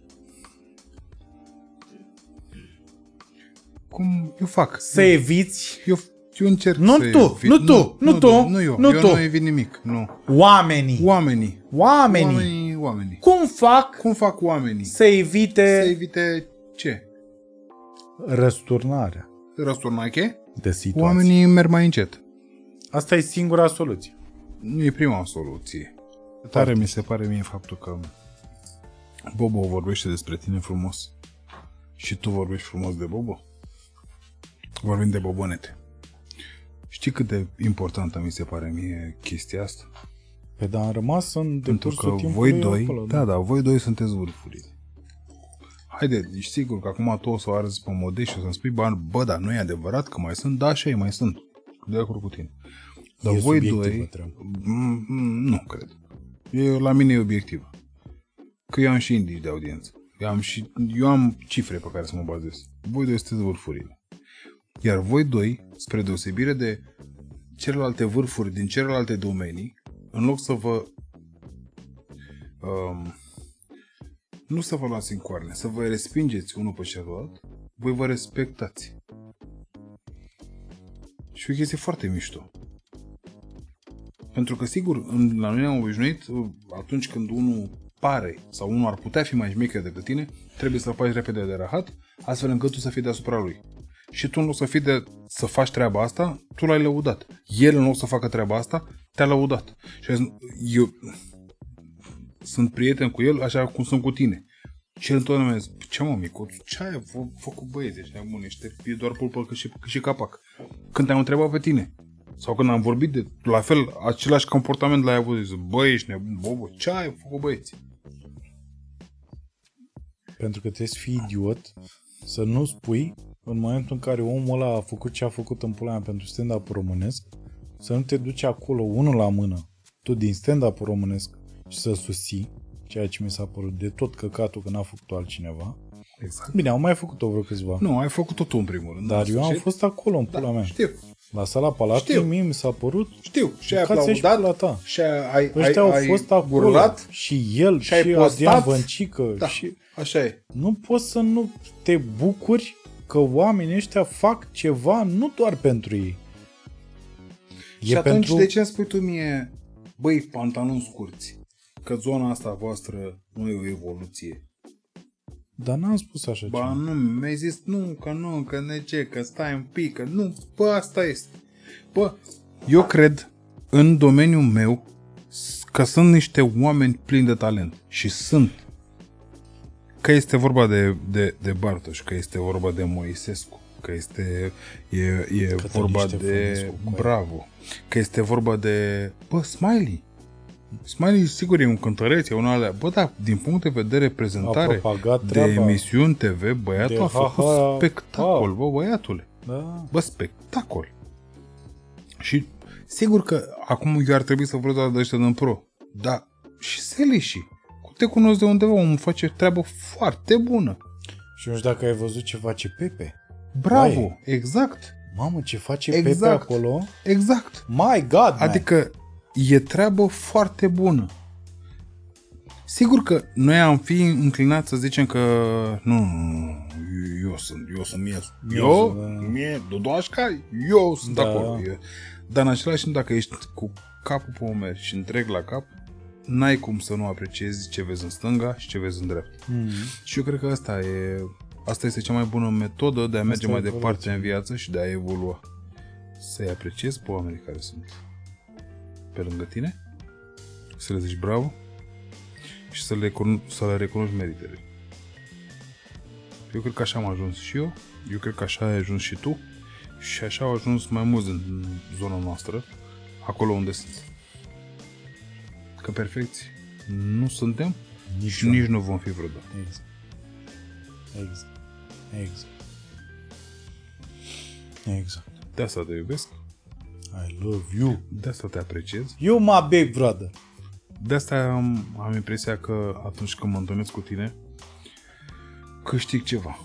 Cum eu fac? Să eu... eviți? Eu, eu încerc nu să tu, evi... Nu tu, nu, nu, nu tu, nu eu. Nu eu tu. Nu evit nimic, nu. Oamenii. Oamenii. Oamenii. Oamenii, oamenii. Cum fac? Cum fac oamenii? Să evite... Să evite ce? Răsturnarea. Răsturnarea ce? De situație. Oamenii merg mai încet. Asta e singura soluție. Nu e prima soluție. Tare mi se pare mie faptul că Bobo vorbește despre tine frumos și tu vorbești frumos de Bobo. Vorbim de bobonete. Știi cât de importantă mi se pare mie chestia asta? Păi da, am rămas în decursul timpului. Pentru că voi doi, acolo, da, da, voi doi sunteți vârfurile. Haide, ești sigur că acum tu o să o arzi pe modest și o să-mi spui, bă, bă da, nu e adevărat că mai sunt, da, așa e, mai sunt. De acord cu tine. Dar e voi doi... Mm, mm, nu, cred. E, la mine e obiectiv. Că eu am și indici de audiență. Eu am, și, eu am cifre pe care să mă bazez. Voi doi sunteți vârfurile. Iar voi doi, spre deosebire de celelalte vârfuri din celelalte domenii, în loc să vă... Um, nu să vă luați în coarne, să vă respingeți unul pe celălalt, voi vă respectați. Și o chestie foarte mișto. Pentru că, sigur, în, la noi am obișnuit, atunci când unul pare sau unul ar putea fi mai șmecher decât tine, trebuie să-l faci repede de rahat, astfel încât tu să fii deasupra lui. Și tu, în loc să, fii de, să faci treaba asta, tu l-ai lăudat. El, în loc să facă treaba asta, te-a lăudat. Și azi, eu sunt prieten cu el, așa cum sunt cu tine. Și el întotdeauna mi-a zis, ce mă, micuț, ce ai făcut băieți ăștia bun, ești doar pulpă cât și, cât și capac. Când te-am întrebat pe tine, sau când am vorbit de, la fel, același comportament l-ai avut, zice, bă, ești nebun, Bobo, ce ai făcut băieți? Pentru că trebuie să fii idiot, să nu spui, în momentul în care omul ăla a făcut ce a făcut în pula mea pentru stand-up românesc, să nu te duci acolo, unul la mână, tu din stand-up românesc, și să susții, ceea ce mi s-a părut de tot căcatul că n-a făcut-o altcineva. Exact. Bine, am mai făcut-o vreo câțiva. Nu, ai făcut-o tu în primul rând. Dar eu am fost acolo în pula da, mea. Știu. La Sala Palatului mie mi s-a părut. Știu. Și ai aplaudat. Și ai, ăștia ai, au fost ai acolo. Burlat, și el, și, și Adrian Văncică. Da, și... așa e. Nu poți să nu te bucuri că oamenii ăștia fac ceva nu doar pentru ei. Și e atunci pentru... de ce îmi spui tu mie, băi, pantaloni scurți, că zona asta voastră nu e o evoluție? Dar n-am spus așa ceva. Ba nu, mi-ai zis nu, că nu, că ne ce, că stai un pic, că nu, bă, asta este. Bă, eu cred în domeniul meu că sunt niște oameni plini de talent și sunt. Că este vorba de, de, de Bartoș, că este vorba de Moisescu, că este e, e că vorba de Bravo, că este vorba de, bă, Smiley. Smiley, sigur, e un cântăreț, e unul alea. Bă, da, din punct de vedere prezentare de emisiuni T V, băiatul a făcut ha-ha. spectacol, bă, băiatule. Da. Bă, spectacol. Și sigur că acum eu ar trebui să vreau de ăștia din pro, dar și Seleșii. Te cunosc de undeva, omul face treabă foarte bună. Și nu știu dacă ai văzut ce face Pepe. Bravo, Mai. exact. Mamă, ce face exact. Pepe acolo? Exact. My God, man. Adică e treabă foarte bună. Sigur că noi am fi înclinați să zicem că nu, nu, nu eu, eu sunt, eu sunt mie, eu, mie, Dodoașca, eu sunt da. acolo. Eu. Dar în același timp, dacă ești cu capul pe umeri și întreg la cap, n-ai cum să nu apreciezi ce vezi în stânga și ce vezi în dreapta. Mm. Și eu cred că asta e, asta este cea mai bună metodă de a merge mai departe în viață și de a evolua. Să-i apreciezi pe oamenii care sunt pe lângă tine, să le zici bravo și să le, să le recunoști meritele. Eu cred că așa am ajuns și eu, eu cred că așa ai ajuns și tu și așa au ajuns mai mulți în zona noastră, acolo unde sunt. Că perfecți nu suntem nici și nici nu vom fi vreodată. Exact. Exact. Exact. Exact. De asta te iubesc. I love you. De asta te apreciez. You my big brother. De asta am, am impresia că atunci când mă întâlnesc cu tine, câștig ceva.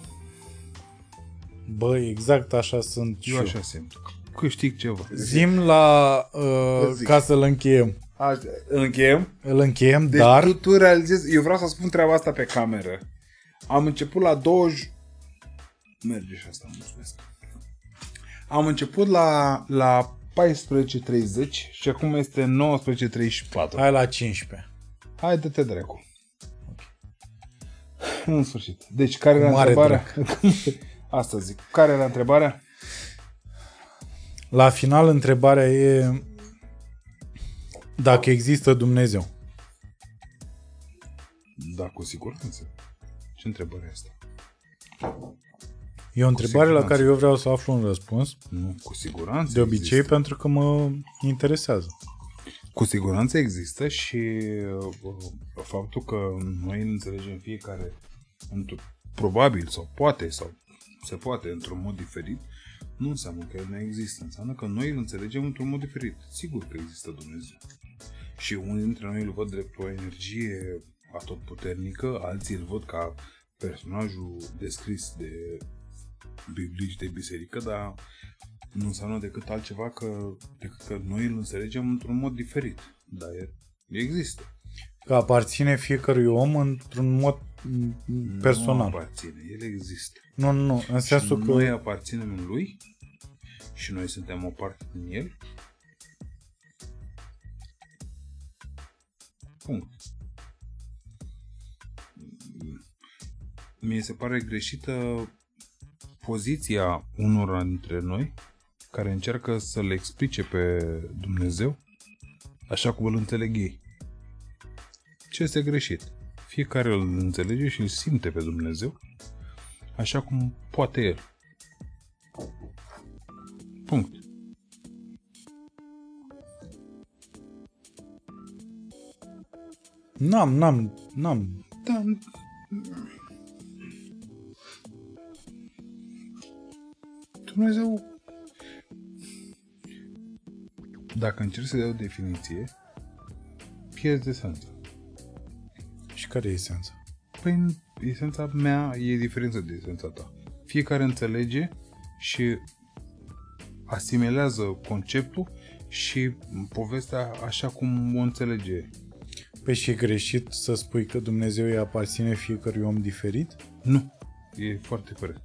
Băi, exact așa sunt eu. Eu așa simt. Câștig ceva. Zim la... Uh, ca să-l încheiem. A, îl încheiem? Îl încheiem, deci dar... Deci tu, tu realizezi... Eu vreau să spun treaba asta pe cameră. Am început la douăzeci... Merge și asta, mulțumesc. Am început la, la paisprezece treizeci și acum este nouăsprezece treizeci și patru. Hai la cincisprezece. Hai, dă-te dracu. Okay. În sfârșit. Deci, care era Mare întrebarea? Asta zic. Care era întrebarea? La final, întrebarea e... Dacă există Dumnezeu. Da, cu siguranță. Ce întrebare este? E o întrebare la care eu vreau să aflu un răspuns. Nu, cu siguranță. De obicei, există. Pentru că mă interesează. Cu siguranță există și uh, faptul că noi înțelegem fiecare, probabil sau poate, sau se poate într-un mod diferit, nu înseamnă că el nu există, înseamnă că noi îl înțelegem într-un mod diferit. Sigur că există Dumnezeu. Și unii dintre noi îl văd drept o energie atotputernică, alții îl văd ca personajul descris de biblici, de biserică, dar nu înseamnă decât altceva că, decât că noi îl înțelegem într-un mod diferit. Dar există. Că aparține fiecărui om într-un mod personal. Nu aparține, el există. Nu, nu, nu. În sensul că... Noi aparținem în lui și noi suntem o parte din el. Punct. Mie se pare greșită poziția unora dintre noi care încearcă să le explice pe Dumnezeu așa cum îl înțeleg ei. Ce este greșit? Fiecare îl înțelege și îl simte pe Dumnezeu așa cum poate el. Punct. N-am, n-am, n-am. Da. Dumnezeu... Dacă încerci să dai o definiție, pierzi esența. Și care e esența? Păi esența mea e diferența de esența ta. Fiecare înțelege și asimilează conceptul și povestea așa cum o înțelege. Păi și e greșit să spui că Dumnezeu îi aparține fiecărui om diferit? Nu. E foarte corect.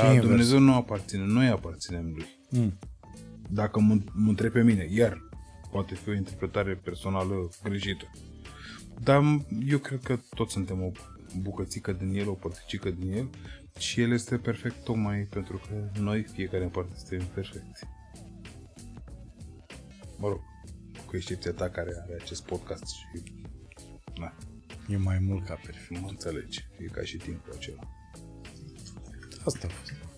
Dar Dumnezeu nu aparține, noi aparținem lui. Mm. Dacă mă, mă întreb pe mine, iar poate fi o interpretare personală greșită. Dar eu cred că toți suntem o bucățică din el, o părticică din el și el este perfect tocmai pentru că noi, fiecare în parte, suntem perfecți. Mă rog, cu excepția ta care are acest podcast și... Na. E mai mult ca perfect. Mă înțelegi, e ca și timpul acela. Asta a fost.